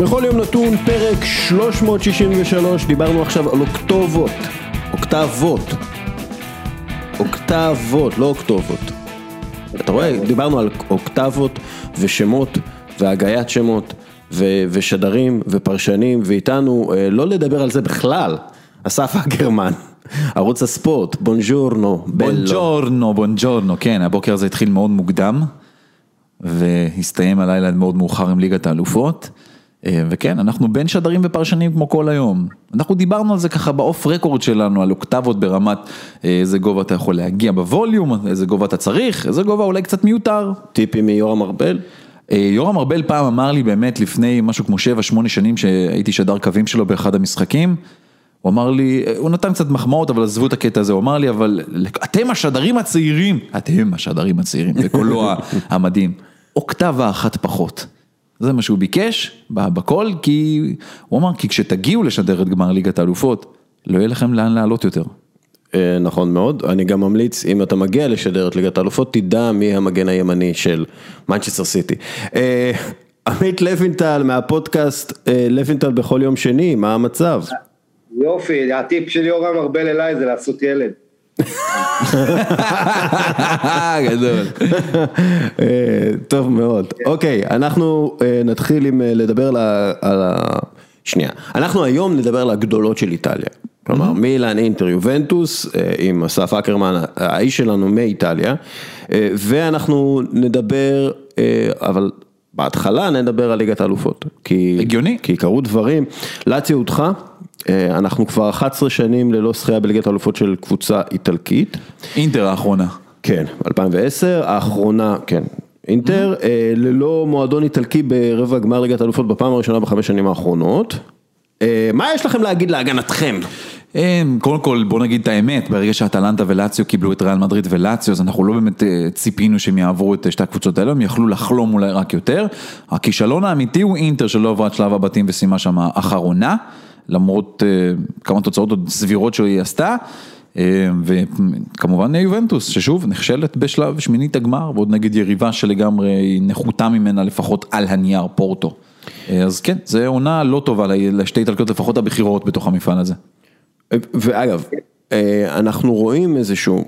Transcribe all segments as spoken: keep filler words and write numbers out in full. בכל יום נתון, פרק שלוש מאות שישים ושלוש, דיברנו עכשיו על אוקטובות, אוקטבות, אוקטבות, לא אוקטובות. אתה רואה, דיברנו על אוקטבות ושמות והגיית שמות ו- ושדרים ופרשנים, ואיתנו, לא לדבר על זה בכלל, אסף הגרמן. ערוץ הספורט, בונג'ורנו, בלו. בונג'ורנו, בונג'ורנו, כן, הבוקר הזה התחיל מאוד מוקדם, והסתיים הלילה מאוד מאוחר עם ליגת האלופות, וכן, אנחנו בין שדרים ופרשנים כמו כל היום. אנחנו דיברנו על זה ככה באוף רקורד שלנו, על אוקטבות ברמת איזה גובה אתה יכול להגיע בווליום, איזה גובה אתה צריך, איזה גובה אולי קצת מיותר. טיפי מיורם ארבל? יורם ארבל פעם אמר לי באמת לפני משהו כמו שבע שמונה שנים שהייתי שדר קווים שלו באחד המשחקים, הוא אמר לי, הוא נתן קצת מחמאות, אבל עזבו את הקטע הזה, הוא אמר לי, אבל אתם השדרים הצעירים, אתם השדרים הצעירים, בקולו המדהים, אוקטבה אחת פחות. זה מה שהוא ביקש, בכל, כי הוא אמר, כי כשתגיעו לשדר את גמר ליגת האלופות, לא יהיה לכם לאן לעלות יותר. נכון מאוד, אני גם ממליץ, אם אתה מגיע לשדר את ליגת האלופות, תדע מי המגן הימני של מנצ'סטר סיטי. עמית לוינטל מהפודקאסט, לוינטל בכל יום שני, מה המצב? יופי, הטיפ של יורם ארבל אליי זה לעשות ילד. גדול. טוב מאוד. אוקיי, אנחנו נתחיל עם לדבר על השנייה. אנחנו היום נדבר על הגדולות של איטליה. כלומר, מילאן, אינטר, יובנטוס, עם אסף אקרמן, האיש שלנו מאיטליה. ואנחנו נדבר, אבל בהתחלה נדבר על ליגת האלופות. הגיוני. כי קרו דברים. לאציו הודחה. אנחנו כבר אחת עשרה שנים ללא שחייה בליגת האלופות של קבוצה איטלקית. אינטר האחרונה. כן, אלפיים ועשר, האחרונה, כן, אינטר, ללא מועדון איטלקי ברבע גמר ליגת האלופות בפעם הראשונה בחמש שנים האחרונות. מה יש לכם להגיד להגנתכם? קודם כל, בוא נגיד את האמת, ברגע שהטלנטה ולאציו קיבלו את ריאל מדריד ולאציו, אז אנחנו לא באמת ציפינו שהם יעברו את שתי הקבוצות האלה, הם יכלו לחלום אולי רק יותר. הכישלון האמיתי הוא אינטר שלא עברה את שלב הבתים ושימה שם האחרונה. למרות uh, כמה תוצאות עוד סבירות שהיא עשתה, uh, וכמובן יובנטוס, ששוב נכשלת בשלב שמינית הגמר, ועוד נגיד יריבה שלגמרי היא נחותה ממנה לפחות על הנייר פורטו. Uh, אז כן, זה עונה לא טובה לשתי איטלקיות לפחות הבחירות בתוך המפעל הזה. ואגב, אנחנו רואים איזשהו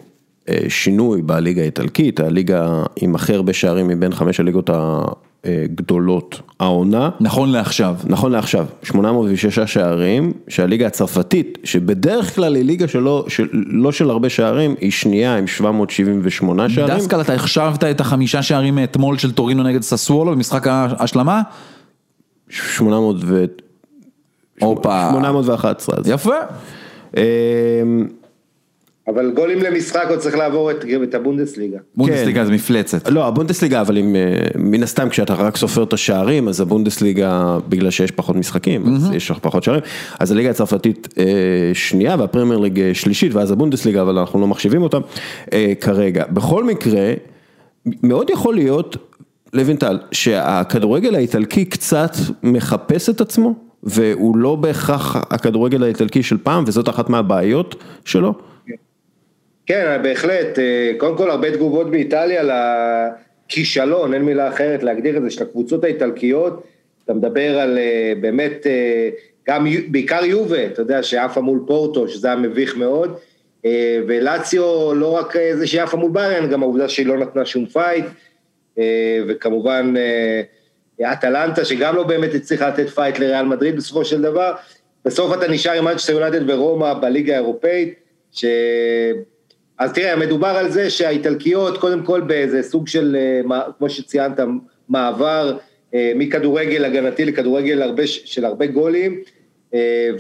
שינוי בליגה האיטלקית, הליגה עם אחר בשערים מבין חמש הליגות ה... גדולות העונה. נכון לעכשיו. נכון לעכשיו. שמונה מאות ושש שערים, שהליגה הצרפתית, שבדרך כלל היא ליגה שלא, של, לא של הרבה שערים, היא שנייה עם שבע מאות שבעים ושמונה שערים. דסקל, אתה החשבת את החמישה שערים אתמול של טורינו נגד ססוולו במשחק ההשלמה? שמונה מאות ואחת עשרה. יפה. אבל גולים למשחק עוד צריך לעבור את, את הבונדסליגה. בונדסליגה כן. זה מפלצת. לא, הבונדסליגה, אבל אם, מן הסתם כשאתה רק סופר את השערים, אז הבונדסליגה, בגלל שיש פחות משחקים, mm-hmm. אז יש פחות שערים, אז הליגה הצרפתית אה, שנייה, והפרמייר ליג שלישית, ואז הבונדסליגה, אבל אנחנו לא מחשיבים אותם אה, כרגע. בכל מקרה, מאוד יכול להיות, לוינטל, שהכדורגל האיטלקי קצת מחפש את עצמו, והוא לא בהכרח הכדורגל האיטלקי של פעם, וזאת אחת מהבעיות שלו. כן, בהחלט, קודם כל הרבה תגובות באיטליה לכישלון, אין מילה אחרת להגדיר את זה, של הקבוצות האיטלקיות, אתה מדבר על באמת, גם בעיקר יובה, אתה יודע, שאפה מול פורטו, שזה היה מביך מאוד, ולאציו לא רק זה שאפה מול ביירן, גם העובדה שהיא לא נתנה שום פייט, וכמובן אטלנטה, שגם לא באמת הצליחה לתת פייט לריאל מדריד בסופו של דבר, בסוף אתה נשאר עם מנצ'סטר יונייטד ורומא בליגה האירופאית, ש... אז תראה, מדובר על זה שהאיטלקיות, קודם כל באיזה סוג של, כמו שציינת, מעבר מכדורגל הגנתי לכדורגל הרבה, של הרבה גולים,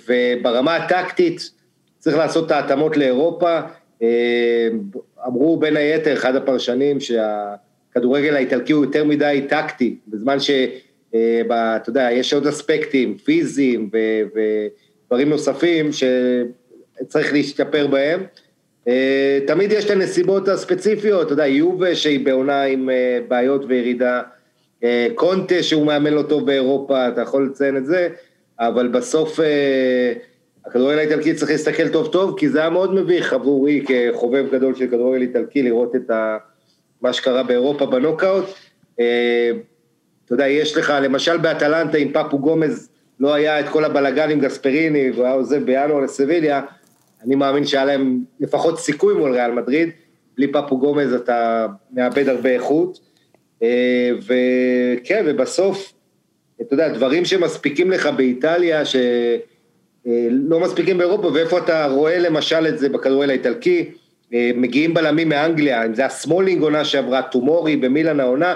וברמה הטקטית צריך לעשות את ההתאמות לאירופה, אמרו בין היתר, אחד הפרשנים, שהכדורגל האיטלקי הוא יותר מדי טקטי, בזמן שאתה יודע, יש עוד אספקטים פיזיים ודברים נוספים שצריך להשתפר בהם, תמיד יש את הנסיבות הספציפיות, אתה יודע, יובה שהיא בעונה עם בעיות וירידה, קונטה שהוא מאמן לא טוב באירופה, אתה יכול לציין את זה, אבל בסוף הכדורגל האיטלקי צריך להסתכל טוב טוב, כי זה היה מאוד מביך עבורי כחובב גדול של כדורגל איטלקי, לראות את מה שקרה באירופה בנוקאוט, אתה אתה יודע, יש לך, למשל באטלנטה עם פאפו גומז, לא היה את כל הבלגן עם גספריני, והיה עוזב בינואר לסביליה, אני מאמין שהיה להם לפחות סיכוי מול ריאל מדריד, בלי פאפו גומז אתה מאבד הרבה איכות, וכן, ובסוף, אתה יודע, דברים שמספיקים לך באיטליה, שלא מספיקים באירופה, ואיפה אתה רואה למשל את זה בכדורגל האיטלקי, מגיעים בלמים מאנגליה, אם זה הסמולינג עונה שעברה, טומורי במילאן העונה,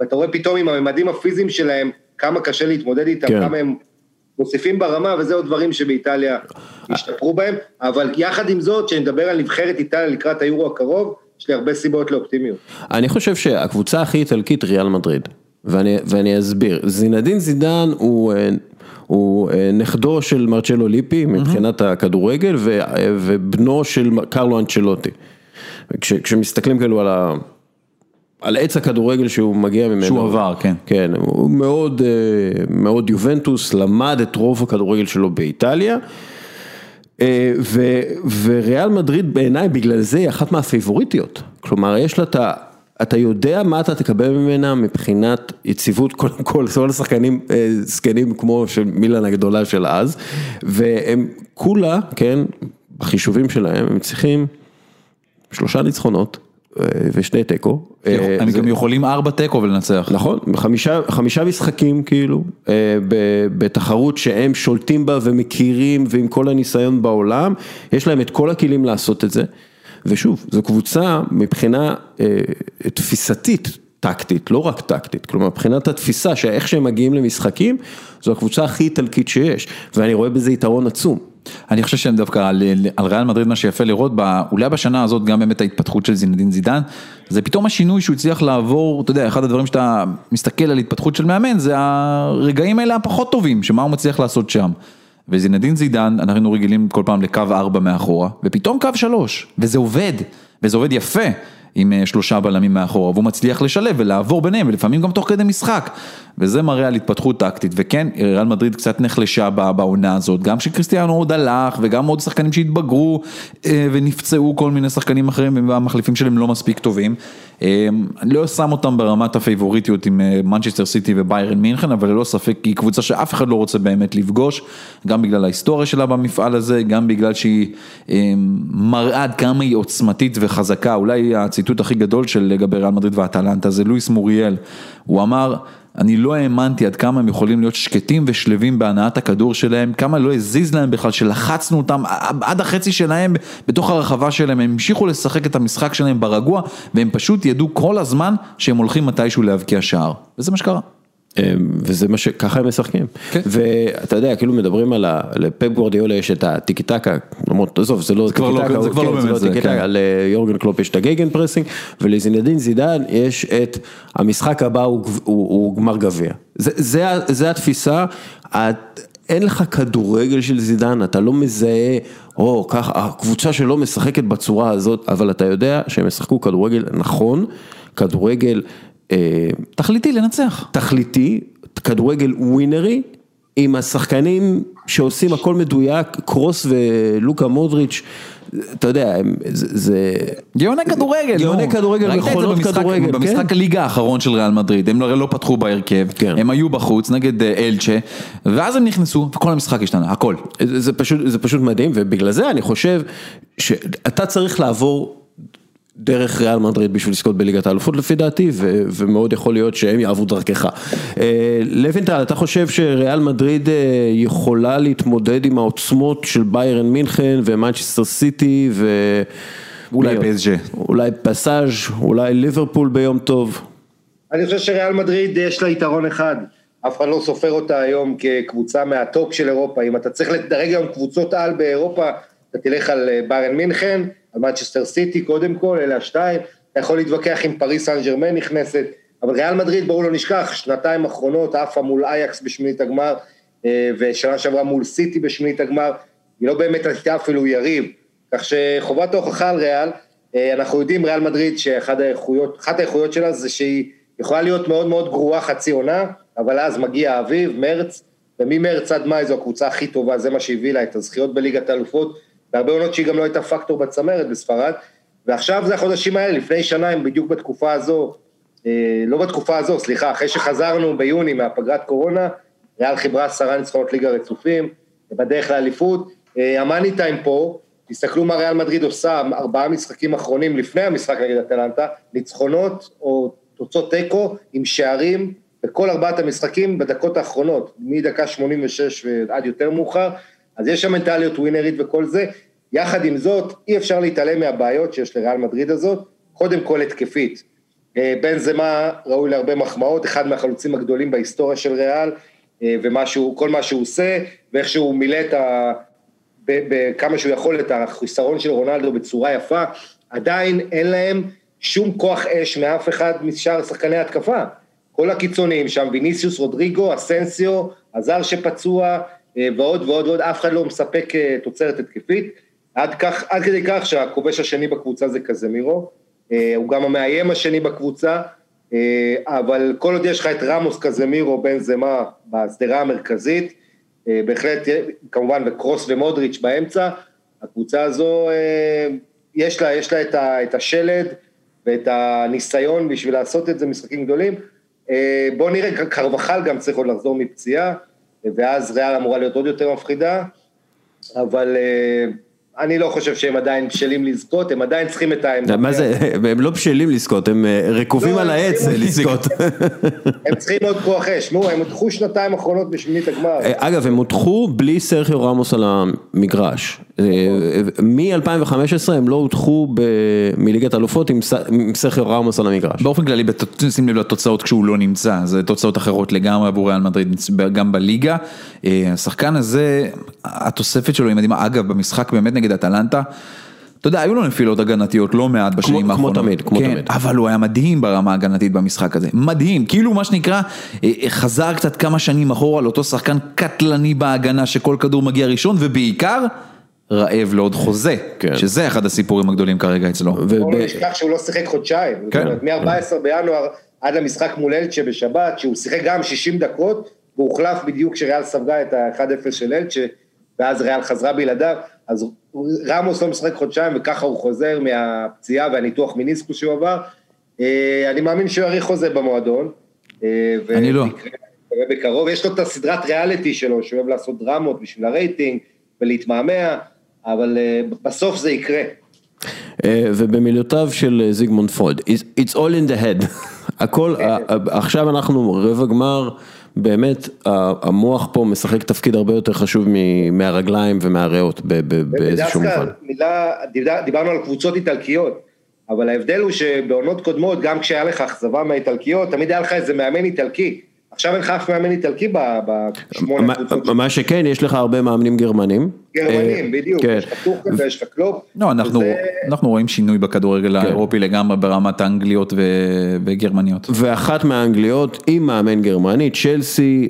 ואתה רואה פתאום עם הממדים הפיזיים שלהם, כמה קשה להתמודד איתם, כן. כמה הם מוסיפים ברמה, וזה עוד דברים שבאיטליה השתפרו בהם, אבל יחד עם זאת, שנדבר על נבחרת איטליה לקראת היורו הקרוב, יש לי הרבה סיבות לאופטימיות. אני חושב שהקבוצה הכי איטלקית, ריאל מדריד, ואני, ואני אסביר, זינדין זידן הוא... הוא נכדו של מרצ'לו ליפי מבחינת הכדורגל, ובנו של קרלו אנצ'לוטי. כשמסתכלים כאילו על עץ הכדורגל שהוא מגיע ממנו. שהוא עבר, כן. כן, הוא מאוד, מאוד יובנטוס, למד את רוב הכדורגל שלו באיטליה, וריאל מדריד בעיניי בגלל זה היא אחת מהפייבוריטיות. כלומר, יש לה את ה... אתה יודע מה אתה תקבל ממנה מבחינת יציבות, קודם כל, כל השחקנים סקנים כמו של מילאן הגדולה של אז, והם כולה, כן, בחישובים שלהם, הם צריכים שלושה ניצחונות ושני טקו. הם גם יכולים ארבע טקו ולנצח. נכון, חמישה, חמישה משחקים כאילו, בתחרות שהם שולטים בה ומכירים ועם כל הניסיון בעולם, יש להם את כל הכלים לעשות את זה. ושוב, זו קבוצה מבחינה אה, תפיסתית, טקטית, לא רק טקטית, כלומר, מבחינת התפיסה, שאיך שהם מגיעים למשחקים, זו הקבוצה הכי איטלקית שיש, ואני רואה בזה יתרון עצום. אני חושב שהם דווקא על, על ריאל מדריד, מה שיפה לראות, בא, אולי בשנה הזאת גם באמת ההתפתחות של זינדין זידן, זה פתאום השינוי שהוא הצליח לעבור, אתה יודע, אחד הדברים שאתה מסתכל על התפתחות של מאמן, זה הרגעים האלה הפחות טובים, שמה הוא מצליח לעשות שם. וזינדין זידן, אנחנו רגילים כל פעם לקו ארבע מאחורה, ופתאום קו שלוש, וזה עובד, וזה עובד יפה, עם שלושה בלמים מאחורה, והוא מצליח לשלב ולעבור ביניהם, ולפעמים גם תוך כדי משחק, וזה מראה על התפתחות טקטית, וכן, ריאל מדריד קצת נחלשה בעונה הזאת, גם שקריסטיאנו עוד הלך, וגם עוד שחקנים שהתבגרו, ונפצעו כל מיני שחקנים אחרים, והמחליפים שלהם לא מספיק טובים, לא שם אותם ברמת הפייבוריטיות עם מנצ'סטר סיטי וביירן מינכן, אבל ללא ספק היא קבוצה שאף אחד לא רוצה באמת לפגוש, גם בגלל ההיסטוריה שלה במפעל הזה, גם בגלל שהיא מראה כמה היא עוצמתית וחזקה. אולי הציטוט הכי גדול של לגבי ריאל מדריד ואטלנטה זה לואיס מוריאל, הוא אמר, אני לא האמנתי עד כמה הם יכולים להיות שקטים ושלבים בהנעת הכדור שלהם, כמה לא הזיז להם בכלל, שלחצנו אותם עד החצי שלהם בתוך הרחבה שלהם, הם המשיכו לשחק את המשחק שלהם ברגוע, והם פשוט ידעו כל הזמן שהם הולכים מתישהו להבקיע שער, וזה מה שקרה. וזה מה שככה הם משחקים. ואתה יודע, כאילו מדברים על פפ גוורדיולה יש את הטיקי-טקה, עזוב, זה לא טיקי-טקה, ליורגן קלופ יש את הגייגן פרסינג, ולזינדין זידן יש את המשחק הבא הוא גמר גביע. זה התפיסה, אין לך כדורגל של זידן, אתה לא מזהה, או ככה, הקבוצה שלא משחקת בצורה הזאת, אבל אתה יודע שהם משחקו כדורגל נכון, כדורגל תחליטי לנצח. תחליטי, כדורגל ווינרי, עם השחקנים שעושים הכל מדויק, קרוס ולוקה מודריץ', אתה יודע, זה... גאוני כדורגל. גאוני כדורגל, מכונות כדורגל. במשחק הליגה האחרון של ריאל מדריד, הם לא פתחו בהרכב, הם היו בחוץ נגד אלצ'ה, ואז הם נכנסו, וכל המשחק השתנה, הכל. זה פשוט מדהים, ובגלל זה אני חושב שאתה צריך לעבור... דרך ריאל מדריד בשביל לזכות בליגת האלופות לפי דעתי, ו- ומאוד יכול להיות שהם יעברו דרכך. לוינטל, אתה חושב שריאל מדריד יכולה להתמודד עם העוצמות של ביירן מינכן ומנצ'סטר סיטי ואולי פסג'ה, אולי פסאז', אולי ליברפול ביום טוב? אני חושב שריאל מדריד יש לה יתרון אחד, אף אחד לא סופר אותה היום כקבוצה מהטופ של אירופה. אם אתה צריך לדרג היום קבוצות על באירופה, אתה תלך על ביירן מינכן, על מנצ'סטר סיטי קודם כל, אלה השתיים, אתה יכול להתווכח עם פריס סן ז'רמן נכנסת, אבל ריאל מדריד ברור לא נשכח, שנתיים אחרונות, אפה מול אייקס בשמינית הגמר, ושנה שעברה מול סיטי בשמינית הגמר, היא לא באמת הייתה אפילו יריב, כך שחובת ההוכחה על ריאל, אנחנו יודעים ריאל מדריד, שאחת האיכויות שלה זה שהיא יכולה להיות מאוד מאוד גרועה חצי עונה, אבל אז מגיע האביב, מרץ, וממרץ עד מאי זו הקבוצה הכי טובה, זה מה שהביא לה את הזכיות בליגת האלופות, והרבה עונות שהיא גם לא הייתה פקטור בצמרת בספרד, ועכשיו זה החודשים האלה, לפני שנה, בדיוק בתקופה הזו, לא בתקופה הזו, סליחה, אחרי שחזרנו ביוני מהפגרת קורונה, ריאל חיברה עשרה ניצחונות ליגה רצופים, בדרך לאליפות, המאני טיים פה, תסתכלו מה ריאל מדריד עושה, ארבעה משחקים אחרונים לפני המשחק נגד אטלנטה, ניצחונות או תוצאות טקו עם שערים בכל ארבעת המשחקים בדקות האחרונות, מדקה שמונים ושש ועד יותר מאוחר, אז יש שם מנטליות ווינרית וכל זה, יחד עם זאת אי אפשר להתעלם מהבעיות שיש לריאל מדריד הזאת, קודם כל התקפית, בנזמה ראוי להרבה מחמאות, אחד מהחלוצים הגדולים בהיסטוריה של ריאל, וכל מה שהוא עושה, ואיך שהוא מילא את ה... בכמה שהוא יכול את החיסרון של רונלדו בצורה יפה, עדיין אין להם שום כוח אש מאף אחד משאר שחקני התקפה, כל הקיצוניים שם, ויניסיוס, רודריגו, אסנסיו, הזר שפצוע, ועוד ועוד ועוד, אף אחד לא מספק תוצרת התקפית, עד, כך, עד כדי כך שהכובש השני בקבוצה זה קזמירו, הוא גם המאיים השני בקבוצה, אבל כל עוד יש לך את רמוס, קזמירו, בנזמה, בהסדרה המרכזית, בהחלט, כמובן, וקרוס ומודריץ' באמצע, הקבוצה הזו, יש לה, יש לה את ה, את השלד ואת הניסיון בשביל לעשות את זה משחקים גדולים. בוא נראה, קרבחל גם צריך עוד לחזור מפציעה, ואז ריאל אמורה להיות עוד יותר מפחידה, אבל אני לא חושב שהם עדיין בשלים לזכות, הם עדיין צריכים את העמדה. מה זה? הם לא בשלים לזכות, הם רקופים על העץ לזכות. הם צריכים עוד כוח אש, נו, הם הותחו שנתיים אחרונות בשמינית הגמר. אגב, הם הותחו בלי סרחיו רמוס על המגרש. מ-אלפיים וחמש עשרה הם לא הותחו מליגת אלופות עם סרחיו רמוס על המגרש. באופן כללי, שים לב לתוצאות כשהוא לא נמצא, זה תוצאות אחרות לגמרי עבור ריאל מדריד, גם בליגה. השחקן הזה, התוספת שלו היא מדהימה. אגב, במשחק באמת נגד אטלנטה, אתה יודע, היו לו נפילות הגנתיות לא מעט בשנים האחרונות. כמו תמיד, כמו תמיד. אבל הוא היה מדהים ברמה הגנתית במשחק הזה. מדהים, כאילו מה שנקרא, חזר קצת כמה שנים אחורה לאותו שחקן קטלני בהגנה שכל כדור מגיע ראשון, ובעיקר רעב לעוד חוזה, שזה אחד הסיפורים הגדולים כרגע אצלו. לא נשכח שהוא לא שיחק חודשיים. מ-ארבעה עשר בינואר עד למשחק מול אלצ'ה בשבת, שהוא שיחק גם שישים דקות, והוא הוחלף בדיוק כשריאל ספגה את ה-אחד אפס של אלצ'ה, ואז ריאל חזרה בלעדיו, אז רמוס לא משחק חודשיים, וככה הוא חוזר מהפציעה והניתוח מניסקוס שהוא עבר, אני מאמין שהוא יעריך חוזה במועדון, אני לא. בקרוב, יש לו את הסדרת ריאליטי שלו, שהוא אוהב לעשות דרמות בשביל הרייטינג, ולהתמהמה, אבל בסוף זה יקרה. ובמילותיו של זיגמונד פרויד, it's all in the head, הכל, עכשיו אנחנו רבע גמר, באמת המוח פה משחק תפקיד הרבה יותר חשוב מהרגליים ומהריאות באיזשהו מובן. דיברנו על קבוצות איטלקיות, אבל ההבדל הוא שבעונות קודמות, גם כשהיה לך אכזבה מהאיטלקיות, תמיד היה לך איזה מאמן איטלקי. עכשיו אין לך אף מאמן איטלקי בשמונה קבוצות. מה שכן, יש לך הרבה מאמנים גרמנים. גרמנים, בדיוק. יש לך טורקל ויש לך קלופ. לא, אנחנו רואים שינוי בכדורגל האירופי לגמרי ברמת האנגליות וגרמניות. ואחת מהאנגליות עם מאמן גרמני, צ'לסי,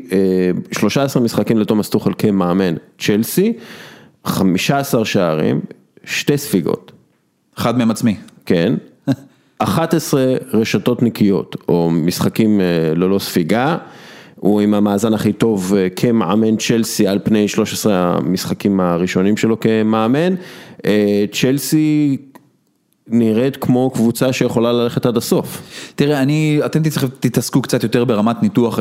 שלושה עשר משחקים לתומאס טוחל כמאמן צ'לסי, חמישה עשר שערים, שתי ספיגות. אחד מהם עצמי. כן. אחת עשרה רשתות נקיות, או משחקים ללא ספיגה, הוא עם המאזן הכי טוב כמאמן צ'לסי, על פני שלושה עשר המשחקים הראשונים שלו כמאמן, צ'לסי נראית כמו קבוצה שיכולה ללכת עד הסוף. תראה, אני, אתם תתעסקו קצת יותר ברמת ניתוח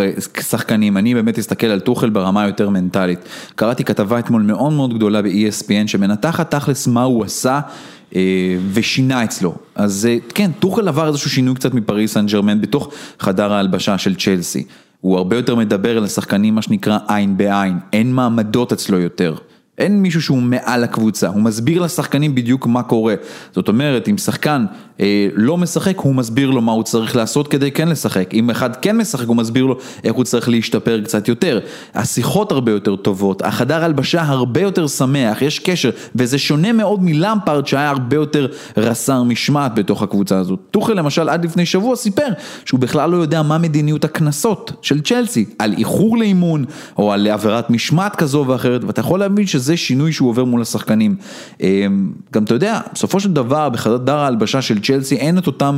שחקנים, אני באמת אסתכל על תוחל ברמה יותר מנטלית, קראתי כתבה אתמול מאוד מאוד גדולה ב-E S P N, שמנתחת תכלס מה הוא עשה, ושינה אצלו, אז כן, תוחל עבר איזשהו שינוי קצת מפריס סן ז'רמן בתוך חדר ההלבשה של צ'לסי, הוא הרבה יותר מדבר על השחקנים מה שנקרא עין בעין, אין מעמדות אצלו יותר, אין מישהו שהוא מעל הקבוצה, הוא מסביר לשחקנים בדיוק מה קורה, זאת אומרת אם שחקן אה, לא משחק, הוא מסביר לו מה הוא צריך לעשות כדי כן לשחק, אם אחד כן משחק הוא מסביר לו איך הוא צריך להשתפר קצת יותר, השיחות הרבה יותר טובות, החדר הלבשה הרבה יותר שמח, יש קשר, וזה שונה מאוד מלמפרד שהיה הרבה יותר רסר משמעת בתוך הקבוצה הזאת, תוכל למשל עד לפני שבוע סיפר שהוא בכלל לא יודע מה מדיניות הכנסות של צ'לסי, על איחור לאימון או על עבירת משמעת כזו ואחרת, ואתה יכול להבין ש זה שינוי שהוא עובר מול השחקנים. גם אתה יודע, בסופו של דבר בחדר ההלבשה של צ'לסי אין את אותם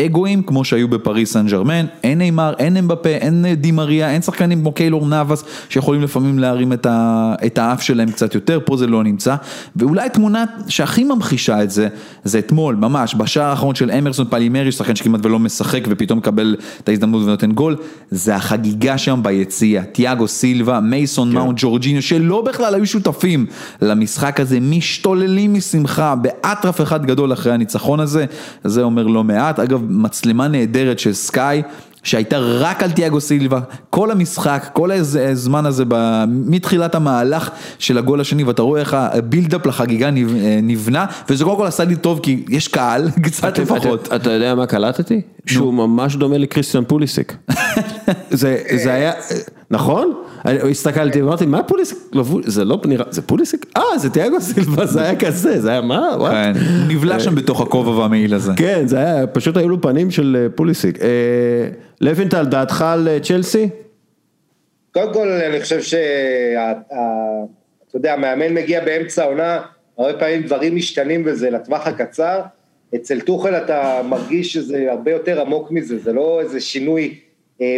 אגואים כמו שהיו בפריס סן ז'רמן, אין נאמר, אין אמבפה, אין דימריה, אין שחקנים כמו קיילור נאבס שיכולים לפעמים להרים את, ה... את האף שלהם קצת יותר, פה זה לא נמצא. ואולי תמונה שהכי ממחישה את זה, זה אתמול, ממש, בשעה האחרון של אמרסון פלימרי, שחקן שכמעט ולא משחק ופתאום קבל את ההזדמנות ונותן גול, זה החגיגה שם ביציע, תיאגו סילבה, מייסון כן. מאונט, ג'ורג'יניו, שלא בכלל היו שותפים למשחק הזה, משתוללים משמחה, באטרף אחד גדול אחרי הניצחון הזה, זה אומר לא מעט. אגב, מצלמה נהדרת של סקאי שהייתה רק על תיאגו סילבה כל המשחק, כל הזמן הזה מתחילת המהלך של הגול השני, ואתה רואה איך הבילדאפ לחגיגה נבנה, וזה קודם כל עשה לי טוב כי יש קהל, קצת לפחות. אתה יודע מה קלטתי? שהוא ממש דומה לקריסטיאן פוליסיק. זה היה, נכון? הסתכלתי ואמרתי, מה פוליסיק? זה לא נראה, זה פוליסיק? אה, זה תיאגו סילבה, זה היה כזה, זה היה מה? נבלה שם בתוך הכובע והמעיל הזה. כן, זה היה, פשוט היו לו פנים של פוליסיק. לוינטל, דעתך על צ'לסי? קודם כל, אני חושב שאתה יודע, המאמן מגיע באמצע עונה, הרבה פעמים דברים משתנים וזה לטווח הקצר, אצל תוכל אתה מרגיש שזה הרבה יותר עמוק מזה, זה לא איזה שינוי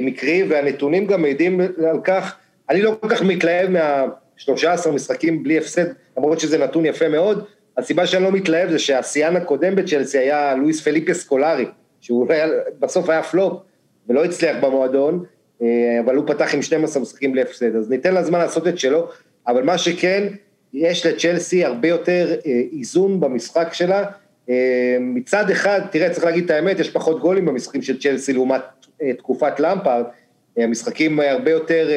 מקרי, והנתונים גם מעידים על כך, אני לא כל כך מתלהב מה-שלושה עשר משחקים בלי הפסד, למרות שזה נתון יפה מאוד, הסיבה שאני לא מתלהב זה שהסיאן הקודם בצ'לסי היה לואיס פליפה סקולרי, שהוא בסוף היה פלופ, ולא הצליח במועדון, אבל הוא פתח עם שנים עשר משחקים להפסד, אז ניתן לה זמן לעשות את שלו, אבל מה שכן, יש לצ'לסי הרבה יותר איזון במשחק שלה, מצד אחד, תראה, צריך להגיד את האמת, יש פחות גולים במשחקים של צ'לסי, לעומת תקופת למפארד, המשחקים הרבה יותר,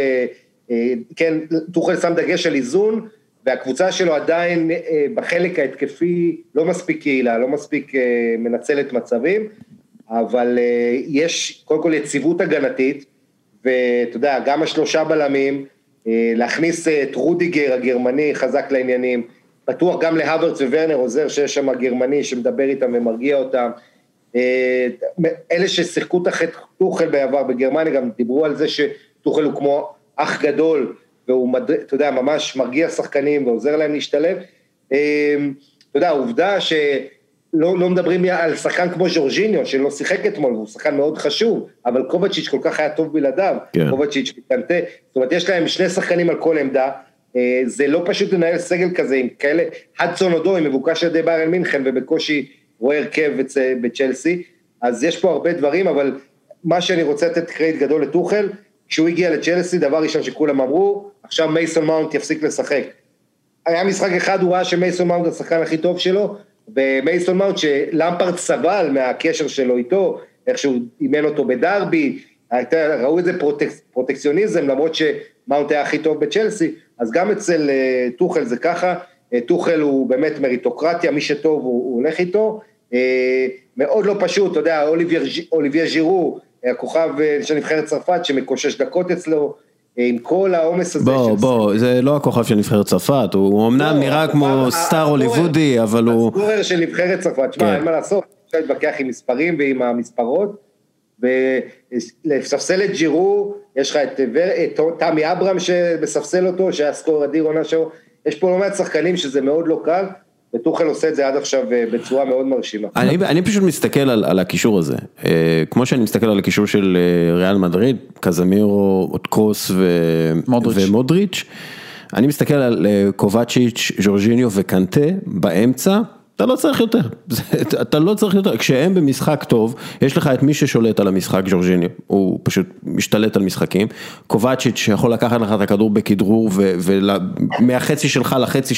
כן, תוכל שם דגש על איזון, והקבוצה שלו עדיין בחלק ההתקפי, לא מספיק קהילה, לא מספיק מנצלת מצבים, אבל uh, יש קודם כל יציבות הגנתית, ואתה יודע, גם השלושה בלמים, uh, להכניס את רודיגר הגרמני חזק לעניינים, בטוח גם להברץ וורנר עוזר שיש שם הגרמני שמדבר איתם ומרגיע אותם, uh, אלה ששיחקו תחת תוכל בעבר בגרמניה, גם דיברו על זה שתוכל הוא כמו אח גדול, והוא אתה יודע, ממש מרגיע שחקנים ועוזר להם להשתלב, uh, אתה יודע, העובדה ש... לא, לא מדברים על שחקן כמו ז'ורג'יניו, שלא שיחק אתמול, הוא שחקן מאוד חשוב, אבל קובצ'יץ' כל כך היה טוב בלעדיו, כן. קובצ'יץ' קנטה, זאת אומרת, יש להם שני שחקנים על כל עמדה, זה לא פשוט לנהל סגל כזה, עם כאלה, הדסון אודוי, מבוקש על ידי ביירן מינכן, ובקושי רואה הרכב בצ'לסי, אז יש פה הרבה דברים, אבל מה שאני רוצה לתת קרדיט גדול לתוכל, כשהוא הגיע לצ'לסי, דבר ראשון שכולם אמרו, עכשיו מייסון מאונט יפסיק לשחק. היה משחק אחד, הוא ראה שמייסון מאונט השחקן הכי טוב שלו, ומייסון מאונט שלמפרד סבל מהקשר שלו איתו, איך שהוא אימן אותו בדרבי, ראו את זה פרוטקצ... פרוטקציוניזם, למרות שמאונט היה הכי טוב בצ'לסי, אז גם אצל תוכל זה ככה, תוכל הוא באמת מריטוקרטיה, מי שטוב הוא, הוא הולך איתו, מאוד לא פשוט, אתה יודע, אוליביה, אוליביה ז'ירו, הכוכב של נבחרת צרפת, שמקושש דקות אצלו, עם כל העומס הזה. בוא, בוא, זה לא הכוכב של נבחרת צרפת, הוא אמנם נראה כמו סטאר הוליוודי, אבל הוא... הסקורר של נבחרת צרפת, שמה, אין מה לעשות, אפשר להתווכח עם מספרים ועם המספרות, ולספסל את ג'ירו, יש לך את תמי אברהם שמספסל אותו, שהיה סקורר אדיר עונה שלו, יש פה לא מעט שחקנים שזה מאוד לא קל, ותוכל עושה את זה עד עכשיו בצורה מאוד מרשימה. אני, אני פשוט מסתכל על, על הקישור הזה, אה, כמו שאני מסתכל על הקישור של אה, ריאל מדריד, קזמירו, אוטקוס ו... מודריץ'. ומודריץ', אני מסתכל על אה, קובצ'יץ', ז'ורג'יניו וקנטה באמצע, אתה לא צריך יותר, אתה לא צריך יותר, כשהם במשחק טוב, יש לך את מי ששולט על המשחק, ז'ורג'יניו, הוא פשוט משתלט על משחקים, קובצ'יץ' שיכול לקחת לך את הכדור בכדרור, ומהחצי שלך לחצי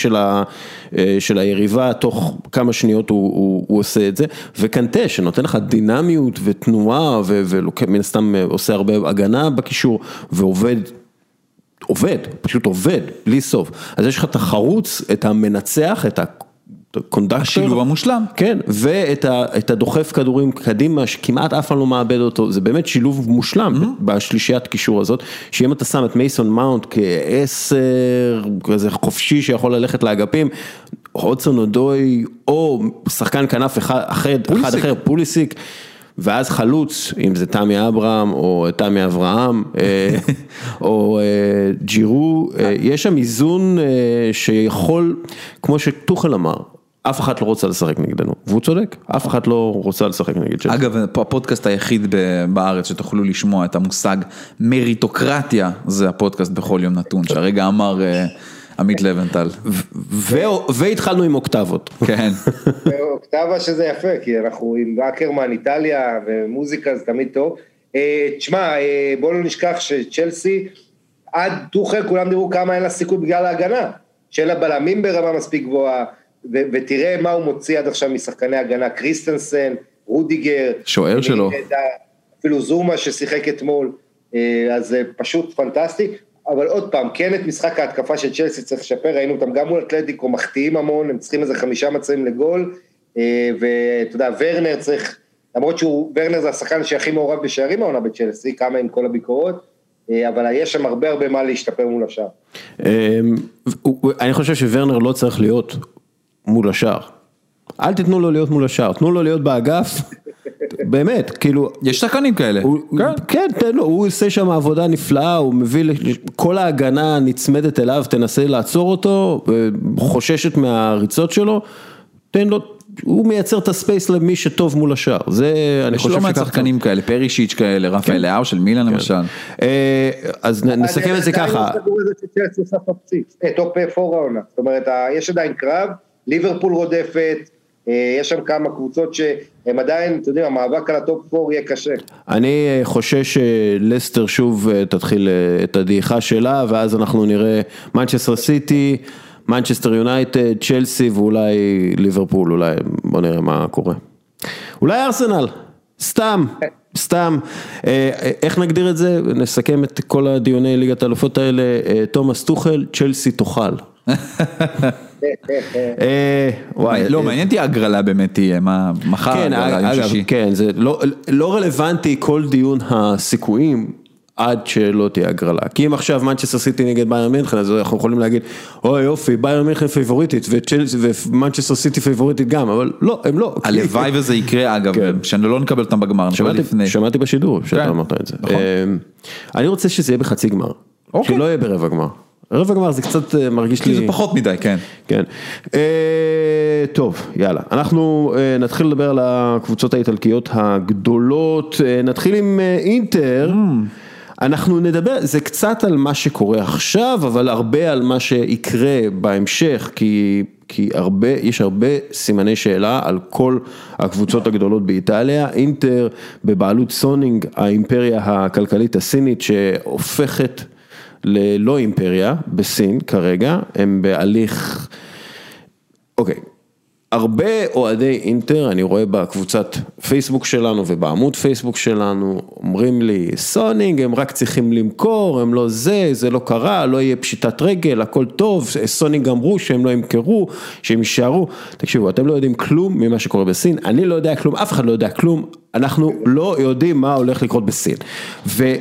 של היריבה, תוך כמה שניות הוא עושה את זה, וקנטה שנותן לך דינמיות ותנועה, ומן הסתם עושה הרבה הגנה בקישור, ועובד, עובד, פשוט עובד, בלי סוף, אז יש לך את החרוץ, את המנצח, את ה... קונדקטור. השילוב המושלם. כן, ואת הדוחף כדורים קדימה, שכמעט אף פעם לא מעבד אותו, זה באמת שילוב מושלם בשלישיית קישור הזאת, שאם אתה שם את מייסון מאונט כעשר, כזה חופשי שיכול ללכת לאגפים, הודסון אודוי, או שחקן כנף אחד אחר, פוליסיק, ואז חלוץ, אם זה תמי אברהם, או תמי אברהם, או ג'ירו, יש שם איזון שיכול, כמו שתוכל אמר, אף אחת לא רוצה לשחק נגדנו, והוא צודק, אף אחת לא רוצה לשחק נגד שלנו. אגב, הפודקאסט היחיד בארץ שתוכלו לשמוע את המושג מריטוקרטיה, זה הפודקאסט בכל יום נתון, שהרגע אמר עמית לבנטל. והתחלנו עם אוקטבות. כן. אוקטבה שזה יפה, כי אנחנו עם אקרמן, איטליה ומוזיקה, זה תמיד טוב. תשמע, בואו לא נשכח שצ'לסי, עד תוכל כולם דיברו כמה אין לה סיכוי בגלל ההגנה, שאין לה בלמים ברמה מספיק גבוהה, ו- ותראה מה הוא מוציא עד עכשיו משחקני הגנה, קריסטנסן, רודיגר, שוער שלו, אפילו זומה ששיחק אתמול, אז זה פשוט פנטסטי, אבל עוד פעם, כן את משחק ההתקפה של צ'לסי צריך לשפר, ראינו אותם גם מול אתלטיקו, מחטיאים המון, הם צריכים איזה חמישה מצבים לגול, ואתה יודע, ורנר צריך, למרות שהוא, ורנר זה השחקן שהכי מעורב בשערים העונה בצ'לסי, כמה עם כל הביקורות, אבל יש שם הרבה הרבה מה להשתפר מול השער. אני חושב שוורנר לא צריך להיות מול השער. אל תתנו לו להיות מול השער, תנו לו להיות באגף, באמת, כאילו... יש שחקנים כאלה. כן, תן לו, הוא עושה שם עבודה נפלאה, הוא מביא, כל ההגנה נצמדת אליו, תנסה לעצור אותו, חוששת מהריצות שלו, תן לו... הוא מייצר את הספייס למי שטוב מול השאר. זה, אני חושב שכך... יש לא מהצחקנים כאלה, פרישיץ' כאלה, רפאל לאו של מילן למשל. אז נסכם את זה ככה. טופ פור העונה. זאת אומרת, יש עדיין קרב, ליברפול רודפת, יש שם כמה קבוצות שהם עדיין, אתם יודעים, המאבק על הטופ פור יהיה קשה. אני חושש שלסטר שוב תתחיל את הדעיכה שלה, ואז אנחנו נראה מנצ'סטר סיטי, מנצ'סטר יונייטד, צ'לסי ואולי ליברפול, אולי בוא נראה מה קורה. אולי ארסנל, סתם, סתם. איך נגדיר את זה? נסכם את כל הדיוני ליגת האלופות האלה. תומאס טוחל, צ'לסי תאכל. לא, מעניין אותי הגרלה באמת תהיה, מה מחר הגרלה עם שישי. כן, זה לא רלוונטי כל דיון הסיכויים, עד שלא תהיה הגרלה. כי אם עכשיו מנצ'סטר סיטי נגד ביירן מינכן, אז אנחנו יכולים להגיד, אוי יופי, ביירן מינכן פייבוריטית, ומנצ'סטר סיטי פייבוריטית גם, אבל לא, הם לא. הלוואי וזה יקרה, אגב, שאני לא נקבל אותם בגמר. שמעתי בשידור שאתה אמרת את זה. אני רוצה שזה יהיה בחצי גמר, שלא יהיה ברבע גמר. רבע גמר זה קצת מרגיש לי... זה פחות מדי, כן. כן. טוב, יאללה. אנחנו נתחיל לדבר על הקבוצות האיטלקיות הגדולות. נתחיל עם אינטר. אנחנו נדבר, זה קצת על מה שקורה עכשיו, אבל הרבה על מה שיקרה בהמשך, כי, כי הרבה, יש הרבה סימני שאלה על כל הקבוצות הגדולות באיטליה, אינטר בבעלות סונינג, האימפריה הכלכלית הסינית שהופכת ללא אימפריה בסין כרגע, הם בהליך, אוקיי, הרבה אוהדי אינטר, אני רואה בקבוצת פייסבוק שלנו ובעמוד פייסבוק שלנו, אומרים לי, סונינג, הם רק צריכים למכור, הם לא זה, זה לא קרה, לא יהיה פשיטת רגל, הכל טוב, סונינג אמרו שהם לא ימכרו, שהם יישארו. תקשיבו, אתם לא יודעים כלום ממה שקורה בסין, אני לא יודע כלום, אף אחד לא יודע כלום, אנחנו לא יודעים מה הולך לקרות בסין. ו...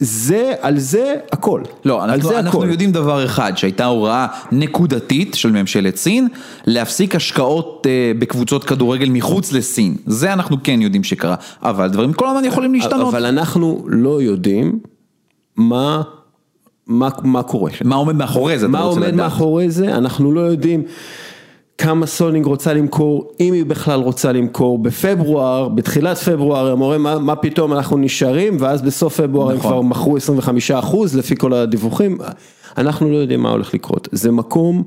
זה, על זה הכל. לא, אנחנו, זה אנחנו הכל. יודעים דבר אחד, שהייתה הוראה נקודתית של ממשלת סין, להפסיק השקעות אה, בקבוצות כדורגל מחוץ לסין. זה אנחנו כן יודעים שקרה, אבל דברים כל הזמן יכולים להשתנות. אבל אנחנו לא יודעים מה, מה, מה קורה. מה עומד מאחורי זה? מה עומד מאחורי זה? אנחנו לא יודעים... כמה סונינג רוצה למכור, אם היא בכלל רוצה למכור, בפברואר, בתחילת פברואר, הם אומרים מה, מה פתאום אנחנו נשארים, ואז בסוף פברואר נכון. הם כבר מכרו עשרים וחמישה אחוז לפי כל הדיווחים, אנחנו לא יודעים מה הולך לקרות, זה מקום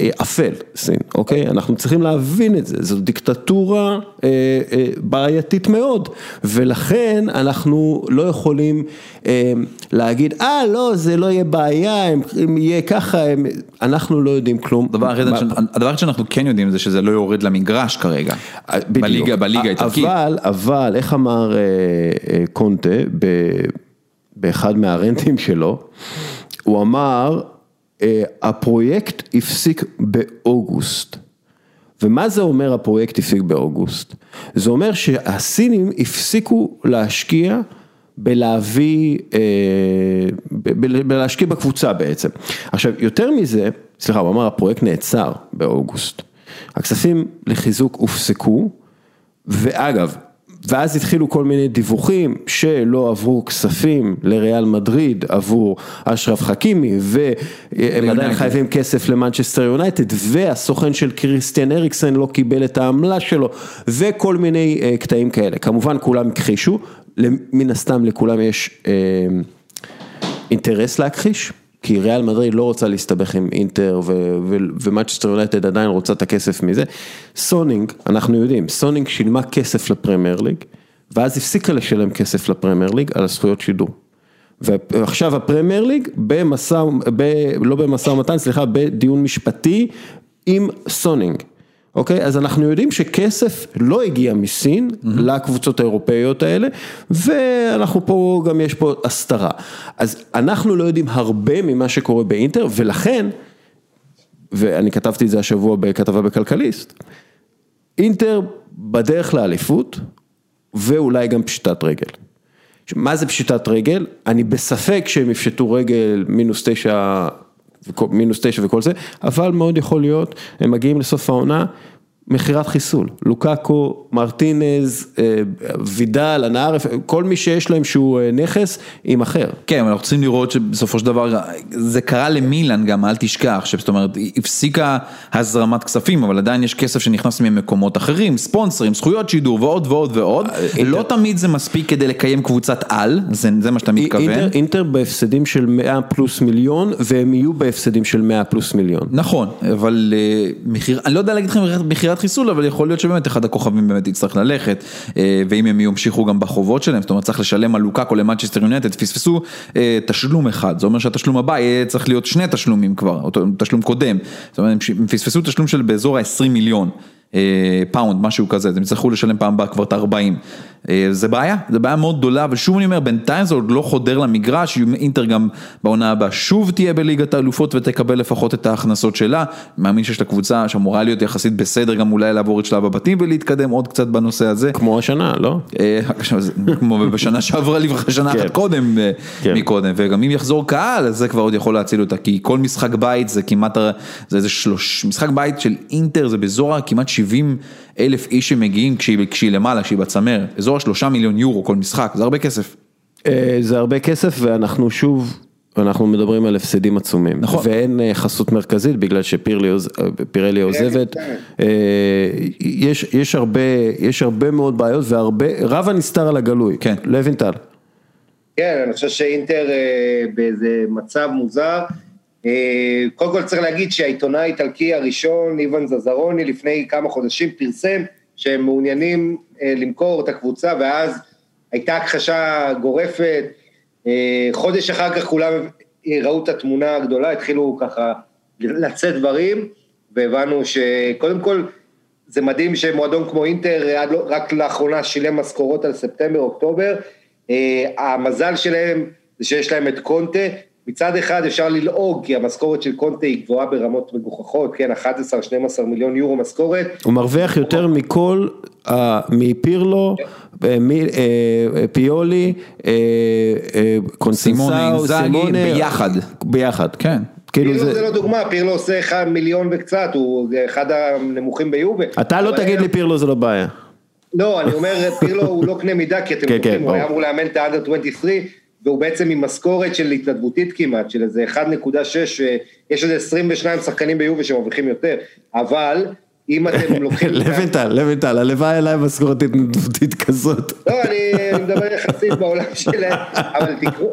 אה, אפל, סין, אוקיי? אנחנו צריכים להבין את זה, זו דיקטטורה אה, אה, בעייתית מאוד, ולכן אנחנו לא יכולים אה, להגיד, אה לא, זה לא יהיה בעיה, הם, הם יהיה ככה, הם... אנחנו לא יודעים כלום. הדבר שאנחנו כן יודעים זה שזה לא יורד למגרש כרגע, בליגה, בליגה איטלקית. אבל, אבל, איך אמר קונטה, באחד מהרנטים שלו, הוא אמר, הפרויקט הפסיק באוגוסט. ומה זה אומר הפרויקט הפסיק באוגוסט? זה אומר שהסינים הפסיקו להשקיע בלהביא, בלהשקיע בקבוצה בעצם. עכשיו, יותר מזה, סליחה, הוא אמר, הפרויקט נעצר באוגוסט. הכספים לחיזוק הופסקו, ואגב, ואז התחילו כל מיני דיווחים שלא עברו כספים לריאל מדריד עבור אשרף חכימי, והם עדיין חייבים כסף למנצ'סטר יונייטד, והסוכן של קריסטיאן אריקסן לא קיבל את העמלה שלו, וכל מיני uh, קטעים כאלה. כמובן כולם הכחישו, מן הסתם לכולם יש uh, אינטרס להכחיש, כי ריאל מדריד לא רוצה להסתבך עם אינטר, ומנצ'סטר יונייטד עדיין רוצה את הכסף מזה. סונינג, אנחנו יודעים, סונינג שילמה כסף לפרמייר ליג, ואז הפסיקה לשלם כסף לפרמייר ליג על הזכויות שידור. ועכשיו הפרמייר ליג, במסע, ב, לא במסע ומתן, סליחה, בדיון משפטי עם סונינג. אוקיי? אז אנחנו יודעים שכסף לא הגיע מסין לקבוצות האירופאיות האלה, ואנחנו פה, גם יש פה הסתרה. אז אנחנו לא יודעים הרבה ממה שקורה באינטר, ולכן, ואני כתבתי את זה השבוע בכתבה בכלכליסט, אינטר בדרך לאליפות, ואולי גם פשיטת רגל. מה זה פשיטת רגל? אני בספק שהם יפשטו רגל מינוס תשע... מינוס תשע וכל זה, אבל מאוד יכול להיות, הם מגיעים לסוף העונה, מחירת חיסול, לוקאקו, מרטינז, וידל, הנערף, כל מי שיש להם שהוא נכס, עם אחר. כן, אנחנו רוצים לראות שבסופו של דבר, זה קרה למילן גם, אל תשכח, זאת אומרת, הפסיקה הזרמת כספים, אבל עדיין יש כסף שנכנס ממקומות אחרים, ספונסרים, זכויות שידור, ועוד ועוד ועוד, לא תמיד זה מספיק כדי לקיים קבוצת על, זה מה שאתה מתכוון. אינטר בהפסדים של מאה פלוס מיליון, והם יהיו בהפסדים של מאה פלוס מיליון. נכון, אבל מחיר, אני לא יודע להגיד לכם מחירת חיסול, אבל יכול להיות שבאמת אחד הכוכבים באמת יצטרך ללכת, ואם הם ימשיכו גם בחובות שלהם, זאת אומרת צריך לשלם על לוקאקו למנצ'סטר יונייטד, פספסו תשלום אחד, זה אומר שהתשלום הבא יהיה צריך להיות שני תשלומים כבר, או תשלום קודם, זאת אומרת הם פספסו תשלום של באזור ה-עשרים מיליון פאונד, משהו כזה, הם יצטרכו לשלם פעם הבאה כבר את ה-ארבעים, זה בעיה, זה בעיה מאוד גדולה, ושוב אני אומר, בינתיים זה עוד לא חודר למגרש, אינטר גם בעונה הבאה שוב תהיה בליגת האלופות ותקבל לפחות את ההכנסות שלה, מאמין שיש לקבוצה שאמורה להיות יחסית בסדר, גם אולי לעבור את שלב הבתים ולהתקדם עוד קצת בנושא הזה. כמו השנה, לא? כמו בשנה שעברה לברכה שנה אחת קודם מקודם, וגם אם יחזור קהל, אז זה כבר עוד יכול להציל אותה, כי כל משחק בית זה כמעט, זה איזה שלוש, משחק בית של אינטר זה בזורה כמעט שבעים אלף איש שמגיעים כשהיא, כשהיא למעלה, כשהיא בצמר, אזור שלושה מיליון יורו כל משחק, זה הרבה כסף. זה הרבה כסף, ואנחנו שוב, אנחנו מדברים על הפסדים עצומים, נכון. ואין חסות מרכזית, בגלל שפירלי עוזבת, יש, יש הרבה, יש הרבה מאוד בעיות, והרבה, רב הנסתר על הגלוי, כן. לוינטל. כן, אני חושב שאינטר באיזה מצב מוזר, קודם כל צריך להגיד שהעיתונאי האיטלקי הראשון, איוון זזרוני, לפני כמה חודשים פרסם שהם מעוניינים למכור את הקבוצה, ואז הייתה הכחשה גורפת, חודש אחר כך כולם ראו את התמונה הגדולה, התחילו ככה לצאת דברים, והבנו שקודם כל זה מדהים שמועדון כמו אינטר רק לאחרונה שילם משכורות על ספטמבר-אוקטובר, המזל שלהם זה שיש להם את קונטה, מצד אחד אפשר ללעוג, כי המשכורת של קונטה היא גבוהה ברמות מגוחכות, כן, אחת עשרה עד שתים עשרה מיליון יורו משכורת. הוא מרוויח יותר מכל, מפירלו, פיולי, קונסימונה, סימונה, ביחד. ביחד, כן. פירלו זה לא דוגמה, פירלו עושה אחד מיליון וקצת, הוא אחד הנמוכים ביובה. אתה לא תגיד לי פירלו זה לא בעיה. לא, אני אומר, פירלו הוא לא קנה מידה, כי אתם מוכנים, הוא היה אמור לאמן את האנדר עשרים ושלוש, והוא בעצם עם משכורת של התנדבותית כמעט, של איזה אחת נקודה שש, יש איזה עשרים ושניים שחקנים ביובה שמרוויחים יותר, אבל אם אתם לוקחים... לוינטל, לוינטל, הלוואי אליי משכורת התנדבותית כזאת. לא, אני מדבר יחסית בעולם שלהם, אבל תקראו,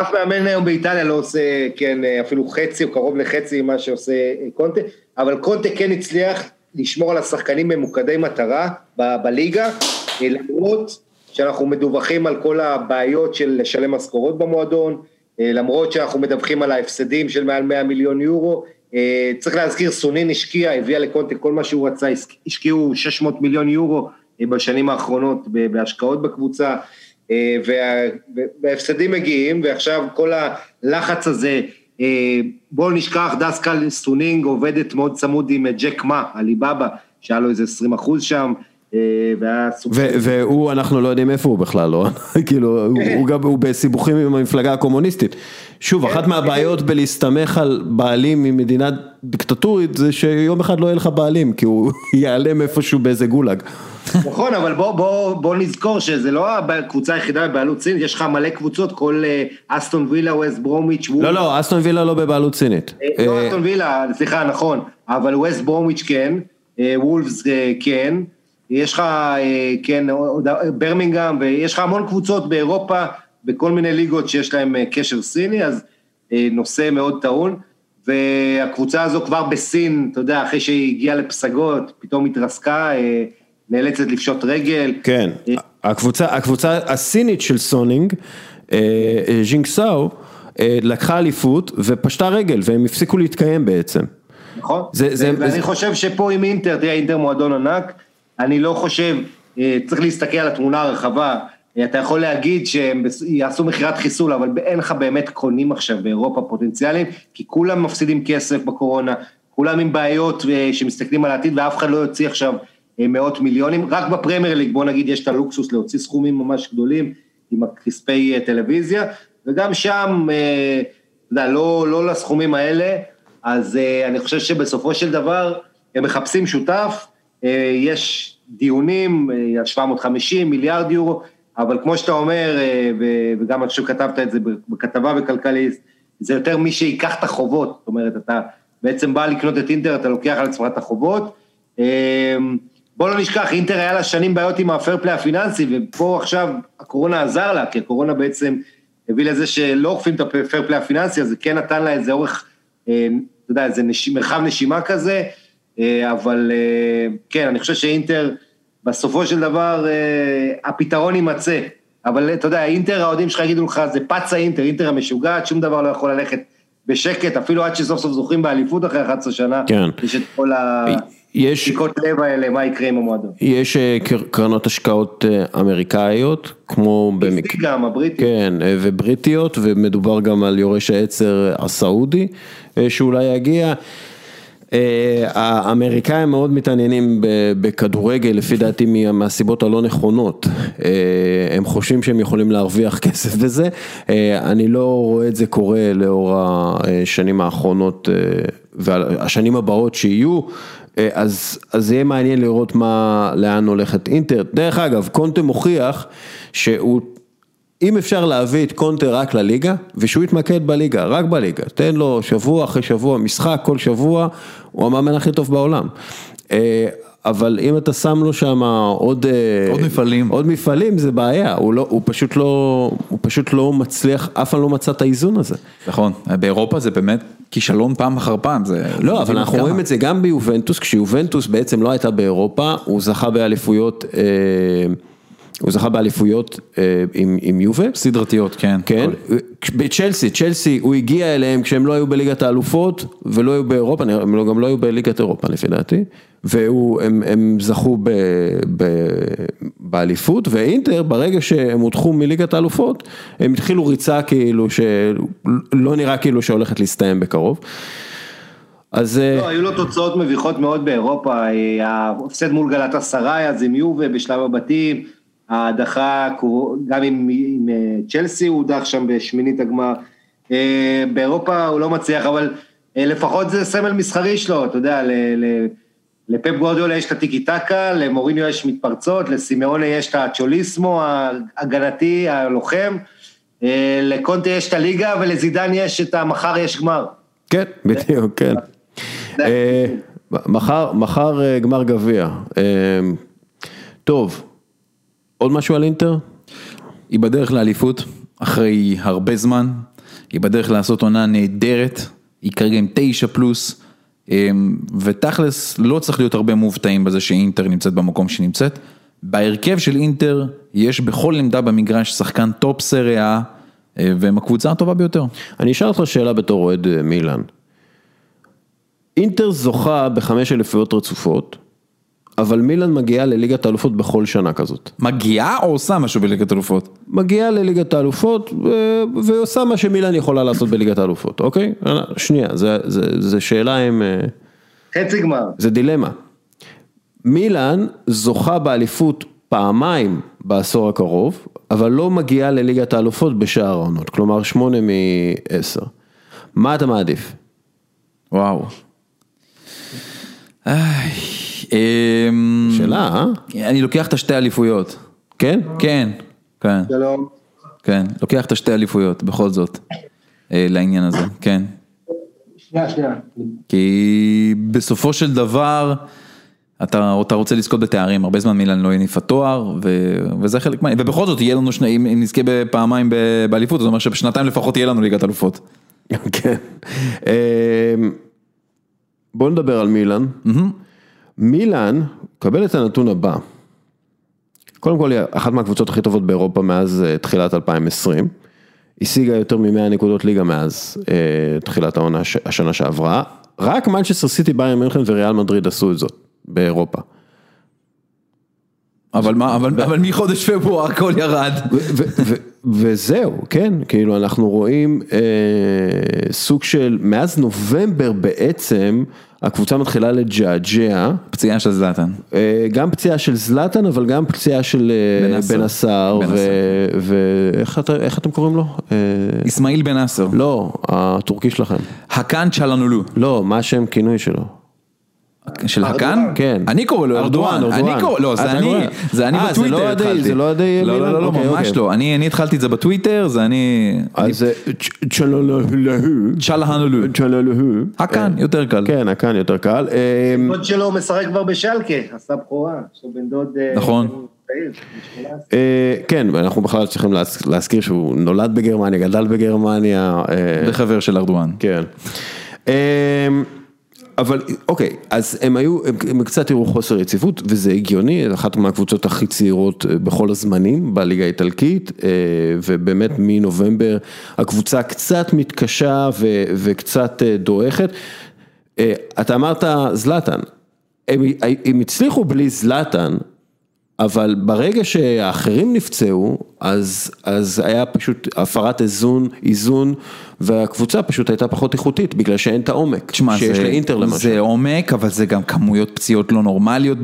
אף מאמן היום באיטליה לא עושה, כן, אפילו חצי או קרוב לחצי מה שעושה קונטה, אבל קונטה כן הצליח לשמור על השחקנים ממוקדי מטרה בליגה, למרות... שאנחנו מדווחים על כל הבעיות של לשלם משכורות במועדון, למרות שאנחנו מדווחים על ההפסדים של מעל מאה מיליון יורו, צריך להזכיר, סונין השקיע, הביאה לקונטה כל מה שהוא רצה, השקיעו שש מאות מיליון יורו בשנים האחרונות בהשקעות בקבוצה, וההפסדים מגיעים, ועכשיו כל הלחץ הזה, בואו נשכח, דסקל סונינג עובדת מאוד צמוד עם ג'ק מה, עלי בבא, שהיה לו איזה עשרים אחוז שם, והוא, אנחנו לא יודעים איפה הוא בכלל, לא? כאילו, הוא בסיבוכים עם המפלגה הקומוניסטית. שוב, אחת מהבעיות בלהסתמך על בעלים ממדינה דיקטטורית, זה שיום אחד לא יהיה לך בעלים, כי הוא ייעלם איפשהו באיזה גולג. נכון, אבל בוא נזכור שזה לא הקבוצה היחידה בבעלות סינית, יש לך מלא קבוצות, כל אסטון וילה, ווסט ברומיץ'. לא, לא, אסטון וילה לא בבעלות סינית. לא אסטון וילה, סליחה, נכון, אבל ווסט ברומיץ' כן, וולפס כן, יש לך, כן, ברמינגהם, ויש לך המון קבוצות באירופה, בכל מיני ליגות שיש להם קשר סיני, אז נושא מאוד טעון, והקבוצה הזו כבר בסין, אתה יודע, אחרי שהיא הגיעה לפסגות, פתאום התרסקה, נאלצת לפשוט רגל. כן, הקבוצה, הקבוצה הסינית של סונינג, ז'ינג סאו, לקחה אליפות ופשטה רגל, והם הפסיקו להתקיים בעצם. נכון, זה, זה, ואני זה... חושב שפה עם אינטר, תראה, אינטר מועדון ענק, אני לא חושב, צריך להסתכל על התמונה הרחבה, אתה יכול להגיד שהם יעשו מחירת חיסול, אבל אין לך באמת קונים עכשיו באירופה פוטנציאליים, כי כולם מפסידים כסף בקורונה, כולם עם בעיות שמסתכלים על העתיד, ואף אחד לא יוציא עכשיו מאות מיליונים, רק בפרמייר ליג, בוא נגיד, יש את הלוקסוס להוציא סכומים ממש גדולים, עם הכספי טלוויזיה, וגם שם, לא, לא לסכומים האלה, אז אני חושב שבסופו של דבר, הם מחפשים שותף, יש דיונים, שבע מאות וחמישים מיליארד יורו, אבל כמו שאתה אומר, וגם אני חושב כתבת את זה בכתבה בכלכליסט, זה יותר מי שיקח את החובות, זאת אומרת, אתה בעצם בא לקנות את אינטר, אתה לוקח על עצמך את החובות, בוא לא נשכח, אינטר היה לה שנים בעיות עם הפרפלי הפיננסי, ופה עכשיו הקורונה עזר לה, כי הקורונה בעצם הביא לזה שלא אוכפים את הפרפלי הפיננסי, אז זה כן נתן לה איזה אורך, אתה יודע, איזה מרחב נשימה כזה, אבל כן, אני חושב שאינטר, בסופו של דבר, הפתרון יימצא, אבל אתה יודע, אינטר, העודים שלך יגידו לך, זה פצע אינטר, אינטר המשוגעת, שום דבר לא יכול ללכת בשקט, אפילו עד שסוף סוף זוכים באליפות אחרי אחת עשרה שנה, כן. יש את כל הבדיקות לב האלה, מה יקרה עם המועדון. יש קרנות השקעות אמריקאיות, כמו במקרה, גם הבריטיות. כן, ובריטיות, ומדובר גם על יורש העצר הסעודי, שאולי יגיע, האמריקאים מאוד מתעניינים בכדורגל, לפי דעתי מהסיבות הלא נכונות, הם חושבים שהם יכולים להרוויח כסף בזה, אני לא רואה את זה קורה לאור השנים האחרונות והשנים הבאות שיהיו, אז זה יהיה מעניין לראות לאן הולכת אינטר. דרך אגב, קונטה מוכיח שהוא, אם אפשר להביא את קונטה רק לליגה, ושהוא יתמקד בליגה, רק בליגה, תן לו שבוע אחרי שבוע, משחק כל שבוע, הוא המאמן הכי טוב בעולם. אבל אם אתה שם לו שם עוד, עוד מפעלים, עוד מפעלים, זה בעיה. הוא לא, הוא פשוט לא, הוא פשוט לא מצליח, אף פעם לא מצא את האיזון הזה. נכון. באירופה זה באמת כישלון פעם אחר פעם. זה לא, אבל אנחנו רואים את זה גם ביובנטוס, כשיובנטוס בעצם לא הייתה באירופה, הוא זכה באליפויות, הוא זכה באליפויות עם, עם יובה. סדרתיות, כן. כן. בצ'לסי, צ'לסי, הוא הגיע אליהם כשהם לא היו בליגת האלופות, ולא היו באירופה, הם גם לא היו בליגת אירופה, לפי דעתי, והם הם זכו ב, ב, באליפות, ואינטר, ברגע שהם הודחו מליגת האלופות, הם התחילו ריצה כאילו, שלא נראה כאילו שהולכת להסתיים בקרוב. אז לא, היו לו תוצאות מביכות מאוד באירופה, ההפסד מול גלת סראי, אז עם יובה בשלב הבתים, ההדחה, גם עם, עם צ'לסי, הוא הודח שם בשמינית הגמר, באירופה הוא לא מצליח, אבל לפחות זה סמל מסחרי שלו, אתה יודע, לפפ גוארדיולה יש את הטיקי-טקה, למוריניו יש מתפרצות, לסימאונה יש את הצ'וליסמו ההגנתי, הלוחם, לקונטה יש את הליגה, ולזידן יש את המחר יש גמר. כן, בדיוק, כן. מחר, מחר גמר גביע. טוב. עוד משהו על אינטר? היא בדרך לאליפות, אחרי הרבה זמן, היא בדרך לעשות עונה נהדרת, היא כרגע עם תשע פלוס, ותכלס לא צריך להיות הרבה מובטאים בזה שאינטר נמצאת במקום שנמצאת. בהרכב של אינטר יש בכל עמדה במגרש שחקן טופ סריה, והם הקבוצה הטובה ביותר. אני אשאל אותך שאלה בתור אוהד מילאן. אינטר זוכה בחמש אליפויות רצופות, אבל מילאן מגיעה לליגת האלופות בכל שנה כזאת. מגיעה או עושה משהו בליגת האלופות? מגיעה לליגת האלופות, ועושה מה שמילאן יכולה לעשות בליגת האלופות, אוקיי? שנייה, זה, זה, זה שאלה עם חצי גמר. זה דילמה. מילאן זוכה באליפות פעמיים בעשור הקרוב, אבל לא מגיעה לליגת האלופות בשאר העונות, כלומר שמונה מעשר. מה אתה מעדיף? וואו. שאלה, אה? אני לוקח את השתי אליפויות. כן? כן. שלום. כן, לוקח את השתי אליפויות, בכל זאת, לעניין הזה, כן. שנייה, שנייה. כי בסופו של דבר... אתה, אתה רוצה לזכות בתארים, הרבה זמן מילן לא יניף התואר, ו, וזה חלק מה, ובכל זאת יהיה לנו שני, אם נזכה בפעמיים באליפות, זאת אומרת שבשנתיים לפחות יהיה לנו ליגת אלופות. כן. בוא נדבר על מילן. מילן, קבל את הנתון הבא. קודם כל, היא אחת מהקבוצות הכי טובות באירופה מאז תחילת אלפיים עשרים. השיגה יותר מ-מאה נקודות ליגה מאז תחילת העונה השנה שעברה. רק מנצ'סטר סיטי, ביירן מינכן וריאל מדריד עשו את זאת. באירופה. אבל מה, אבל אבל מחודש פברואר הכל ירד. וזהו, כן, כאילו אנחנו רואים סוג של מאז נובמבר בעצם הקבוצה מתחילה לג'עג'ע. פציעה של זלטן. גם פציעה של זלטן, אבל גם פציעה של בן עשר, ואיך איך אתם קוראים לו? אסמאעיל בן עשר. לא, הטורקי שלכם. הקאן צ'לנולו. לא, מה השם כינוי שלו? של הקאן? כן. אני קורא לו ארדואן. אני קורא, לא, זה אני, זה אני בטוויטר התחלתי. זה לא עדי ימין? לא, לא, לא, ממש לא. אני התחלתי את זה בטוויטר, זה אני... אז זה צ'להנולו. צ'להנולו. צ'להנולו. הקאן, יותר קל. כן, הקאן יותר קל. בן שלו משחק כבר בשלקה, עשה בחורה, שבן דוד... נכון. כן, אנחנו בכלל צריכים להזכיר שהוא נולד בגרמניה, גדל בגרמניה. בחבר של ארדואן. כן. אבל אוקיי, אז הם היו, הם קצת הראו חוסר יציבות, וזה הגיוני, אחת מהקבוצות הכי צעירות בכל הזמנים, בליגה האיטלקית, ובאמת מנובמבר, הקבוצה קצת מתקשה ו- וקצת דועכת. אתה אמרת זלטן, הם, הם הצליחו בלי זלטן, אבל ברגע שהאחרים נפצעו, אז, אז היה פשוט הפרת איזון, איזון, והקבוצה פשוט הייתה פחות איכותית, בגלל שאין את העומק, שמה, שיש זה, לאינטר למשל. זה עומק, אבל זה גם כמויות פציעות לא נורמליות,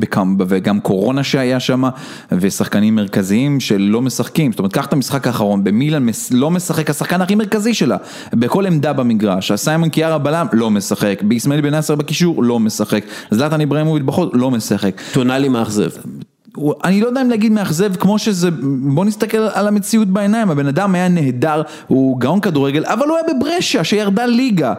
וגם קורונה שהיה שם, ושחקנים מרכזיים שלא משחקים, זאת אומרת, קח את המשחק האחרון, במילן לא משחק השחקן הכי מרכזי שלה, בכל עמדה במגרש, הסיימן קיארה בלם לא משחק, ביסמאל בן עשר בקישור לא משחק, זלאטן איברהימוביץ' בחוץ לא משחק. טונאלי מאכזב. אני לא יודע אם להגיד מאכזב כמו שזה, בוא נסתכל על המציאות בעיניים, הבן אדם היה נהדר, הוא גאון כדורגל, אבל הוא היה בברשה שירדה ליגה,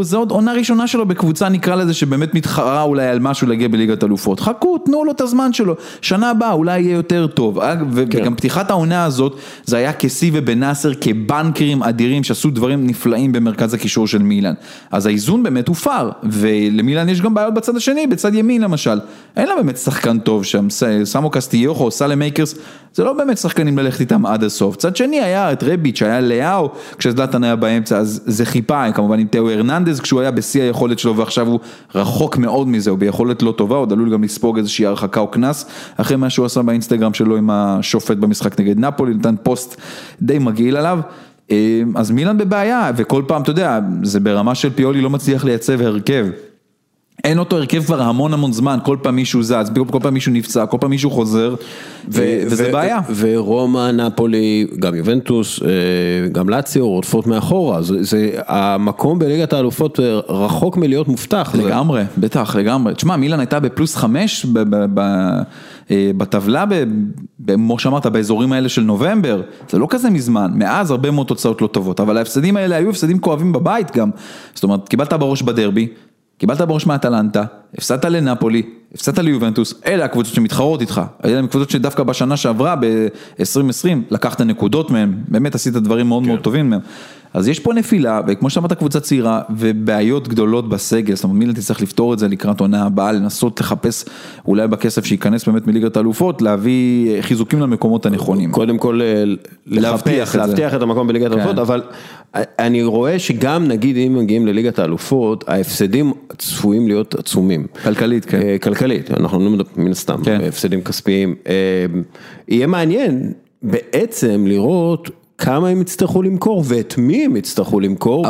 זו עוד עונה ראשונה שלו בקבוצה נקרא לזה שבאמת מתחרה אולי על משהו לגבי בליגת אלופות, חכו, תנו לו את הזמן שלו, שנה הבאה אולי יהיה יותר טוב, וגם פתיחת העונה הזאת, זה היה כסי ובן עשר כבנקרים אדירים שעשו דברים נפלאים במרכז הקישור של מילן, אז האיזון באמת הופר, ולמילן יש גם בעיות בצד השני, בצד ימין למשל, אין לה באמת שחקן טוב שם, סמו קסטיוך או סאלה מייקרס, זה לא באמת שחקנים ללכת איתם עד הסוף. צד שני היה את רביץ', היה לאו, כשזלטן היה באמצע, אז זה חיפה, כמובן עם תאו הרננדז, כשהוא היה בשיא היכולת שלו, ועכשיו הוא רחוק מאוד מזה, הוא ביכולת לא טובה, הוא עלול גם לספוג איזושהי הרחקה או כנס, אחרי מה שהוא עשה באינסטגרם שלו עם השופט במשחק נגד נפולי, נתן פוסט די מגעיל עליו, אז מילן בבעיה, וכל פעם, אתה יודע, זה ברמה של פיולי לא מצליח לייצב הרכב. אין אותו הרכב כבר המון המון זמן, כל פעם מישהו זז, כל פעם מישהו נפצע, כל פעם מישהו חוזר, וזה בעיה. ורומא, נפולי, גם יובנטוס, גם לאציו, רודפות מאחורה, המקום בליגת האלופות רחוק מלהיות מובטח. לגמרי, בטח, לגמרי. תשמע, מילן הייתה בפלוס חמש בטבלה, כמו שאמרת, באזורים האלה של נובמבר, זה לא כזה מזמן, מאז הרבה מאוד תוצאות לא טובות, אבל ההפסדים האלה היו הפסדים כואבים בבית גם, זאת אומרת, קיבלת בראש בדרבי, קיבלת בראש מהאטלנטה, הפסדת לנפולי, הפסדת ליובנטוס, אלה הקבוצות שמתחרות איתך, אלה הקבוצות שדווקא בשנה שעברה, ב-עשרים עשרים, לקחת נקודות מהם, באמת עשית דברים מאוד מאוד טובים מהם, אז יש פה נפילה, וכמו שאמרת קבוצה צעירה, ובעיות גדולות בסגל, זאת אומרת, מילן תצטרך לפתור את זה לקראת עונה הבאה, לנסות לחפש אולי בכסף שייכנס באמת מליגת האלופות, להביא חיזוקים למקומות הנכונים. קודם כל, להבטיח, להבטיח את המקום בליגת האלופות, אבל אני רואה שגם נגיד אם מגיעים לליגת האלופות, ההפסדים צפויים להיות עצומים. כלכלית, כן. כלכלית, אנחנו לא מדברים מן הסתם, הפסדים כספיים. יהיה מעניין בעצם לראות כמה הם יצטרכו למכור ואת מי הם יצטרכו למכור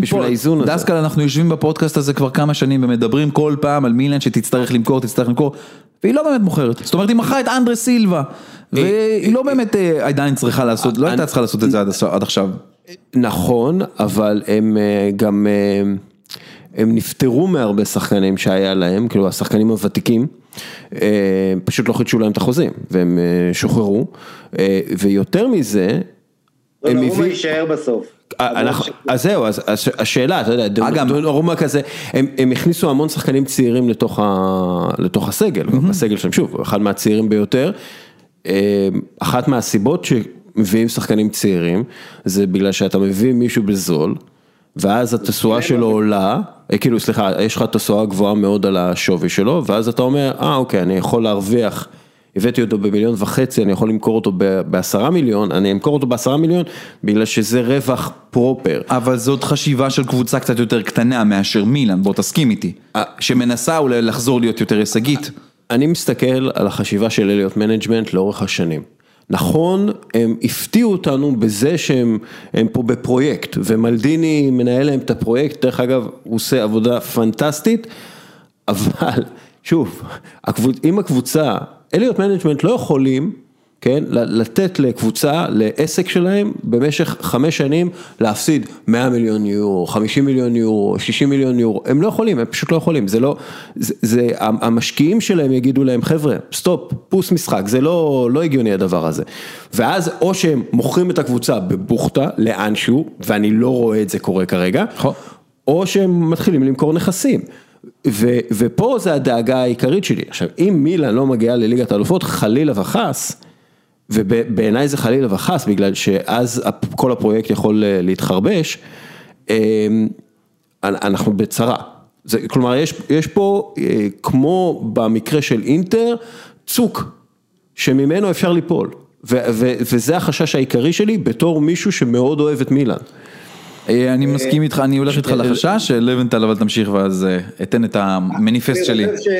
בשביל האיזון הזה. דסקל, אנחנו יושבים בפודקאסט הזה כבר כמה שנים ומדברים כל פעם על מילן שתצטרך למכור, תצטרך למכור, והיא לא באמת מוכרת. זאת אומרת, היא מכרה את אנדרה סילבה, והיא לא באמת עדיין צריכה לעשות, לא הייתה צריכה לעשות את זה עד עכשיו. נכון, אבל הם גם, הם נפטרו מהרבה שחקנים שהיה להם, כאילו השחקנים הוותיקים, פשוט לא חידשו להם את החוזים, והם שוחררו, ויותר מזה, דונרומה יישאר בסוף. אז זהו, השאלה, אתה יודע, דונרומה כזה, הם הכניסו המון שחקנים צעירים לתוך הסגל, הסגל שלהם, שוב, אחד מהצעירים ביותר, אחת מהסיבות שמביאים שחקנים צעירים, זה בגלל שאתה מביא מישהו בזול, ואז התשואה שלו עולה, כאילו, סליחה, יש לך תשואה גבוהה מאוד על השווי שלו, ואז אתה אומר, אה, אוקיי, אני יכול להרוויח, הבאתי אותו במיליון וחצי, אני יכול למכור אותו בעשרה מיליון, אני אמכור אותו בעשרה מיליון, בגלל שזה רווח פרופר. אבל זאת חשיבה של קבוצה קצת יותר קטנה מאשר מילן, בוא תסכים איתי, שמנסה אולי לחזור להיות יותר הישגית. אני מסתכל על החשיבה של אליוט מנג'מנט לאורך השנים. נכון, הם הפתיעו אותנו בזה שהם פה בפרויקט, ומלדיני מנהל להם את הפרויקט, דרך אגב, הוא עושה עבודה פנטסטית, אבל שוב, אם הקבוצה, אליוט מנג'מנט לא יכולים, כן, לתת לקבוצה, לעסק שלהם, במשך חמש שנים, להפסיד מאה מיליון יורו, חמישים מיליון יורו, שישים מיליון יורו, הם לא יכולים, הם פשוט לא יכולים, זה לא, זה, זה, המשקיעים שלהם יגידו להם, חבר'ה, סטופ, פוס משחק, זה לא, לא הגיוני הדבר הזה, ואז או שהם מוכרים את הקבוצה בבוכתה, לאנשהו, ואני לא רואה את זה קורה כרגע, או שהם מתחילים למכור נכסים, ו, ופה זה הדאגה העיקרית שלי, עכשיו, אם מילן לא מגיעה לליגת האלופות, חלילה וחס, ובעיניי זה חלילה וחס, בגלל שאז כל הפרויקט יכול להתחרבש, אנחנו בצרה. זה, כלומר, יש, יש פה, כמו במקרה של אינטר, צוק, שממנו אפשר ליפול. ו, ו, וזה החשש העיקרי שלי, בתור מישהו שמאוד אוהב את מילן. אני מסכים איתך, אני הולך איתך לחשש, שלבנטל אבל תמשיך ואז אתן את המניפסט שלי. אני חושב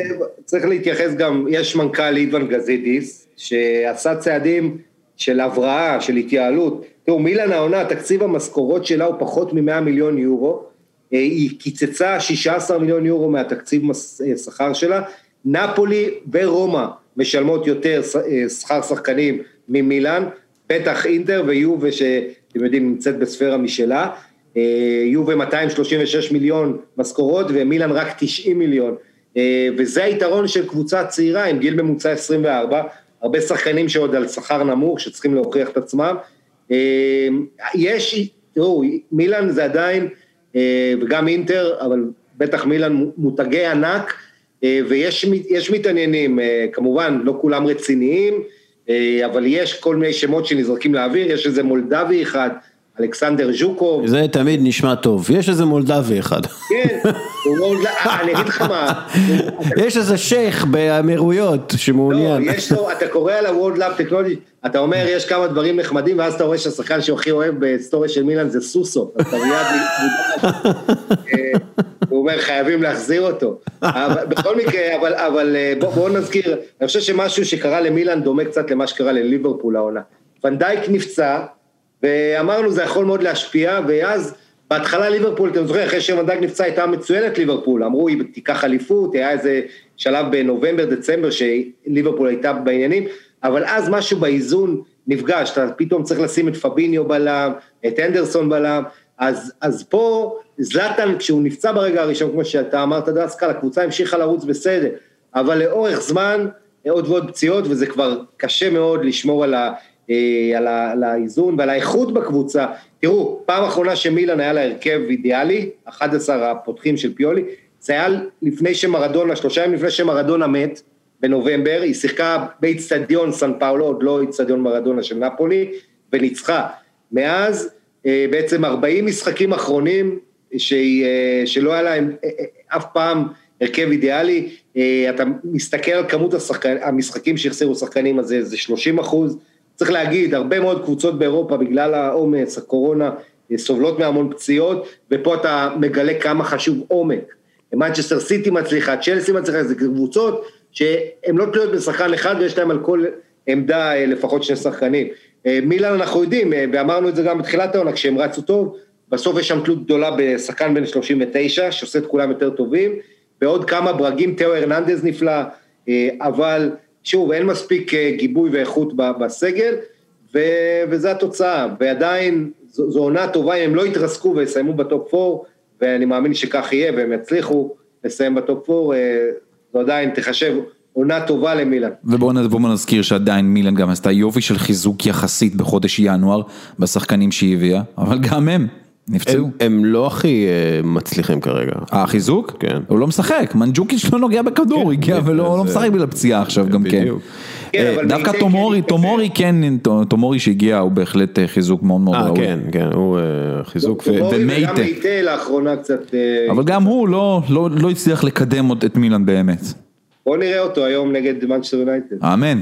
שצריך להתייחס גם, יש מנכ"ל איוון גזידיס, שעשה צעדים של הבראה, של התייעלות. תראו, מילן העונה, תקציב המשכורות שלה הוא פחות מ-מאה מיליון יורו, היא קיצצה שישה עשר מיליון יורו מהתקציב שכר שלה, נפולי ורומא משלמות יותר שכר שחקנים ממילן, בטח אינטר ויובה שאתם יודעים נמצאת בספירה משלה, יובה מאתיים שלושים ושש מיליון משכורות ומילן רק תשעים מיליון, וזה היתרון של קבוצה צעירה עם גיל ממוצע עשרים וארבע, הרבה שחקנים שעוד על שכר נמוך, שצריכים להוכיח את עצמם, יש, תראו, מילן זה עדיין, וגם אינטר, אבל בטח מילן מותגי ענק, ויש יש מתעניינים, כמובן לא כולם רציניים, אבל יש כל מיני שמות שנזרקים לאוויר, יש איזה מולדבי אחד, אלכסנדר ז'וקוב. זה תמיד נשמע טוב, יש איזה מולדבי אחד. כן, הוא מולדבי, אני אגיד לך מה. יש איזה שייך באמירויות שמעוניין. לא, יש לו, אתה קורא עליו World Lab Technology, אתה אומר יש כמה דברים נחמדים, ואז אתה רואה שהשחקן שהוא הכי אוהב בסטוריה של מילן זה סוסו, אתה רואה, הוא אומר חייבים להחזיר אותו, בכל מקרה, אבל בואו נזכיר, אני חושב שמשהו שקרה למילן דומה קצת למה שקרה לליברפול העונה, ונדייק נפצע, ואמרנו זה יכול מאוד להשפיע, ואז בהתחלה ליברפול, אתם זוכרים, אחרי שמנדייק נפצע הייתה מצוינת ליברפול, אמרו היא תיקח אליפות, היה איזה שלב בנובמבר, דצמבר, שליברפול הייתה בעניינים, אבל אז משהו באיזון נפגש, אתה פתאום צריך לשים את פביניו בלם, את אנדרסון בלם, אז, אז פה זלטן, כשהוא נפצע ברגע הראשון, כמו שאתה אמרת דסקל, הקבוצה המשיכה לרוץ בסדר, אבל לאורך זמן, עוד ועוד פציעות, וזה כבר קשה מאוד לשמור על ה... על, ה, על האיזון ועל האיכות בקבוצה. תראו, פעם אחרונה שמילן היה לה הרכב אידיאלי, אחד עשר הפותחים של פיולי, זה היה לפני שמרדונה, שלושה ימים לפני שמרדונה מת, בנובמבר, היא שיחקה באיצטדיון סן פאולו, עוד לא איצטדיון מרדונה של נפולי, וניצחה. מאז, בעצם ארבעים משחקים אחרונים, ש... שלא היה להם אף פעם הרכב אידיאלי, אתה מסתכל על כמות השחקנים, המשחקים שהחסירו שחקנים הזה, זה שלושים אחוז, צריך להגיד, הרבה מאוד קבוצות באירופה, בגלל האומץ, הקורונה, סובלות מהמון פציעות, ופה אתה מגלה כמה חשוב עומק. מנצ'סטר סיטי מצליחה, צ'לסי מצליחה, זה קבוצות שהן לא תלויות בשחקן אחד, ויש להם על כל עמדה לפחות שני שחקנים. מילאן אנחנו יודעים, ואמרנו את זה גם בתחילת העונה, כשהם רצו טוב, בסוף יש שם תלות גדולה בשחקן בין שלושים ותשע, שעושה את כולם יותר טובים, בעוד כמה ברגים, תאו הרננדז נפלא, אבל שוב, אין מספיק גיבוי ואיכות בסגל, וזו התוצאה, ועדיין זו עונה טובה, אם הם לא יתרסקו ויסיימו בטופ ארבע, ואני מאמין שכך יהיה, והם יצליחו לסיים בטופ ארבע, זו עדיין תחשב עונה טובה למילן. ובואו נזכיר שעדיין מילן גם עשתה יופי של חיזוק יחסית בחודש ינואר, בשחקנים שהיא הביאה, אבל גם הם נפצעו. הם לא הכי מצליחים כרגע. החיזוק? כן. הוא לא משחק, מנג'וקיץ' לא נוגע בכדור, הגיע ולא משחק בלי פציעה עכשיו גם כן. דווקא תומורי, תומורי כן, תומורי שהגיע הוא בהחלט חיזוק מאוד מאוד ראוי. כן, כן, הוא חיזוק ומייטה. גם מייטה לאחרונה קצת... אבל גם הוא לא הצליח לקדם את מילן באמת. בוא נראה אותו היום נגד מנצ'סטר יונייטד. אמן.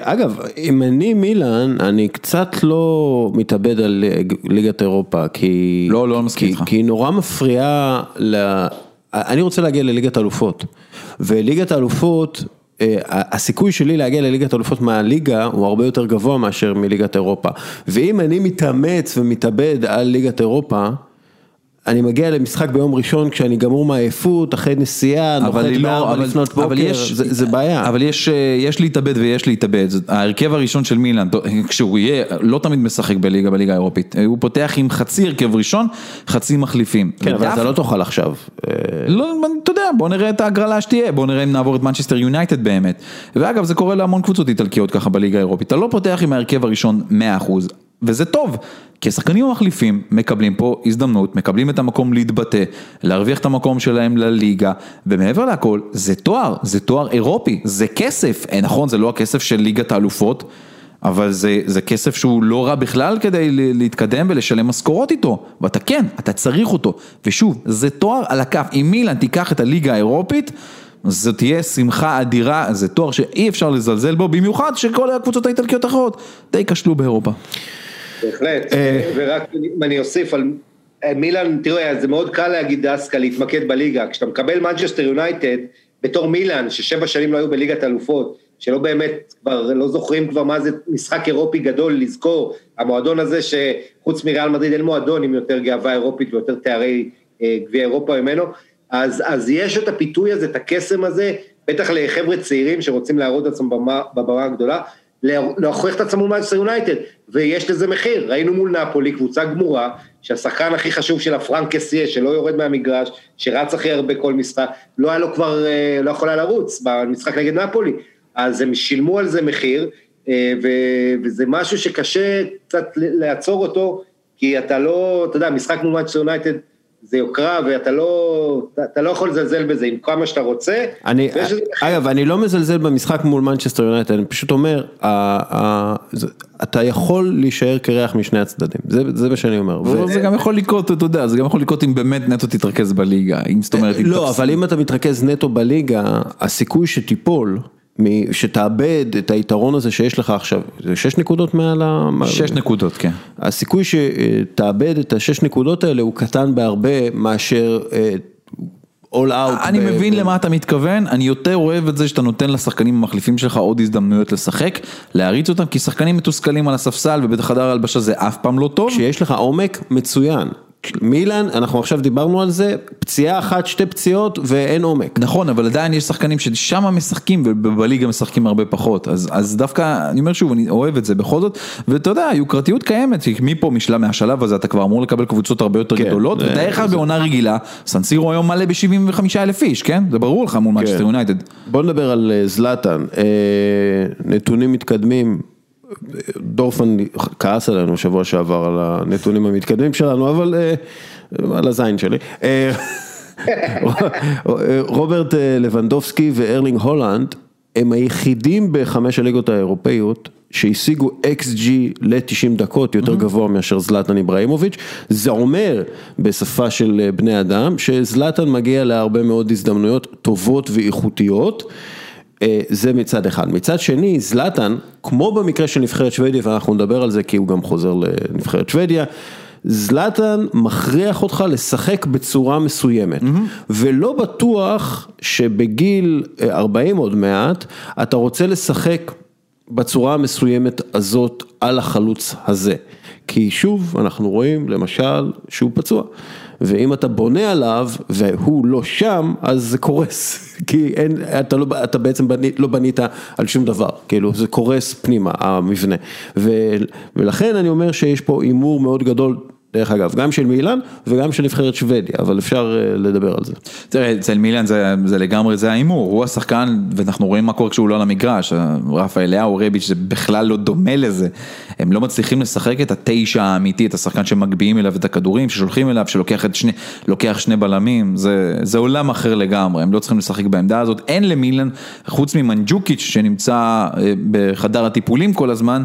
אגב, אם אני מילן, אני קצת לא מתאבד על ליגת אירופה, כי... לא, לא מסכים איתך. כי היא נורא מפריעה ל... אני רוצה להגיע לליגת האלופות, וליגת האלופות... הסיכוי שלי להגיע לליגת האלופות מהליגה הוא הרבה יותר גבוה מאשר מליגת אירופה, ואם אני מתאמץ ומתאבד על ליגת אירופה אני מגיע למשחק ביום ראשון כשאני גמור מעייפות, אחרי נסיעה, נוחת בארבע לפנות בוקר, זה בעיה. אבל יש להתאבד ויש להתאבד. ההרכב הראשון של מילן, כשהוא יהיה, לא תמיד משחק בליגה, בליגה האירופית. הוא פותח עם חצי הרכב ראשון, חצי מחליפים. כן, אבל אתה לא תוכל עכשיו. לא, אתה יודע, בוא נראה את ההגרלה שתהיה, בוא נראה אם נעבור את מנצ'סטר יונייטד באמת. ואגב, זה קורה להמון קבוצות איטלקיות ככה בליגה האירופית. אתה לא פותח עם ההרכב הראשון מאה אחוז. וזה טוב, כי השחקנים המחליפים מקבלים פה הזדמנות, מקבלים את המקום להתבטא, להרוויח את המקום שלהם לליגה, ומעבר לכל, זה תואר, זה תואר אירופי, זה כסף, נכון, זה לא הכסף של ליגת האלופות, אבל זה, זה כסף שהוא לא רע בכלל כדי להתקדם ולשלם משכורות איתו, ואתה כן, אתה צריך אותו, ושוב, זה תואר על הכף, אם מילן תיקח את הליגה האירופית, זו תהיה שמחה אדירה, זה תואר שאי אפשר לזלזל בו, במיוחד שכל הקבוצות האיטלקיות האחרות די כשלו באירופה. בהחלט, ורק אם אני אוסיף על מילן, תראה, זה מאוד קל להגיד דסקה, להתמקד בליגה, כשאתה מקבל מנצ'סטר יונייטד, בתור מילן, ששבע שנים לא היו בליגת אלופות, שלא באמת, כבר לא זוכרים כבר מה זה משחק אירופי גדול, לזכור, המועדון הזה שחוץ מריאל מדריד אין מועדון, עם יותר גאווה אירופית ויותר תארי גביע אירופה ממנו, אז, אז יש את הפיתוי הזה, את הקסם הזה, בטח לחבר'ה צעירים שרוצים להראות את עצמם במה, במה הגדולה, להוכיח את עצמו מנצ'סטר יונייטד, ויש לזה מחיר, ראינו מול נאפולי קבוצה גמורה, שהשחקן הכי חשוב שלה פרנק קסיה, שלא יורד מהמגרש, שרץ הכי הרבה כל משחק, לא היה לו כבר, לא יכולה לרוץ במשחק נגד נאפולי, אז הם שילמו על זה מחיר, וזה משהו שקשה קצת לעצור אותו, כי אתה לא, אתה יודע, משחק מול מנצ'סטר יונייטד, זה יוקרה, ואתה לא, אתה לא יכול לזלזל בזה, עם כמה שאתה רוצה. אני, אגב, אני לא מזלזל במשחק מול מנצ'סטר יונייטד, אני פשוט אומר, אתה יכול להישאר קרח משני הצדדים, זה מה שאני אומר. זה גם יכול לקרות, אתה יודע, זה גם יכול לקרות אם באמת נטו תתרכז בליגה, אם זאת אומרת... לא, אבל אם אתה מתרכז נטו בליגה, הסיכוי שתיפול... שתאבד את היתרון הזה שיש לך עכשיו, זה שש נקודות מעל ה... שש נקודות, כן. הסיכוי שתאבד את השש נקודות האלה הוא קטן בהרבה מאשר all out. אני מבין למה אתה מתכוון, אני יותר אוהב את זה שאתה נותן לשחקנים המחליפים שלך עוד הזדמנויות לשחק, להריץ אותם, כי שחקנים מתוסכלים על הספסל ובית חדר הלבשה זה אף פעם לא טוב. כשיש לך עומק מצוין. מילן, אנחנו עכשיו דיברנו על זה, פציעה אחת, שתי פציעות ואין עומק. נכון, אבל עדיין יש שחקנים ששם משחקים ובליגה משחקים הרבה פחות, אז, אז דווקא, אני אומר שוב, אני אוהב את זה בכל זאת, ואתה יודע, יוקרתיות קיימת, מפה משלם מהשלב הזה, אתה כבר אמור לקבל קבוצות הרבה יותר כן, גדולות, ודרך כלל בעונה רגילה, סנסירו היום מלא ב-שבעים וחמישה אלף איש, כן? זה ברור לך מול מנצ'סטר יונייטד. בוא נדבר על זלאטן, נתונים מתקדמים, דורפן כעס עלינו שבוע שעבר על הנתונים המתקדמים שלנו, אבל על הזין שלי. רוברט לבנדובסקי וארלינג הולנד הם היחידים בחמש הליגות האירופאיות שהשיגו אקס ג'י ל-תשעים דקות יותר גבוה מאשר זלאטן איברהימוביץ'. זה אומר בשפה של בני אדם שזלאטן מגיע להרבה מאוד הזדמנויות טובות ואיכותיות. זה מצד אחד. מצד שני, זלאטן, כמו במקרה של נבחרת שוודיה, ואנחנו נדבר על זה כי הוא גם חוזר לנבחרת שוודיה, זלאטן מכריח אותך לשחק בצורה מסוימת, ולא בטוח שבגיל ארבעים עוד מעט, אתה רוצה לשחק בצורה המסוימת הזאת על החלוץ הזה. כי שוב אנחנו רואים למשל שהוא פצוע. ואם אתה בונה עליו והוא לא שם, אז זה קורס. כי אין, אתה, לא, אתה בעצם בני, לא בנית על שום דבר. כאילו, זה קורס פנימה, המבנה. ו, ולכן אני אומר שיש פה אימור מאוד גדול, דרך אגב, גם של מילאן וגם של נבחרת שוודיה, אבל אפשר לדבר על זה. תראה, אצל מילאן זה, זה לגמרי, זה האימור, הוא השחקן, ואנחנו רואים מה קורה כשהוא לא על המגרש, רפאל לאהו, רביץ' זה בכלל לא דומה לזה, הם לא מצליחים לשחק את התשע האמיתי, את השחקן שמגביעים אליו את הכדורים, ששולחים אליו, שלוקח את שני, לוקח שני בלמים, זה, זה עולם אחר לגמרי, הם לא צריכים לשחק בעמדה הזאת, אין למילאן, חוץ ממנג'וקיץ' שנמצא בחדר הטיפולים כל הזמן,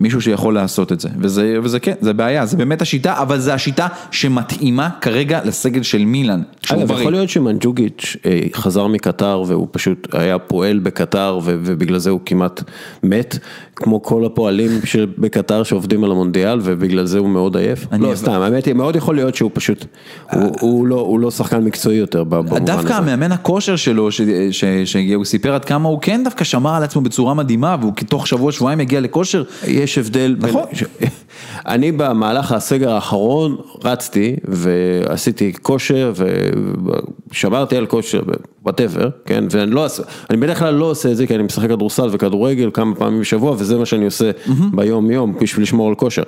מישהו שיכול לעשות את זה, וזה, וזה כן, זה בעיה, זה באמת השיטה, אבל זה השיטה שמתאימה כרגע לסגל של מילאן. יכול להיות שמנג'וגיץ' חזר מקטר, והוא פשוט היה פועל בקטר, ובגלל זה הוא כמעט מת, כמו כל הפועלים בקטר שעובדים על המונדיאל, ובגלל זה הוא מאוד עייף. לא, סתם, האמת היא, מאוד יכול להיות שהוא פשוט, הוא לא שחקן מקצועי יותר, במובן הזה. דווקא המאמן הכושר שלו, שהוא סיפר עד כמה הוא כן דווקא שמר על עצמו בצורה מדהימה, והוא תוך שבוע, שבועיים הגיע לכושר. יש הבדל, נכון. בין... אני במהלך הסגר האחרון רצתי ועשיתי כושר ושמרתי על כושר whatever, כן, ואני לא, אני בדרך כלל לא עושה את זה, כי אני משחק כדורסל וכדורגל כמה פעמים בשבוע, וזה מה שאני עושה mm-hmm. ביום יום, בשביל לשמור על כושר.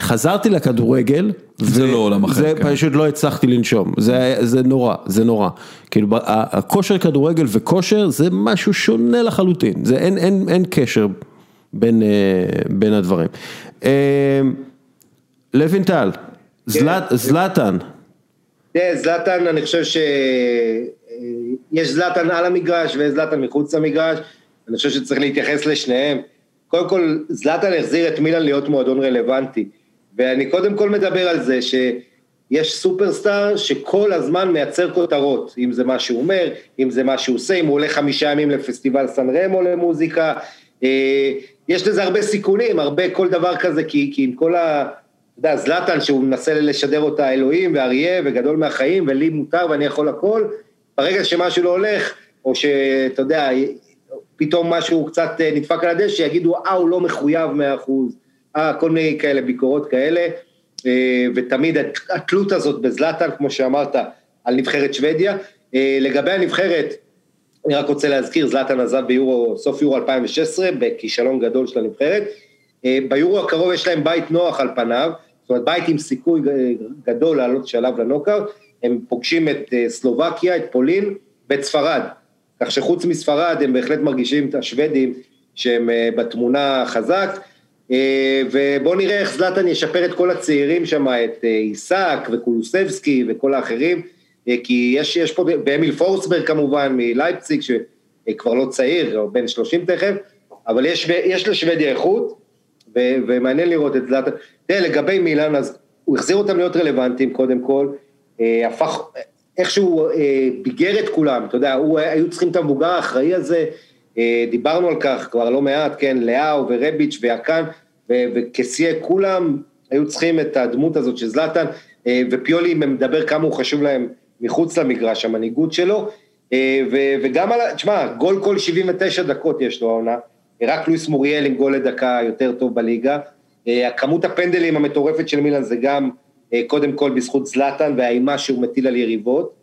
חזרתי לכדורגל, זה לא עולם אחר, פשוט לא הצלחתי לנשום, זה, זה נורא, זה נורא, כאילו, הכושר כדורגל וכושר, זה משהו שונה לחלוטין, זה אין, אין, אין קשר בין, בין הדברים. לוינטל, זלאטן. זלאטן, אני חושב שיש זלאטן על המגרש וזלאטן מחוץ למגרש, אני חושב שצריך להתייחס לשניהם. קודם כל, זלאטן החזיר את מילאן להיות מועדון רלוונטי, ואני קודם כל מדבר על זה שיש סופרסטאר שכל הזמן מייצר כותרות, אם זה מה שהוא אומר, אם זה מה שהוא עושה, אם הוא הולך חמישה ימים לפסטיבל סן רמו למוזיקה, יש לזה הרבה סיכונים, הרבה כל דבר כזה, כי, כי עם כל הזלטן שהוא מנסה לשדר אותה אלוהים ואריה וגדול מהחיים ולי מותר ואני יכול הכל, ברגע שמשהו לא הולך, או שאתה יודע, פתאום משהו קצת נדפק על הדשא, שיגידו, אה, הוא לא מחויב מאה אחוז, אה, כל מיני כאלה, ביקורות כאלה, ותמיד התלות הזאת בזלטן, כמו שאמרת, על נבחרת שוודיה. לגבי הנבחרת, אני רק רוצה להזכיר, זלאטן עזב ביורו, סוף יורו אלפיים ושש עשרה, בכישלון גדול של הנבחרת. ביורו הקרוב יש להם בית נוח על פניו, זאת אומרת, בית עם סיכוי גדול לעלות שלב לנוקר, הם פוגשים את סלובקיה, את פולין, ואת ספרד. כך שחוץ מספרד, הם בהחלט מרגישים את השוודים, שהם בתמונה חזק, ובואו נראה איך זלאטן ישפר את כל הצעירים שם, את איסק וקולוסבסקי וכל האחרים, כי יש, יש פה, באמיל פורסברג כמובן, מלייפציג, שכבר לא צעיר, או בין שלושים תכף, אבל יש, יש לשוודיה איכות, ו, ומעניין לראות את זלאטן. תראה, לגבי מילאן, אז הוא החזיר אותם להיות רלוונטיים, קודם כל, הפך, איכשהו ביגר את כולם, אתה יודע, הוא, היו צריכים את המבוגר האחראי הזה, דיברנו על כך, כבר לא מעט, כן, לאהו ורביץ' ויאקן, וכסייה כולם, היו צריכים את הדמות הזאת של זלאטן, ופיולי מדבר כמה הוא חשוב להם, מחוץ למגרש, המנהיגות שלו, וגם על, תשמע, גול כל שבעים ותשע דקות יש לו העונה, רק לואיס מוריאל עם גול לדקה יותר טוב בליגה, הכמות הפנדלים המטורפת של מילאן זה גם, קודם כל בזכות זלאטן, והאימה שהוא מטיל על יריבות,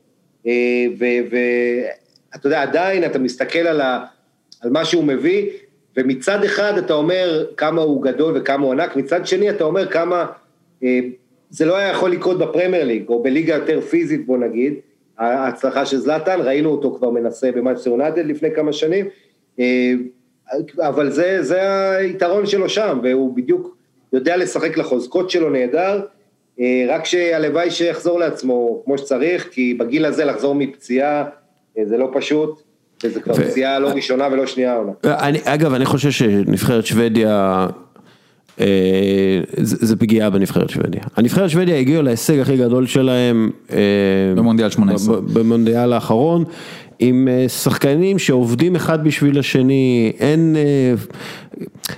ואתה יודע, עדיין אתה מסתכל על, ה, על מה שהוא מביא, ומצד אחד אתה אומר כמה הוא גדול וכמה הוא ענק, מצד שני אתה אומר כמה... זה לא היה יכול לקרות בפרמייר ליג, או בליגה יותר פיזית, בוא נגיד, ההצלחה של זלאטן, ראינו אותו כבר מנסה במנצ'סטר יונייטד לפני כמה שנים, אבל זה, זה היתרון שלו שם, והוא בדיוק יודע לשחק לחוזקות שלו נהדר, רק שהלוואי שיחזור לעצמו כמו שצריך, כי בגיל הזה לחזור מפציעה, זה לא פשוט, וזה כבר פציעה לא ראשונה ולא שנייה. אגב, אני חושב שנבחרת שוודיה... זה פגיעה בנבחרת שוודיה. הנבחרת שוודיה הגיעו להישג הכי גדול שלהם במונדיאל שמונה עשרה, במונדיאל האחרון, עם שחקנים שעובדים אחד בשביל השני, אין,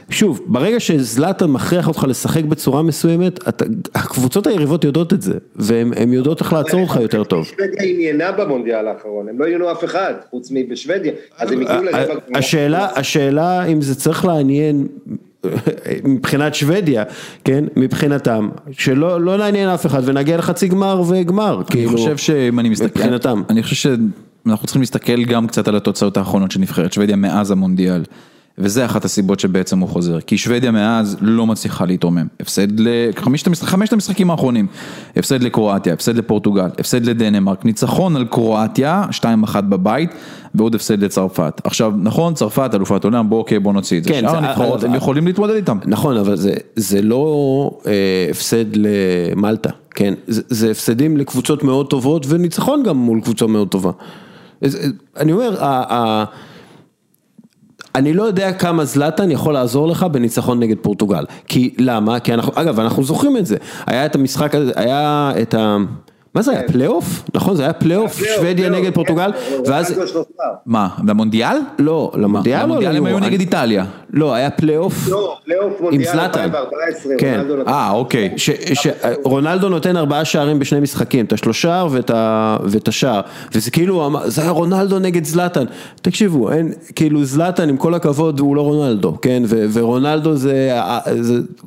שוב, ברגע שזלאטן מכריח אותך לשחק בצורה מסוימת, אתה, הקבוצות היריבות יודעות את זה, והן יודעות איך לעצור אותך יותר טוב. שוודיה עניינה במונדיאל האחרון, הם לא עניינו אף אחד, חוץ מבשוודיה, אז הם יקרו לרבע. השאלה, השאלה אם זה צריך לעניין, מבחינת שוודיה, כן, מבחינתם, שלא לא לעניין אף אחד, ונגיע לחצי גמר וגמר, כאילו, אני חושב שאם אני מסתכל, מבחינתם. אני חושב שאנחנו צריכים להסתכל גם קצת על התוצאות האחרונות שנבחרת שוודיה מאז המונדיאל, וזה אחת הסיבות שבעצם הוא חוזר, כי שוודיה מאז לא מצליחה להתרומם, הפסד לחמשת המשחקים האחרונים, הפסד לקרואטיה, הפסד לפורטוגל, הפסד לדנמרק, ניצחון על קרואטיה, שתיים אחת בבית, ועוד הפסד לצרפת. עכשיו, נכון, צרפת, אלופת עולם, בוא, אוקיי, בוא נוציא את זה. כן, הנבחרות, הם יכולים להתמודד איתם. נכון, אבל זה, זה לא, אה, הפסד למלטה, כן? זה, זה הפסדים לקבוצות מאוד טובות, וניצחון גם מול קבוצה מאוד טובה. אני אומר, ה, ה, אני לא יודע כמה זלאטן יכול לעזור לך בניצחון נגד פורטוגל. כי, למה? כי אנחנו, אגב, אנחנו זוכרים את זה. היה את המשחק הזה, היה את ה... מה זה היה? פלייאוף? נכון, זה היה פלייאוף, שוודיה נגד פורטוגל, ואז... מה, למונדיאל? לא, למונדיאל לא. למונדיאל הם היו נגד איטליה. לא, היה פלייאוף עם זלאטן. כן, אה, אוקיי. רונלדו נותן ארבעה שערים בשני משחקים, את השלושה ואת השער, וזה כאילו, זה היה רונלדו נגד זלאטן. תקשיבו, כאילו זלאטן, עם כל הכבוד, הוא לא רונלדו, כן? ורונלדו זה,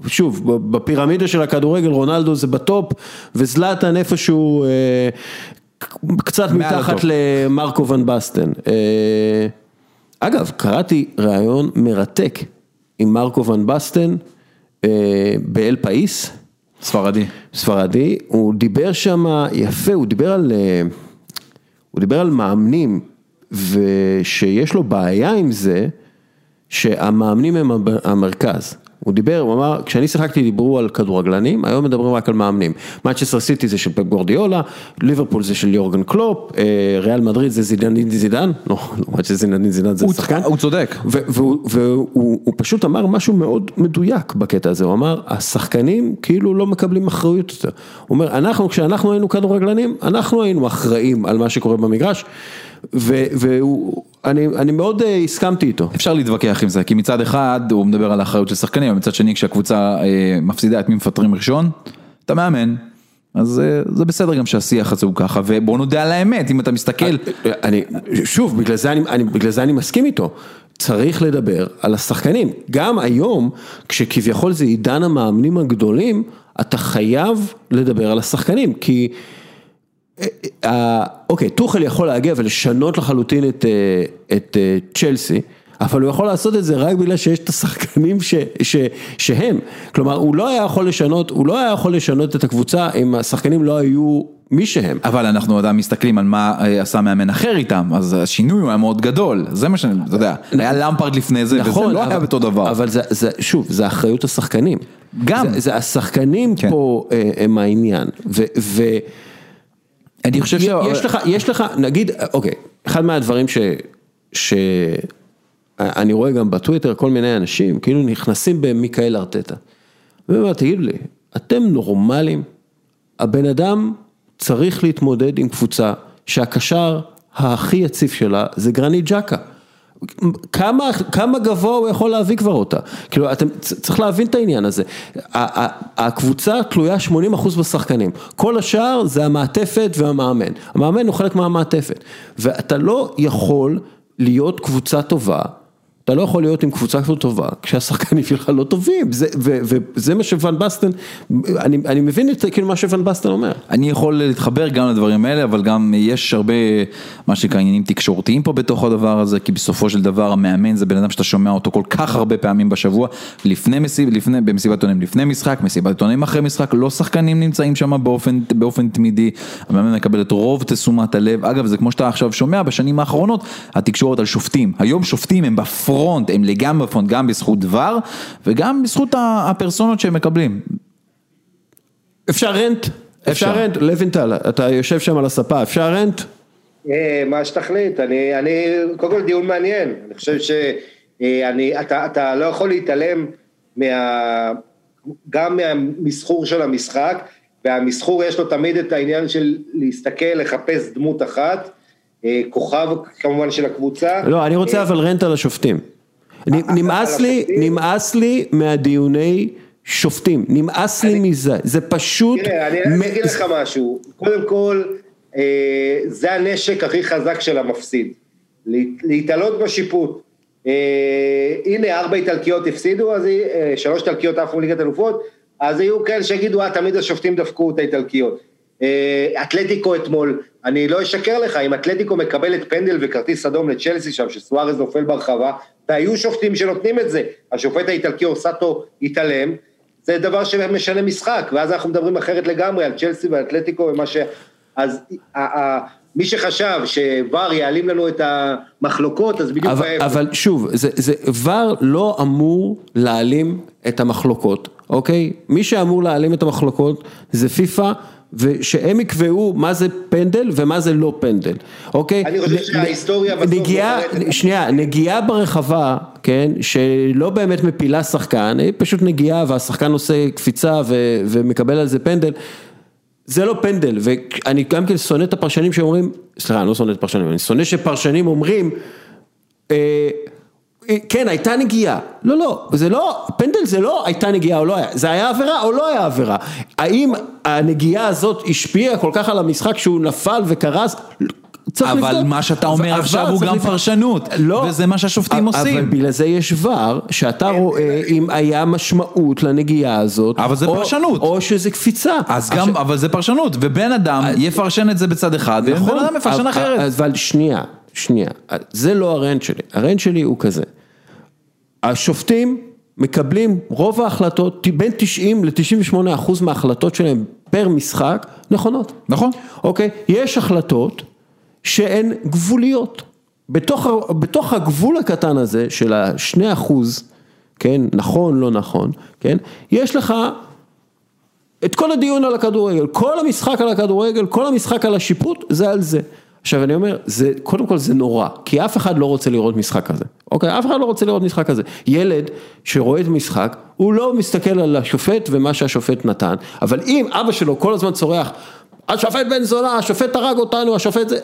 שוב, בפירמידה של הכדורגל, רונלדו זה בטופ, וזלאטן איפשהו קצת מתחת למרקו ון בסטן. אגב, קראתי ראיון מרתק עם מרקו ון בסטן באל פאיס, ספרדי. ספרדי, הוא דיבר שם יפה, הוא דיבר על הוא דיבר על מאמנים, ושיש לו בעיה עם זה שהמאמנים הם המרכז. הוא דיבר, הוא אמר, כשאני שיחקתי דיברו על כדורגלנים, היום מדברים רק על מאמנים. מנצ'סטר סיטי זה של פפ גורדיולה, ליברפול זה של יורגן קלופ, ריאל מדריד זה זינדין זידאן, לא, לא, זינדין זידאן זה שחקן. הוא צודק. והוא פשוט אמר משהו מאוד מדויק בקטע הזה, הוא אמר, השחקנים כאילו לא מקבלים אחריות יותר. הוא אומר, אנחנו, כשאנחנו היינו כדורגלנים, אנחנו היינו אחראים על מה שקורה במגרש, ואני מאוד הסכמתי איתו. אפשר להתווכח עם זה, כי מצד אחד הוא מדבר על האחריות של שחקנים, ומצד שני כשהקבוצה מפסידה את מי מפטרים ראשון, אתה מאמן, אז זה בסדר גם שהשיח הזה הוא ככה, ובוא נודע על האמת, אם אתה מסתכל. שוב, בגלל זה אני מסכים איתו, צריך לדבר על השחקנים, גם היום, כשכביכול זה עידן המאמנים הגדולים, אתה חייב לדבר על השחקנים, כי אוקיי, טוחל יכול להגיע ולשנות לחלוטין את צ'לסי, אבל הוא יכול לעשות את זה רק בגלל שיש את השחקנים שהם, כלומר הוא לא היה יכול לשנות, הוא לא היה יכול לשנות את הקבוצה אם השחקנים לא היו מי שהם. אבל אנחנו עדיין מסתכלים על מה עשה מאמן אחר איתם, אז השינוי הוא היה מאוד גדול, זה מה שאני, אתה יודע, היה למפרד לפני זה, וזה לא היה אותו דבר. אבל שוב, זה אחריות השחקנים, גם זה השחקנים פה הם העניין, ו... אני חושב שיש לך, יש לך, נגיד, אוקיי, אחד מהדברים שאני רואה גם בטוויטר, כל מיני אנשים, כאילו נכנסים במיקאל ארטטה. ואומר, תגידו לי, אתם נורמלים, הבן אדם צריך להתמודד עם קבוצה שהקשר הכי יציב שלה זה גרנית ג'קה. כמה, כמה גבוה הוא יכול להביא כבר אותה? כאילו, אתם, צריך להבין את העניין הזה. הקבוצה תלויה שמונים אחוז בשחקנים. כל השאר זה המעטפת והמאמן. המאמן הוא חלק מהמעטפת. ואתה לא יכול להיות קבוצה טובה, אתה לא יכול להיות עם קבוצה כזו טובה, כשהשחקנים שלך לא טובים, וזה מה שוואן בסטן, אני, אני מבין את כאילו מה שוואן בסטן אומר. אני יכול להתחבר גם לדברים האלה, אבל גם יש הרבה, מה שנקרא, עניינים תקשורתיים פה בתוך הדבר הזה, כי בסופו של דבר המאמן זה בן אדם שאתה שומע אותו כל כך הרבה פעמים בשבוע, לפני מסיב, לפני, במסיבת עיתונאים לפני משחק, מסיבת עיתונאים אחרי משחק, לא שחקנים נמצאים שם באופן, באופן תמידי, המאמן מקבל את רוב תשומת הלב. אגב, זה כמו שאתה עכשיו שומע, בשנים האחרונות, התקשורת על שופטים. היום שופטים הם בפרונט, הם לגמרי בפרונט, גם בזכות דבר וגם בזכות הפרסונות שהם מקבלים. אפשר רנט? אפשר רנט? לוינטל, אתה יושב שם על הספה, אפשר רנט? מה שתחליט, אני, קודם כל דיון מעניין, אני חושב שאתה לא יכול להתעלם גם מהמסחור של המשחק, והמסחור יש לו תמיד את העניין של להסתכל, לחפש דמות אחת, כוכב כמובן של הקבוצה. לא, אני רוצה אבל רנט על השופטים. נמאס לי, נמאס לי מהדיוני שופטים, נמאס לי מזה, זה פשוט... תראה, אני אגיד לך משהו, קודם כל, זה הנשק הכי חזק של המפסיד, להתעלות בשיפוט. הנה, ארבע איטלקיות הפסידו, שלוש איטלקיות עפו ליגת אלופות, אז היו כאלה שיגידו, תמיד השופטים דפקו את האיטלקיות. אתלטיקו אתמול, אני לא אשקר לך, אם אתלטיקו מקבל את פנדל וכרטיס אדום לצ'לסי שם, שסוארז נופל ברחבה, והיו שופטים שנותנים את זה, השופט האיטלקי אורסאטו התעלם, זה דבר שמשנה משחק, ואז אנחנו מדברים אחרת לגמרי, על צ'לסי ואתלטיקו, ומה ש... אז מי שחשב שוואר יעלים לנו את המחלוקות, אז בדיוק... אבל שוב, וואר לא אמור להעלים את המחלוקות, אוקיי? מי שאמור להעלים את המחלוקות זה פיפה, ושהם יקבעו מה זה פנדל ומה זה לא פנדל, אוקיי? אני חושב שההיסטוריה... נגיעה, שנייה, נגיעה ברחבה, כן, שלא באמת מפילה שחקן, היא פשוט נגיעה, והשחקן עושה קפיצה ומקבל על זה פנדל, זה לא פנדל, ואני גם כן שונא את הפרשנים שאומרים, סליחה, אני לא שונא את הפרשנים, אני שונא שפרשנים אומרים, אה, כן, הייתה נגיעה. לא, לא, זה לא, פנדל זה לא הייתה נגיעה או לא היה, זה היה עבירה או לא היה עבירה. האם הנגיעה הזאת השפיעה כל כך על המשחק שהוא נפל וקרס? אבל מה שאתה אומר עכשיו הוא גם פרשנות, וזה מה שהשופטים עושים. אבל בגלל זה יש ור, שאתה רואה אם היה משמעות לנגיעה הזאת, אבל זה פרשנות. או שזה קפיצה. אבל זה פרשנות, ובן אדם יפרשן את זה בצד אחד, ובן אדם יפרשן אחרת. אבל שנייה, שנייה, זה לא הרנט שלי, הרנט שלי הוא כזה. השופטים מקבלים רוב ההחלטות, בין תשעים ל-תשעים ושמונה אחוז מההחלטות שלהם פר משחק, נכונות. נכון. אוקיי, יש החלטות שהן גבוליות. בתוך, בתוך הגבול הקטן הזה של ה-שני אחוז, כן, נכון, לא נכון, כן, יש לך את כל הדיון על הכדורגל, כל המשחק על הכדורגל, כל המשחק על השיפוט, זה על זה. עכשיו אני אומר, זה, קודם כל זה נורא, כי אף אחד לא רוצה לראות משחק כזה. אוקיי, אף אחד לא רוצה לראות משחק כזה. ילד שרואה את משחק, הוא לא מסתכל על השופט ומה שהשופט נתן, אבל אם אבא שלו כל הזמן צורח, השופט בן זונה, השופט הרג אותנו, השופט זה,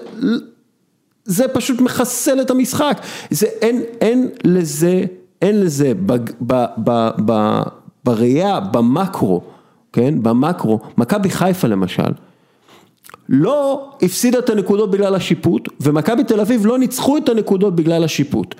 זה פשוט מחסל את המשחק. זה, אין, אין לזה, אין לזה ב, ב, ב, ב, בראייה, במקרו, כן? במקרו, מכבי חיפה למשל, לא הפסידה את הנקודות בגלל השיפוט, ומכבי תל אביב לא ניצחו את הנקודות בגלל השיפוט.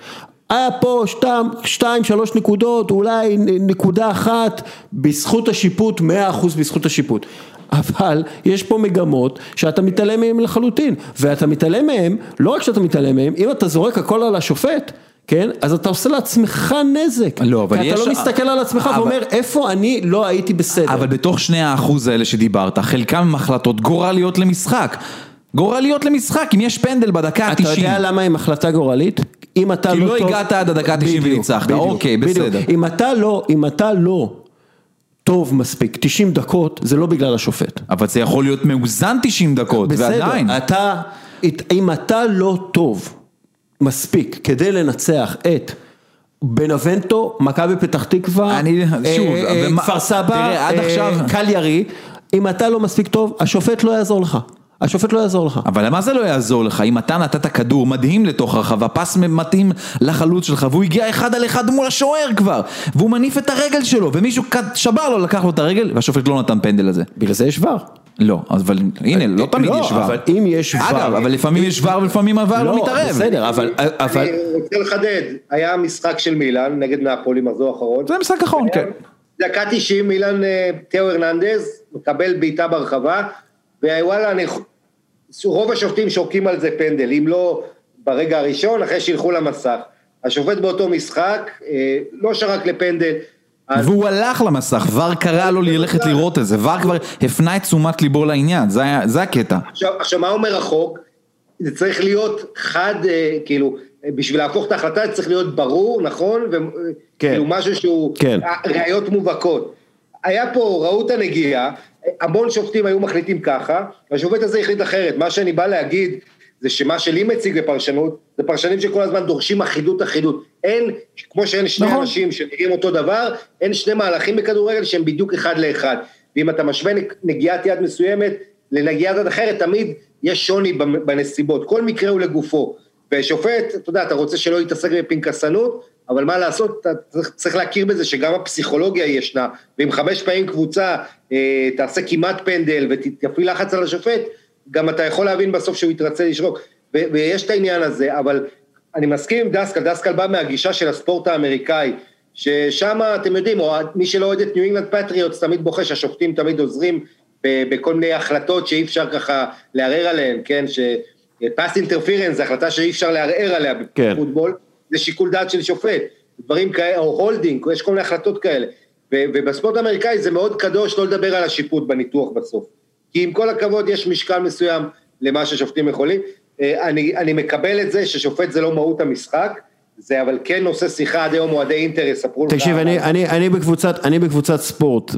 היה פה שתיים, שתיים, שלוש נקודות, אולי נקודה אחת, בזכות השיפוט, מאה אחוז בזכות השיפוט. אבל יש פה מגמות שאתה מתעלם מהם לחלוטין, ואתה מתעלם מהם, לא רק שאתה מתעלם מהם, אם אתה זורק הכל על השופט, כן, אז אתה עושה לעצמך נזק, לא, כי אתה לא מסתכל על עצמך אבל... ואומר איפה אני לא הייתי בסדר. אבל בתוך שני האחוז האלה שדיברת, חלקם הם החלטות גורליות למשחק, גורליות למשחק, אם יש פנדל בדקה התשעים. אתה יודע למה עם החלטה גורלית? אם אתה כי לא, לא טוב... הגעת עד הדקה התשעים וניצחת, אוקיי, בסדר. בדיוק. אם אתה לא, אם אתה לא טוב מספיק, תשעים דקות, זה לא בגלל השופט. אבל זה יכול להיות מאוזן תשעים דקות, בסדר, ועדיין. אתה, אם אתה לא טוב מספיק כדי לנצח את בנבנטו, מכבי פתח תקווה, כפר סבא, קליירי, אם אתה לא מספיק טוב, השופט לא יעזור לך. השופט לא יעזור לך. אבל למה זה לא יעזור לך? אם אתה נתת כדור מדהים לתוך הרחבה, פס מתאים לחלוץ שלך, והוא הגיע אחד על אחד מול השוער כבר, והוא מניף את הרגל שלו, ומישהו שבר לו, לקח לו את הרגל, והשופט לא נתן פנדל לזה. בגלל זה יש ור. לא, אבל הנה, לא תמיד יש ור. אבל אם יש ור... אגב, אבל לפעמים יש ור ולפעמים הור לא מתערב. בסדר, אבל... אני רוצה לחדד, היה משחק של מילאן נגד נאפולי מחזור האחרון. זה משחק אחרון, כן. דקה תשעים, מילאן תאו הרננדז מקבל בעיטה ברחבה. ווואלה, אני... רוב השופטים שורקים על זה פנדל, אם לא ברגע הראשון, אחרי שילכו למסך. השופט באותו משחק, אה, לא שרק לפנדל. אז... והוא הלך למסך, ור קרא לו ללכת לראות את זה, ור כבר הפנה את תשומת ליבו לעניין, זה, היה, זה הקטע. עכשיו, עכשיו, מה אומר החוק? זה צריך להיות חד, אה, כאילו, בשביל להפוך את ההחלטה, זה צריך להיות ברור, נכון? ו... כן. כאילו משהו שהוא... כן. ראיות מובהקות. היה פה, ראו את הנגיעה, המון שופטים היו מחליטים ככה, והשופט הזה החליט אחרת. מה שאני בא להגיד, זה שמה שלי מציג בפרשנות, זה פרשנים שכל הזמן דורשים אחידות אחידות. אין, כמו שאין שני נכון. אנשים שנראים אותו דבר, אין שני מהלכים בכדורגל שהם בדיוק אחד לאחד. ואם אתה משווה נגיעת יד מסוימת לנגיעת יד אחרת, תמיד יש שוני בנסיבות, כל מקרה הוא לגופו, ושופט, אתה יודע, אתה רוצה שלא יתעסק בפנקסנות, אבל מה לעשות, אתה צריך להכיר בזה שגם הפסיכולוגיה ישנה, ואם חמש פעמים קבוצה תעשה כמעט פנדל ותפעיל לחץ על השופט, גם אתה יכול להבין בסוף שהוא יתרצה לשרוק, ויש את העניין הזה, אבל אני מסכים עם דסקל, דסקל בא מהגישה של הספורט האמריקאי, ששם אתם יודעים, או מי שלא עודד ניו אינגלנד פטריוטס תמיד בוחש, השופטים תמיד עוזרים בכל מיני החלטות שאי אפשר ככה לערער עליהן, כן, שפס אינטרפירנס, החלטה שאי אפשר לערער עליה בפוטבול, זה שיקול דעת של שופט, דברים כאלה, או הולדינג, יש כל מיני החלטות כאלה, ובספורט האמריקאי זה מאוד קדוש לא לדבר על השיפוט בניתוח בסוף, כי עם כל הכבוד יש משקל מסוים למה ששופטים יכולים, אני, אני מקבל את זה ששופט זה לא מהות המשחק, זה אבל כן נושא שיחה עד היום מועדי אינטרס. תקשיב, אני, אני, אני בקבוצת, אני בקבוצת ספורט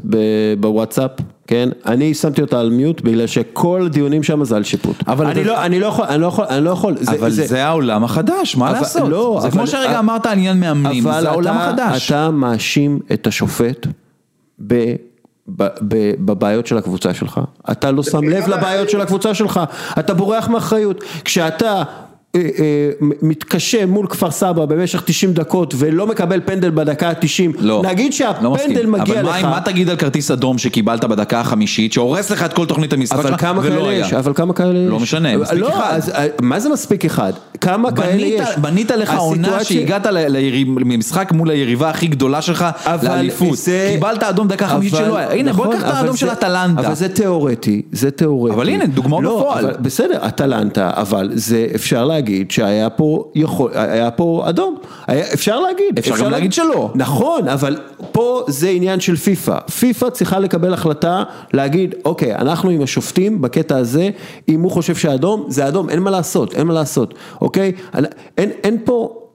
בוואטסאפ, כן? אני שמתי אותה על מיוט בגלל שכל הדיונים שם זה על שיפוט. אבל אני לא, אני לא יכול, אני לא יכול, אני לא יכול. אבל זה העולם החדש, מה לעשות? זה כמו שהרגע אמרת, עניין מאמנים, זה העולם החדש. אתה מאשים את השופט ב... בבעיות של הקבוצה שלך, אתה לא שם לב לבעיות של הקבוצה שלך, אתה בורח מאחריות, כשאתה מתקשה מול כפר סבא במשך תשעים דקות ולא מקבל פנדל בדקה ה-תשעים, נגיד שהפנדל מגיע לך, אבל מה תגיד על כרטיס אדום שקיבלת בדקה החמישית שהורס לך את כל תוכנית המשחק? אבל כמה כאלה יש? אבל כמה כאלה יש? לא משנה, מספיק אחד. מה זה מספיק אחד? כמה כאלה יש? בנית לך עונה שהגעת למשחק מול היריבה הכי גדולה שלך לאליפות, קיבלת אדום דקה חמישית שלו, הנה בוא קח את האדום של אטלנטה. אבל זה תיאורטי, זה תיאורטי, אבל הנה דוגמאות בפועל. בסדר, אטלנטה, אבל זה אפשר להגיד שהיה פה, יכול, היה פה אדום, היה, אפשר להגיד, אפשר, אפשר גם להגיד שלא, נכון, אבל פה זה עניין של פיפה, פיפה צריכה לקבל החלטה, להגיד אוקיי, אנחנו עם השופטים בקטע הזה, אם הוא חושב שהאדום, זה אדום, אין מה לעשות, אין מה לעשות, אוקיי, אין, אין פה,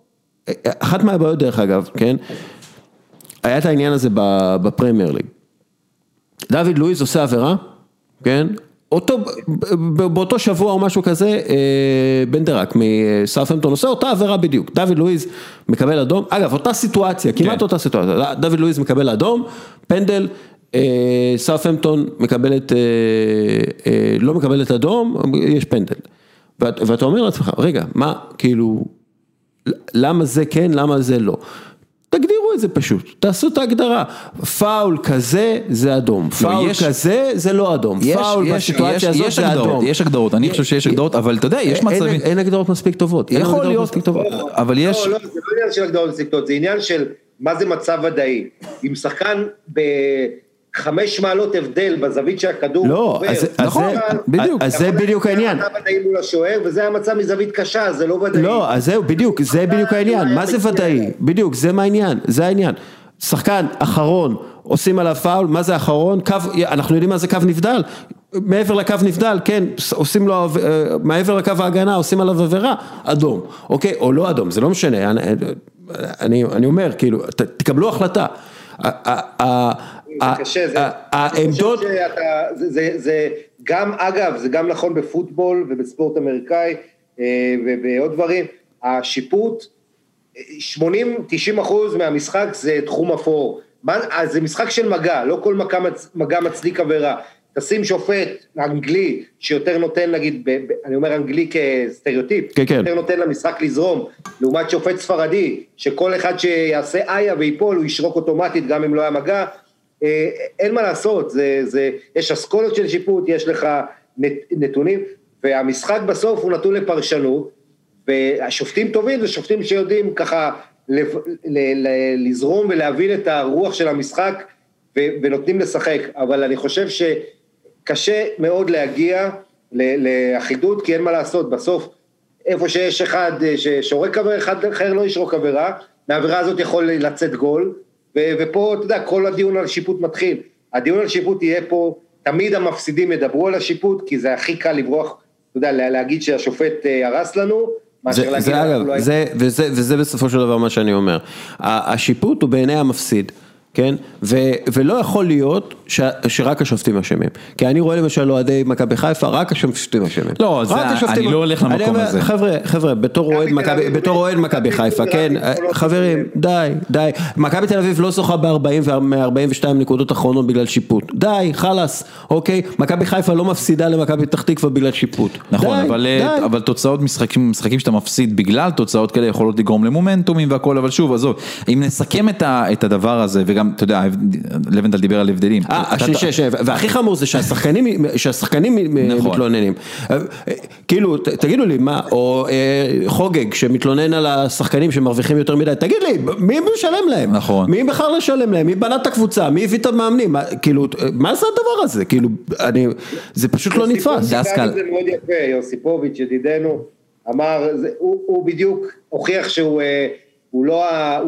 אחת מהבעיות דרך אגב, כן, היה את העניין הזה בפרמייר ליג, דוד לואיז עושה עבירה, כן, אותו, באותו שבוע או משהו כזה, בן דרק מסאות'המפטון עושה אותה עבירה בדיוק, דוד לואיז מקבל אדום, אגב אותה סיטואציה, כמעט אותה סיטואציה, דוד לואיז מקבל אדום, פנדל, סאות'המפטון מקבלת, לא מקבלת אדום, יש פנדל, ואתה אומר לעצמך, רגע, מה, כאילו, למה זה כן, למה זה לא, תגדירו את זה פשוט, תעשו את ההגדרה, פאול כזה זה אדום, פאול כזה זה לא אדום, פאול בסיטואציה הזאת זה אדום. יש הגדרות, אני חושב שיש הגדרות, אבל אתה יודע, יש מצבים. אין הגדרות מספיק טובות, יכול להיות, אבל יש... לא, לא, זה לא עניין של הגדרות מספיק טובות, זה עניין של מה זה מצב ודאי, אם שחקן ב... חמש מעלות הבדל בזווית שהכדור לא, אז זה בדיוק העניין, וזה המצב מזווית קשה, זה לא ודאי, לא, אז זהו בדיוק, זה בדיוק העניין, מה זה ודאי? בדיוק, זה מה העניין, זה העניין, שחקן אחרון עושים עליו פאול, מה זה אחרון? אנחנו יודעים מה זה קו נבדל, מעבר לקו נבדל, כן, עושים לו, מעבר לקו ההגנה, עושים עליו עבירה, אדום, אוקיי, או לא אדום, זה לא משנה, אני אומר, כאילו, תקבלו החלטה, זה קשה, זה גם, אגב, זה גם נכון בפוטבול ובספורט אמריקאי ובעוד דברים, השיפוט, שמונים תשעים אחוז מהמשחק זה תחום אפור, זה משחק של מגע, לא כל מגע מצדיק עבירה, תשים שופט אנגלי שיותר נותן, נגיד, אני אומר אנגלי כסטריאוטיפ, יותר נותן למשחק לזרום, לעומת שופט ספרדי, שכל אחד שיעשה איה ויפול, הוא ישרוק אוטומטית גם אם לא היה מגע, אין מה לעשות, זה, זה, יש אסכולות של שיפוט, יש לך נת, נתונים, והמשחק בסוף הוא נתון לפרשנות, והשופטים טובים, זה שופטים שיודעים ככה לב, ל, ל, לזרום ולהבין את הרוח של המשחק, ו, ונותנים לשחק, אבל אני חושב שקשה מאוד להגיע לאחידות, כי אין מה לעשות, בסוף, איפה שיש אחד ששורק עבירה, אחד אחר לא ישרוק עבירה, מהעבירה הזאת יכול לצאת גול, ופה, אתה יודע, כל הדיון על שיפוט מתחיל. הדיון על שיפוט יהיה פה, תמיד המפסידים ידברו על השיפוט, כי זה הכי קל לברוח, אתה יודע, להגיד שהשופט הרס לנו, וזה בסופו של דבר מה שאני אומר. השיפוט הוא בעיני המפסיד. כן? ולא יכול להיות שרק השופטים אשמים. כי אני רואה למשל אוהדי מכבי חיפה, רק השופטים אשמים. לא, אני לא הולך למקום הזה. חבר'ה, חבר'ה, בתור אוהד מכבי חיפה, כן? חברים, די, די. מכבי תל אביב לא זוכה ב-ארבעים וארבעים ושתיים נקודות אחרונות בגלל שיפוט. די, חלאס, אוקיי? מכבי חיפה לא מפסידה למכבי פתח תקווה בגלל שיפוט. נכון, אבל תוצאות משחקים, משחקים שאתה מפסיד בגלל תוצאות כאלה יכולות לגרום למומנטומים והכל, אבל שוב, עזוב, אם נסכם את הדבר הזה, וגם אתה יודע, לבנטל דיבר על הבדלים. והכי חמור זה שהשחקנים מתלוננים. כאילו, תגידו לי, מה, או חוגג שמתלונן על השחקנים שמרוויחים יותר מדי, תגיד לי, מי משלם להם? מי בחר לשלם להם? מי בנה את הקבוצה? מי הביא את המאמנים? כאילו, מה זה הדבר הזה? כאילו, זה פשוט לא נתפס. זה מאוד יפה, יוסיפוביץ' ידידנו, אמר, הוא בדיוק הוכיח שהוא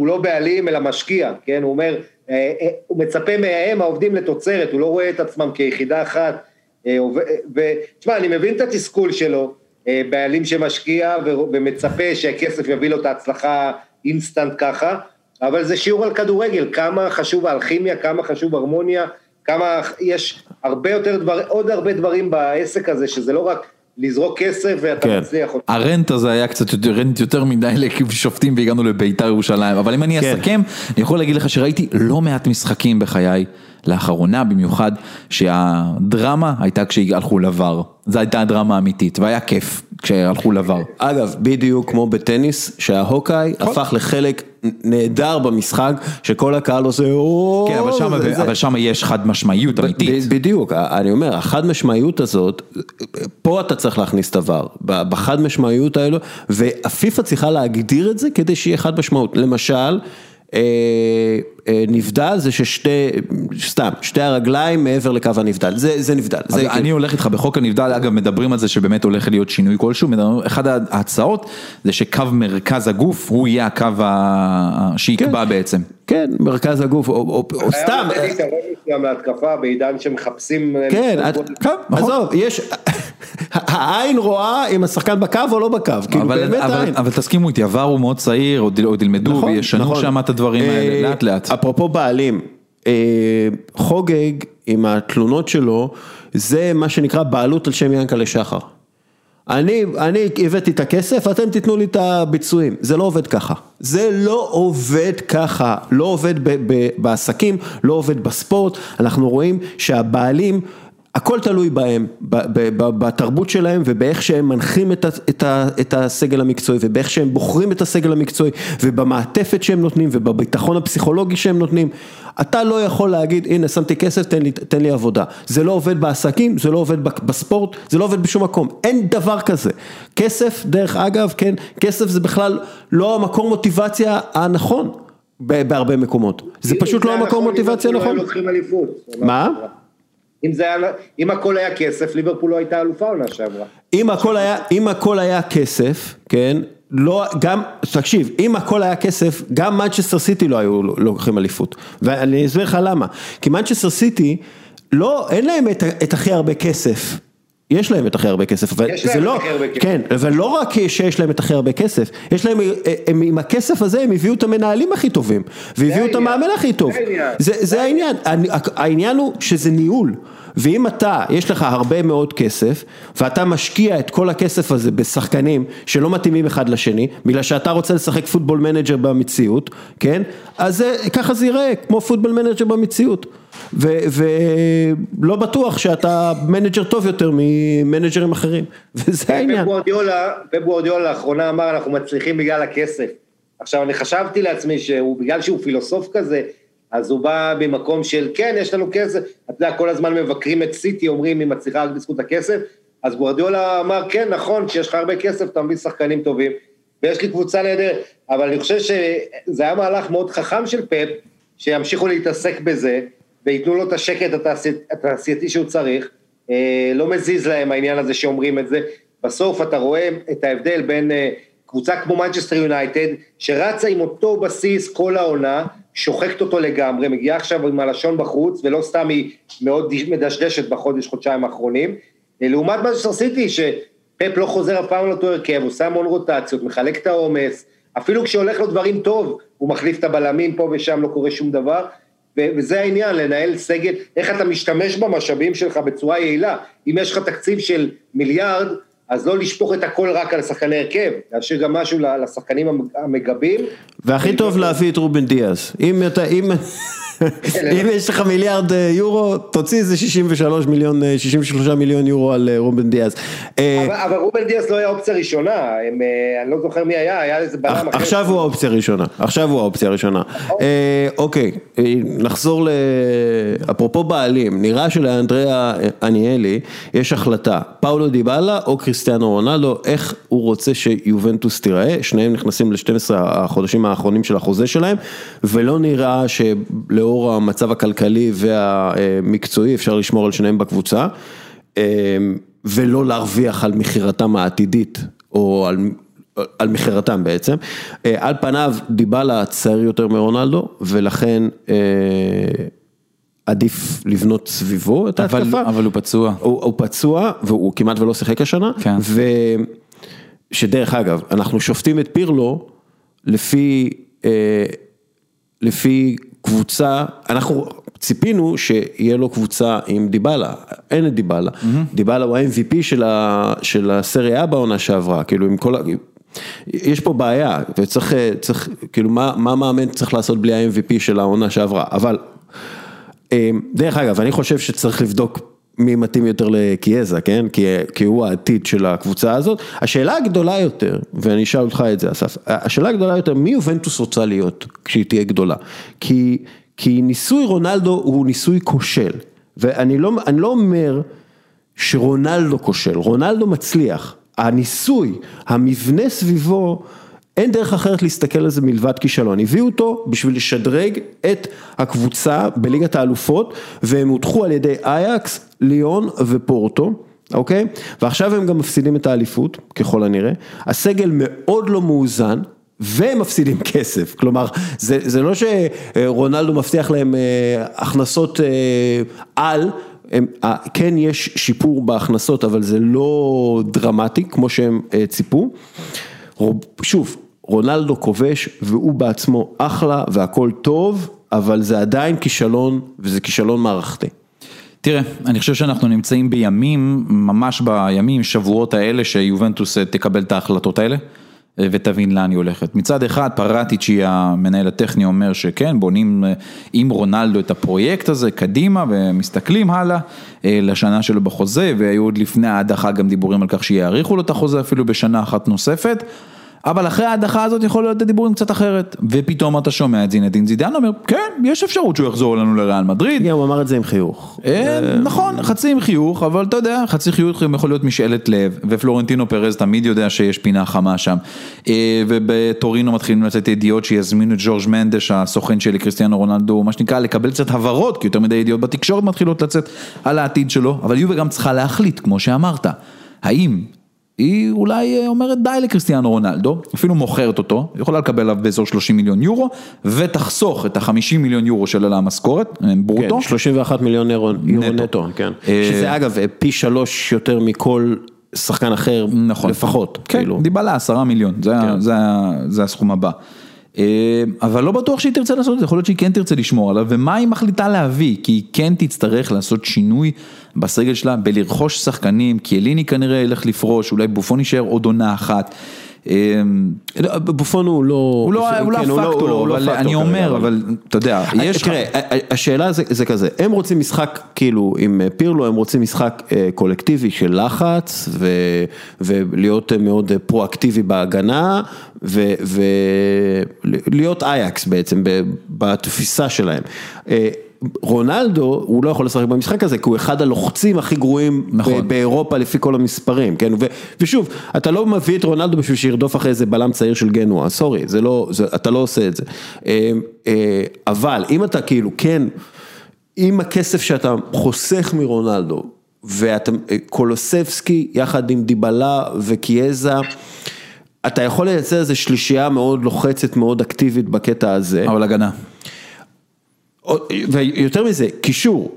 לא בעלים, אלא משקיע, כן? הוא אומר, הוא מצפה מהם העובדים לתוצרת, הוא לא רואה את עצמם כיחידה אחת, ותשמע, אני מבין את התסכול שלו, בעלים שמשקיע ומצפה שהכסף יביא לו את ההצלחה אינסטנט ככה, אבל זה שיעור על כדורגל, כמה חשוב האלכימיה, כמה חשוב הרמוניה, כמה יש הרבה יותר דברים, עוד הרבה דברים בעסק הזה, שזה לא רק לזרוק כסף ואתה מצליח אותם. הרנט הזה היה קצת רנט יותר מדי לשופטים והגענו לביתר ירושלים, אבל אם אני אסכם, אני יכול להגיד לך שראיתי לא מעט משחקים בחיי לאחרונה, במיוחד שהדרמה הייתה כשהלכו לבר, זו הייתה הדרמה האמיתית, והיה כיף כשהלכו לבר. אגב, בדיוק כמו בטניס, שההוקאי הפך לחלק נהדר במשחק, שכל הקהל עושה, כן, אבל שם יש חד משמעיות אמיתית. בדיוק, אני אומר, החד משמעיות הזאת, פה אתה צריך להכניס דבר, בחד משמעיות האלו, והפיפה צריכה להגדיר את זה, כדי שיהיה חד משמעות. למשל, נבדל זה ששתי סתם, שתי הרגליים מעבר לקו הנבדל, זה נבדל. אני הולך איתך בחוק הנבדל, אגב מדברים על זה שבאמת הולך להיות שינוי כלשהו, אחד ההצעות זה שקו מרכז הגוף הוא יהיה הקו שיקבע בעצם. כן, מרכז הגוף, או סתם. היה נתן גם להתקפה בעידן שמחפשים. כן, עזוב, יש... העין רואה אם השחקן בקו או לא בקו, כאילו באמת העין. אבל תסכימו איתי, עבר הוא מאוד צעיר, עוד ילמדו וישנו שם את הדברים האלה, לאט לאט. אפרופו בעלים, חוגג עם התלונות שלו, זה מה שנקרא בעלות על שם ינקלה שחר. אני, אני הבאתי את הכסף, אתם תיתנו לי את הביצועים. זה לא עובד ככה. זה לא עובד ככה. לא עובד ב- ב- בעסקים, לא עובד בספורט. אנחנו רואים שהבעלים, הכל תלוי בהם, בתרבות שלהם, ובאיך שהם מנחים את הסגל המקצועי, ובאיך שהם בוחרים את הסגל המקצועי, ובמעטפת שהם נותנים, ובביטחון הפסיכולוגי שהם נותנים. אתה לא יכול להגיד, הנה, שמתי כסף, תן לי, תן לי עבודה. זה לא עובד בעסקים, זה לא עובד בספורט, זה לא עובד בשום מקום. אין דבר כזה. כסף, דרך אגב, כן, כסף זה בכלל לא המקור מוטיבציה הנכון, בהרבה מקומות. זה פשוט לא המקור מוטיבציה נכון. מה? אם, זה היה, אם הכל היה כסף, ליברפול לא הייתה אלופה עונה שעברה. אם הכל היה, אם הכל היה כסף, כן, לא, גם, תקשיב, אם הכל היה כסף, גם מנצ'סטר סיטי לא היו לוקחים אליפות. ואני אסביר לך למה. כי מנצ'סטר סיטי, לא, אין להם את, את הכי הרבה כסף. יש להם את הכי הרבה כסף, אבל זה לא, כן, אבל לא רק שיש להם את הכי הרבה כסף, יש להם, הם, עם הכסף הזה הם הביאו את המנהלים הכי טובים, והביאו את המאמן הכי טוב, זה, זה העניין, העניין הוא שזה ניהול, ואם אתה, יש לך הרבה מאוד כסף, ואתה משקיע את כל הכסף הזה בשחקנים שלא מתאימים אחד לשני, בגלל שאתה רוצה לשחק פוטבול מנג'ר במציאות, כן? אז ככה זה יראה, כמו פוטבול מנג'ר במציאות. ולא בטוח שאתה מנג'ר טוב יותר ממנג'רים אחרים. וזה העניין. פגוארדיולה לאחרונה אמר, אנחנו מצליחים בגלל הכסף. עכשיו, אני חשבתי לעצמי שבגלל שהוא פילוסוף כזה, אז הוא בא במקום של, כן, יש לנו כסף, אתה יודע, כל הזמן מבקרים את סיטי, אומרים, היא מצליחה רק בזכות הכסף, אז גוארדיולה אמר, כן, נכון, שיש לך הרבה כסף, אתה מביא שחקנים טובים, ויש לי קבוצה נהדרת, אבל אני חושב שזה היה מהלך מאוד חכם של פפ, שימשיכו להתעסק בזה, ויתנו לו את השקט התעשייתי שהוא צריך, לא מזיז להם העניין הזה שאומרים את זה, בסוף אתה רואה את ההבדל בין קבוצה כמו מנצ'סטר יונייטד, שרצה עם אותו בסיס כל העונה, שוחקת אותו לגמרי, מגיעה עכשיו עם הלשון בחוץ, ולא סתם היא מאוד מדשדשת בחודש, חודשיים האחרונים, לעומת מנצ'סטר סיטי, שפפ לא חוזר אף פעם לאותו הרכב, הוא שם המון רוטציות, מחלק את העומס, אפילו כשהולך לו דברים טוב, הוא מחליף את הבלמים, פה ושם לא קורה שום דבר, וזה העניין, לנהל סגל, איך אתה משתמש במשאבים שלך בצורה יעילה. אם יש לך תקציב של מיליארד, אז לא לשפוך את הכל רק על שחקני הרכב, להשאיר גם משהו לשחקנים המגבים. והכי טוב להביא את רובן דיאז. אם יש לך מיליארד יורו, תוציא איזה שישים ושלושה מיליון יורו על רובן דיאז. אבל רובן דיאז לא היה אופציה ראשונה, אני לא זוכר מי היה, היה איזה בלם אחר. עכשיו הוא האופציה הראשונה, עכשיו הוא האופציה הראשונה. אוקיי, נחזור לאפרופו בעלים, נראה שלאנדריה אניאלי יש החלטה, פאולו דיבאלה או קריס קריסטיאנו רונאלדו, איך הוא רוצה שיובנטוס תיראה, שניהם נכנסים ל-שנים עשר החודשים האחרונים של החוזה שלהם, ולא נראה שלאור המצב הכלכלי והמקצועי אפשר לשמור על שניהם בקבוצה, ולא להרוויח על מחירתם העתידית, או על, על מחירתם בעצם, על פניו דיבאלה צעיר יותר מרונאלדו, ולכן עדיף לבנות סביבו את ההתקפה. אבל הוא פצוע. הוא, הוא פצוע, והוא כמעט ולא שיחק השנה, כן. ושדרך אגב, אנחנו שופטים את פירלו, לפי, אה, לפי קבוצה, אנחנו ציפינו שיהיה לו קבוצה עם דיבאלה, אין את דיבאלה, mm-hmm. דיבאלה הוא ה-אם וי פי של, ה, של הסריה בעונה שעברה, כאילו עם כל ה... יש פה בעיה, וצריך, צריך, כאילו מה, מה מאמן צריך לעשות בלי ה-אם וי פי של העונה שעברה, אבל... דרך אגב, אני חושב שצריך לבדוק מי מתאים יותר לקיאזה, כן? כי, כי הוא העתיד של הקבוצה הזאת. השאלה הגדולה יותר, ואני אשאל אותך את זה, אסף, השאלה הגדולה יותר, מי יובנטוס רוצה להיות כשהיא תהיה גדולה? כי, כי ניסוי רונאלדו הוא ניסוי כושל, ואני לא, אני לא אומר שרונאלדו כושל, רונאלדו מצליח, הניסוי, המבנה סביבו, אין דרך אחרת להסתכל על זה מלבד כישלון. הביאו אותו בשביל לשדרג את הקבוצה בליגת האלופות, והם הודחו על ידי אייקס, ליון ופורטו, אוקיי? ועכשיו הם גם מפסידים את האליפות, ככל הנראה. הסגל מאוד לא מאוזן, והם מפסידים כסף. כלומר, זה, זה לא שרונאלדו מבטיח להם הכנסות על, הם, כן יש שיפור בהכנסות, אבל זה לא דרמטי, כמו שהם ציפו. שוב, רונאלדו כובש והוא בעצמו אחלה והכל טוב, אבל זה עדיין כישלון, וזה כישלון מערכתי. תראה, אני חושב שאנחנו נמצאים בימים, ממש בימים, שבועות האלה שיובנטוס תקבל את ההחלטות האלה, ותבין לאן היא הולכת. מצד אחד, פרטיצ'י המנהל הטכני אומר שכן, בונים עם רונאלדו את הפרויקט הזה קדימה, ומסתכלים הלאה לשנה שלו בחוזה, והיו עוד לפני ההדחה גם דיבורים על כך שיעריכו לו את החוזה אפילו בשנה אחת נוספת, אבל אחרי ההדחה הזאת יכול להיות דיבורים קצת אחרת, ופתאום אתה שומע את זינדין זידאן, אומר, כן, יש אפשרות שהוא יחזור לנו לריאל מדריד. הוא אמר את זה עם חיוך. נכון, חצי עם חיוך, אבל אתה יודע, חצי חיוך יכול להיות משאלת לב, ופלורנטינו פרז תמיד יודע שיש פינה חמה שם, ובטורינו מתחילים לצאת ידיעות שיזמינו את ג'ורג' מנדש, הסוכן שלי, קריסטיאנו רונאלדו, מה שנקרא, לקבל קצת הברות, כי יותר מדי ידיעות בתקשורת מתחילות לצאת על העתיד שלו, אבל יובה גם צריכה להחליט, כמו שאמרת, האם היא אולי אומרת די לקריסטיאנו רונאלדו, אפילו מוכרת אותו, יכולה לקבל עליו באזור שלושים מיליון יורו, ותחסוך את ה-חמישים מיליון יורו שלה למשכורת, ברוטו. כן, שלושים ואחד מיליון יורו נטו, כן. שזה אגב פי שלוש יותר מכל שחקן אחר, לפחות. כן, דיבלה עשרה מיליון, זה הסכום הבא. אבל לא בטוח שהיא תרצה לעשות את זה, יכול להיות שהיא כן תרצה לשמור עליו, ומה היא מחליטה להביא? כי היא כן תצטרך לעשות שינוי בסגל שלה, בלרכוש שחקנים, כי אליני כנראה ילך לפרוש, אולי בופון יישאר עוד עונה אחת. בופון הוא לא... הוא לא הפקטור, אני אומר, אבל אתה יודע, יש... תראה, השאלה זה כזה, הם רוצים משחק כאילו עם פירלו, הם רוצים משחק קולקטיבי של לחץ, ולהיות מאוד פרואקטיבי בהגנה, ולהיות אייקס בעצם, בתפיסה שלהם. רונאלדו, הוא לא יכול לשחק במשחק הזה, כי הוא אחד הלוחצים הכי גרועים באירופה, לפי כל המספרים, כן? ושוב, אתה לא מביא את רונאלדו בשביל שירדוף אחרי איזה בלם צעיר של גנואה, סורי, אתה לא עושה את זה. אבל, אם אתה כאילו, כן, אם הכסף שאתה חוסך מרונאלדו, וקולוסבסקי, יחד עם דיבלה וקיאזה, אתה יכול לייצר איזו שלישייה מאוד לוחצת, מאוד אקטיבית בקטע הזה. אבל הגנה. ויותר מזה, קישור,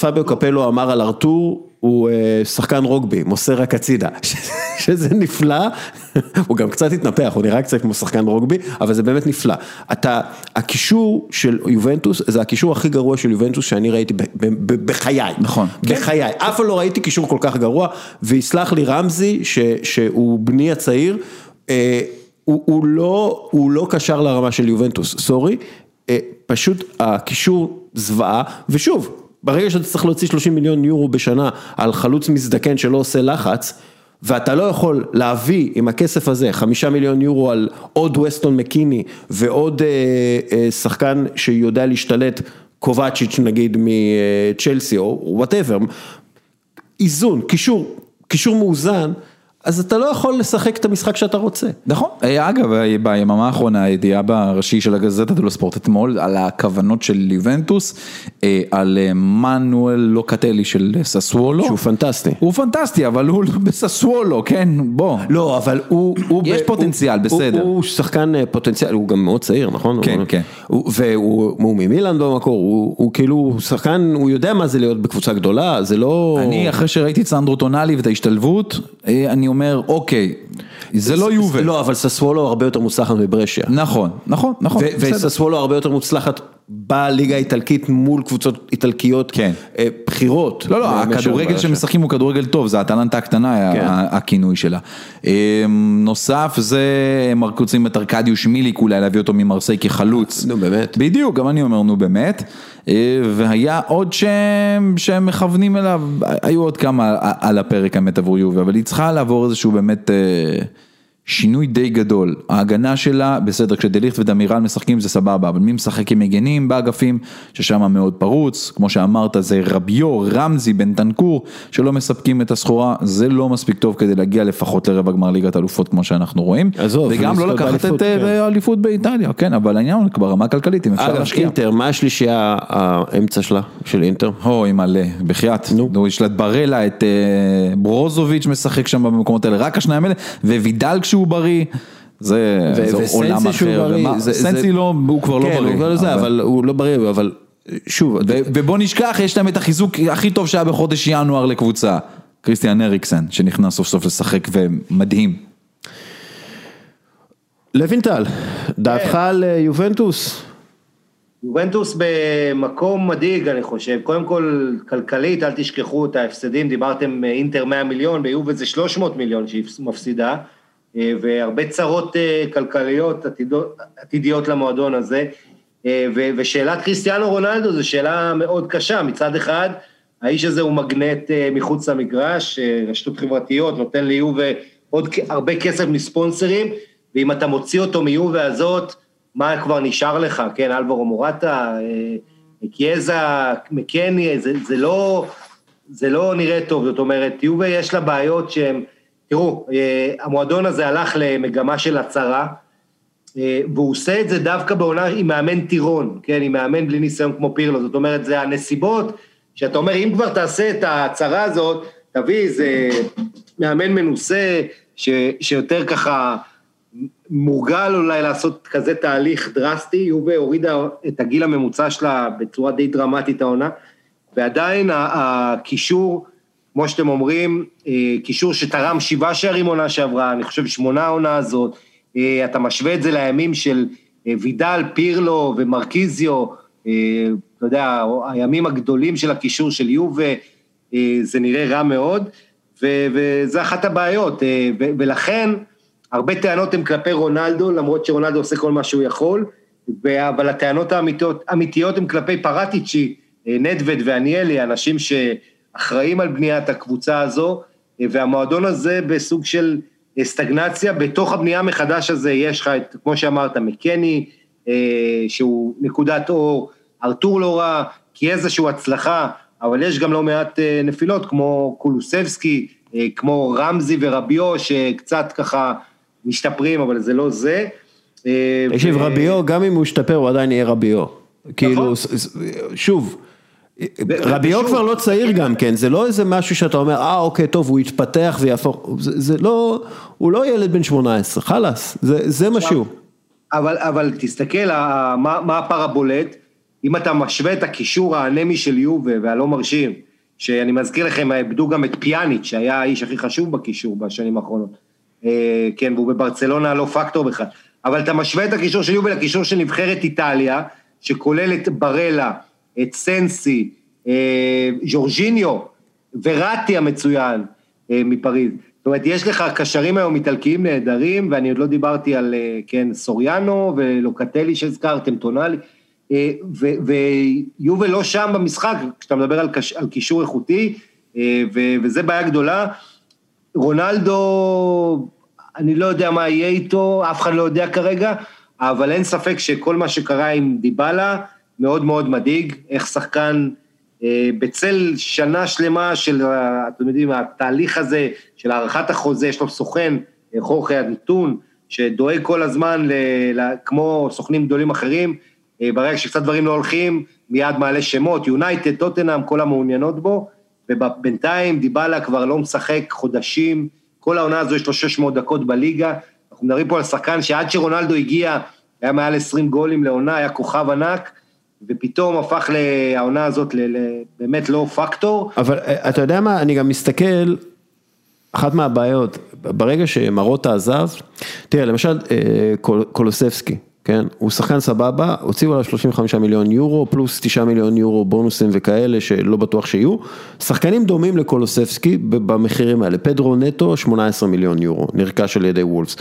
פאביו קפלו אמר על ארתור הוא שחקן רוגבי, מוסר רק הצידה, שזה נפלא, הוא גם קצת התנפח, הוא נראה קצת כמו שחקן רוגבי, אבל זה באמת נפלא. אתה, הקישור של יובנטוס, זה הקישור הכי גרוע של יובנטוס שאני ראיתי בחיי. נכון. בחיי. אף פעם לא ראיתי קישור כל כך גרוע, ויסלח לי רמזי, שהוא בני הצעיר, הוא לא, הוא לא קשר לרמה של יובנטוס, סורי, פשוט הקישור זוועה, ושוב, ברגע שאתה צריך להוציא שלושים מיליון יורו בשנה על חלוץ מזדקן שלא עושה לחץ, ואתה לא יכול להביא עם הכסף הזה חמישה מיליון יורו על עוד וסטון מקיני ועוד אה, אה, שחקן שיודע להשתלט, קובצ'יץ' נגיד מצ'לסי או וואטאבר, איזון, קישור, קישור מאוזן, אז אתה לא יכול לשחק את המשחק שאתה רוצה. נכון. אגב, ביממה האחרונה, הידיעה בראשי של הגזטה דלו ספורט אתמול, על הכוונות של יובנטוס, על מנואל לוקטלי של ססוולו. שהוא פנטסטי. הוא פנטסטי, אבל הוא בססוולו, כן? בוא. לא, אבל הוא... יש פוטנציאל, בסדר. הוא שחקן פוטנציאל, הוא גם מאוד צעיר, נכון? כן, כן. והוא ממילן במקור, הוא כאילו שחקן, הוא יודע מה זה להיות בקבוצה גדולה, זה לא... אני, אחרי שראיתי את סנדרו טונאלי ואת ההשתלבות, אני אומר, אוקיי, זה לא יובל. לא, אבל ססוולו הרבה יותר מוצלחת מברשיה. נכון, נכון, נכון. וססוולו הרבה יותר מוצלחת בליגה האיטלקית מול קבוצות איטלקיות בחירות. לא, לא, הכדורגל שמשחקים הוא כדורגל טוב, זה האטלנטה הקטנה, הכינוי שלה. נוסף זה, הם רוצים את ארקדיוש מיליק, אולי להביא אותו ממרסיי כחלוץ. נו, באמת. בדיוק, גם אני אומר, נו, באמת. והיה עוד שהם שהם מכוונים אליו, היו עוד כמה על הפרק האמת עבור יובה, אבל היא צריכה לעבור איזשהו באמת שינוי די גדול. ההגנה שלה, בסדר, כשדליכט ודמירן משחקים זה סבבה, אבל מי משחק עם מגנים באגפים, ששם מאוד פרוץ, כמו שאמרת, זה רביו, רמזי, בן תנקור, שלא מספקים את הסחורה, זה לא מספיק טוב כדי להגיע לפחות לרבע גמר ליגת אלופות, כמו שאנחנו רואים, וגם לא לקחת את האליפות באיטליה, כן, אבל העניין הוא כבר רמה כלכלית, אם אפשר להשקיע. אינטר, מה השלישייה האמצע שלה, של אינטר? אוי, מלא, בחייאת. יש לה את ברלה, את ברוזוביץ' משחק שם במקומות האלה, רק השניים האלה, ווידל שהוא בריא, זה עולם אחר. סנסי לא, הוא כבר לא בריא. אבל הוא לא בריא, אבל שוב. ובוא נשכח, יש להם את החיזוק הכי טוב שהיה בחודש ינואר לקבוצה. קריסטיאן אריקסן, שנכנס סוף סוף לשחק ומדהים. לוינטל, דעתך על יובנטוס? יובנטוס במקום מדאיג, אני חושב. קודם כל, כלכלית, אל תשכחו את ההפסדים. דיברתם אינטר מאה מיליון, ביובה זה שלוש מאות מיליון שהיא מפסידה. והרבה צרות כלכליות עתידיות למועדון הזה, ושאלת קריסטיאנו רונלדו זו שאלה מאוד קשה. מצד אחד, האיש הזה הוא מגנט מחוץ למגרש, רשתות חברתיות, נותן ליובה עוד הרבה כסף מספונסרים, ואם אתה מוציא אותו מיובה הזאת, מה כבר נשאר לך? כן, אלברו מורטה, קיאזה, מקני, זה, זה לא, זה לא נראה טוב. זאת אומרת, יובה יש לה בעיות שהם, תראו, המועדון הזה הלך למגמה של הצרה, והוא עושה את זה דווקא בעונה עם מאמן טירון, כן, עם מאמן בלי ניסיון כמו פירלו. זאת אומרת, זה הנסיבות, שאתה אומר, אם כבר תעשה את הצרה הזאת, תביא איזה מאמן מנוסה, ש, שיותר ככה מורגל אולי לעשות כזה תהליך דרסטי. יובה הורידה את הגיל הממוצע שלה בצורה די דרמטית העונה, ועדיין הקישור, כמו שאתם אומרים, קישור שתרם שבעה שערים עונה שעברה, אני חושב שמונה עונה הזאת, אתה משווה את זה לימים של וידל, פירלו ומרקיזיו, אתה יודע, הימים הגדולים של הקישור של יובה, זה נראה רע מאוד, וזה אחת הבעיות, ולכן הרבה טענות הן כלפי רונלדו, למרות שרונלדו עושה כל מה שהוא יכול, אבל הטענות האמיתיות הן כלפי פרטיצ'י, נדווד ואניאלי, אנשים ש... אחראים על בניית הקבוצה הזו, והמועדון הזה בסוג של סטגנציה. בתוך הבנייה מחדש הזה יש לך, כמו שאמרת, מקני, שהוא נקודת אור, ארתור לא רע, כי איזשהו הצלחה, אבל יש גם לא מעט נפילות, כמו קולוסבסקי, כמו רמזי ורביו, שקצת ככה משתפרים, אבל זה לא זה. יש לי ו... רביו, גם אם הוא השתפר, הוא עדיין יהיה רביו. נכון. כאילו, שוב... רביו כבר לא צעיר גם כן, זה לא איזה משהו שאתה אומר, אה אוקיי טוב, הוא יתפתח ויהפוך, זה לא, הוא לא ילד בן שמונה עשרה, חלאס, זה משהו. אבל תסתכל, מה הפרבולט, אם אתה משווה את הקישור האנמי של יובה והלא מרשים, שאני מזכיר לכם, איבדו גם את פיאניץ', שהיה האיש הכי חשוב בקישור בשנים האחרונות. כן, והוא בברצלונה לא פקטור בכלל. אבל אתה משווה את הקישור של יובל לקישור של נבחרת איטליה, שכולל את ברלה, את סנסי, ז'ורג'יניו, וראטי המצוין מפריז. זאת אומרת, יש לך קשרים היום איטלקיים נהדרים, ואני עוד לא דיברתי על, כן, סוריאנו ולוקטלי שהזכרתם, טונאלי, ויובל לא שם במשחק, כשאתה מדבר על, קש, על קישור איכותי, ו, וזה בעיה גדולה. רונלדו, אני לא יודע מה יהיה איתו, אף אחד לא יודע כרגע, אבל אין ספק שכל מה שקרה עם דיבאלה, מאוד מאוד מדאיג, איך שחקן בצל שנה שלמה של, אתם יודעים, התהליך הזה, של הערכת החוזה, יש לו סוכן, חורחי אנטון, שדואג כל הזמן, ל, ל, כמו סוכנים גדולים אחרים, ברגע שקצת דברים לא הולכים, מיד מעלה שמות, יונייטד, טוטנהאם, כל המעוניינות בו, ובינתיים דיבאלה כבר לא משחק חודשים, כל העונה הזו יש לו שש מאות דקות בליגה, אנחנו מדברים פה על שחקן שעד שרונלדו הגיע, היה מעל עשרים גולים לעונה, היה כוכב ענק, ופתאום הפך לעונה הזאת באמת לא פקטור. אבל אתה יודע מה, אני גם מסתכל, אחת מהבעיות, ברגע שמרוטה עזב, תראה, למשל קול, קולוספסקי, כן, הוא שחקן סבבה, הוציאו עליו שלושים וחמישה מיליון יורו, פלוס תשעה מיליון יורו בונוסים וכאלה, שלא בטוח שיהיו, שחקנים דומים לקולוספסקי במחירים האלה, פדרו נטו שמונה עשרה מיליון יורו, נרכש על ידי וולפס,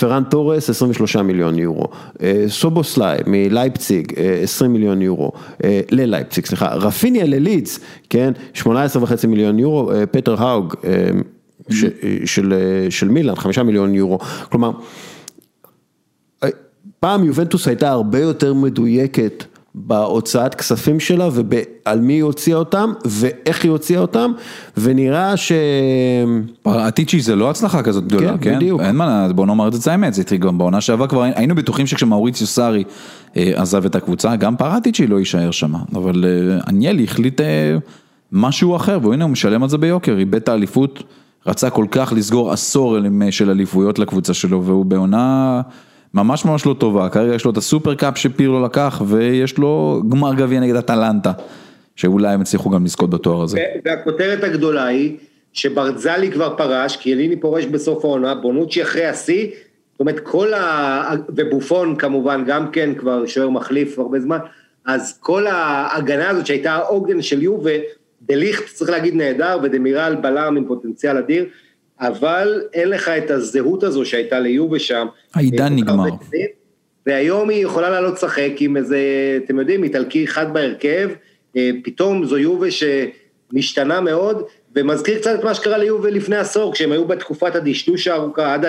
פרן טורס עשרים ושלושה מיליון יורו, סובוסליי מלייפציג עשרים מיליון יורו, ללייפציג, סליחה, רפיניה ללידס, כן, שמונה עשרה וחצי מיליון יורו, פטר האוג ש, של, של מילאן, חמישה מיליון יורו, כלומר, פעם יובנטוס הייתה הרבה יותר מדויקת בהוצאת כספים שלה, ועל מי היא הוציאה אותם, ואיך היא הוציאה אותם, ונראה ש... עתיצ'י זה לא הצלחה כזאת גדולה, כן? בדיוק. אין מה, בוא נאמר את זה האמת, זה התריגון בעונה שעבר כבר, היינו בטוחים שכשמאוריציו סארי עזב את הקבוצה, גם פרטיצ'י לא יישאר שם, אבל אניאלי החליט משהו אחר, והנה הוא משלם על זה ביוקר, היא בית האליפות, רצה כל כך לסגור עשור של אליפויות לקבוצה שלו, והוא בעונה... ממש ממש לא טובה, כרגע יש לו את הסופר קאפ שפירלו לקח, ויש לו גמר גביע נגד אטלנטה, שאולי הם הצליחו גם לזכות בתואר הזה. והכותרת הגדולה היא, שברזלי כבר פרש, כי אליני פורש בסוף העונה, בונוצ'י אחרי השיא, זאת אומרת כל ה... ובופון כמובן גם כן, כבר שוער מחליף הרבה זמן, אז כל ההגנה הזאת שהייתה העוגן של יובה, דליכט צריך להגיד נהדר, ודמירל בלם עם פוטנציאל אדיר, אבל אין לך את הזהות הזו שהייתה ליובה שם. העידן נגמר. והיום היא יכולה לעלות שחק עם איזה, אתם יודעים, איטלקי אחד בהרכב, פתאום זו יובה שמשתנה מאוד, ומזכיר קצת את מה שקרה ליובה לפני עשור, כשהם היו בתקופת הדשדוש הארוכה, עד ה...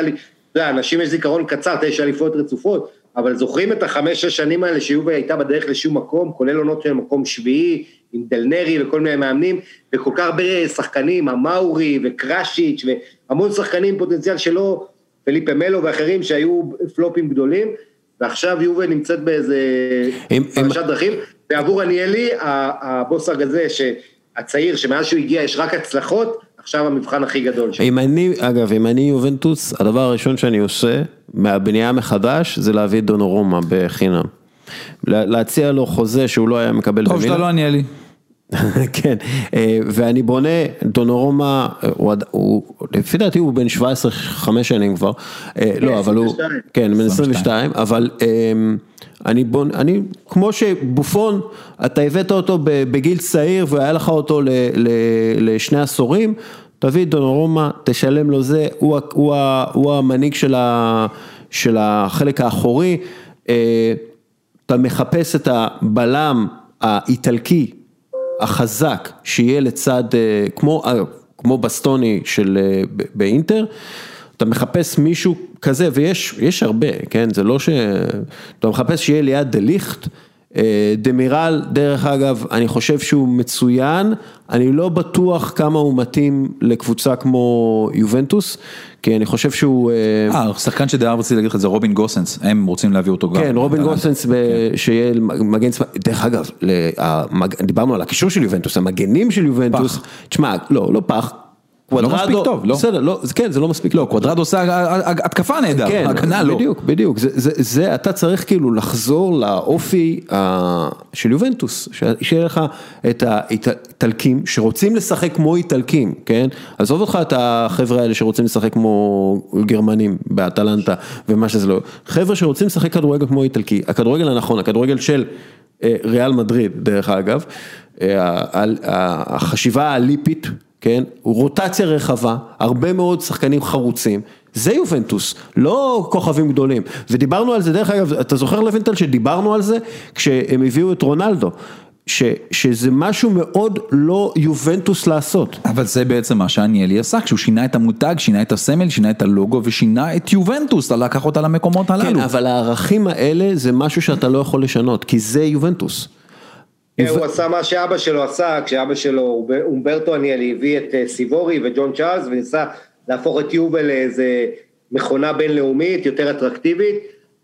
לאנשים יש זיכרון קצר, תשע אליפויות רצופות, אבל זוכרים את החמש, שש שנים האלה שיובה הייתה בדרך לשום מקום, כולל עונות של מקום שביעי, עם דלנרי וכל מיני מאמנים, וכל כך הרבה שחקנים, המאורי וקרשיץ' והמון שחקנים פוטנציאל שלו, פליפה מלו ואחרים שהיו פלופים גדולים, ועכשיו יובה נמצאת באיזה פרשת דרכים, ועבור אניאלי, הבוס הזה הצעיר, שמאז שהוא הגיע יש רק הצלחות, עכשיו המבחן הכי גדול שלו. אגב, אם אני יובנטוס, הדבר הראשון שאני עושה, מהבנייה מחדש, זה להביא את דונרומה בחינם. להציע לו חוזה שהוא לא היה מקבל במילה. טוב שלא, לא אניאלי. כן, ואני בונה, דונרומה, לפי דעתי הוא בן שבע עשרה, חמש שנים כבר, לא, אבל הוא, כן, בן עשרים ושתיים, אבל אני בונה, אני, כמו שבופון, אתה הבאת אותו בגיל צעיר, והיה לך אותו לשני עשורים, תביא דונרומה, תשלם לו זה, הוא המנהיג של החלק האחורי, אתה מחפש את הבלם האיטלקי, החזק שיהיה לצד, כמו, כמו בסטוני של, באינטר, אתה מחפש מישהו כזה, ויש, יש הרבה, כן? זה לא ש... אתה מחפש שיהיה ליד דליכט, דמירל, דרך אגב, אני חושב שהוא מצוין, אני לא בטוח כמה הוא מתאים לקבוצה כמו יובנטוס, כי אני חושב שהוא... אה, שחקן שדעה רציתי להגיד לך, זה רובין גוסנס, הם רוצים להביא אותו גם. כן, רובין גוסנס, שיהיה מגן... דרך אגב, דיברנו על הקישור של יובנטוס, המגנים של יובנטוס, תשמע, לא, לא פח, קוואדרדו, בסדר, לא, כן, זה לא מספיק. לא, קוואדרדו עושה התקפה נהדר, הגנה לא. בדיוק, בדיוק, זה, אתה צריך כאילו לחזור לאופי של יובנטוס, שיהיה לך את האיטלקים שרוצים לשחק כמו איטלקים, כן? אז עובד לך את החבר'ה האלה שרוצים לשחק כמו גרמנים באטלנטה, ומה שזה לא. חבר'ה שרוצים לשחק כדורגל כמו איטלקי, הכדורגל הנכון, הכדורגל של ריאל מדריד, דרך אגב, החשיבה האליפית, כן, רוטציה רחבה, הרבה מאוד שחקנים חרוצים, זה יובנטוס, לא כוכבים גדולים, ודיברנו על זה דרך אגב, אתה זוכר לוינטל שדיברנו על זה, כשהם הביאו את רונלדו, ש, שזה משהו מאוד לא יובנטוס לעשות. אבל זה בעצם מה שאניאלי עשה, כשהוא שינה את המותג, שינה את הסמל, שינה את הלוגו, ושינה את יובנטוס, לקח אותה למקומות הללו. כן, אבל הערכים האלה זה משהו שאתה לא יכול לשנות, כי זה יובנטוס. הוא עשה מה שאבא שלו עשה, כשאבא שלו, אומברטו אניאלי, הביא את סיבורי וג'ון צ'ארלס, וניסה להפוך את יובל לאיזה מכונה בינלאומית, יותר אטרקטיבית,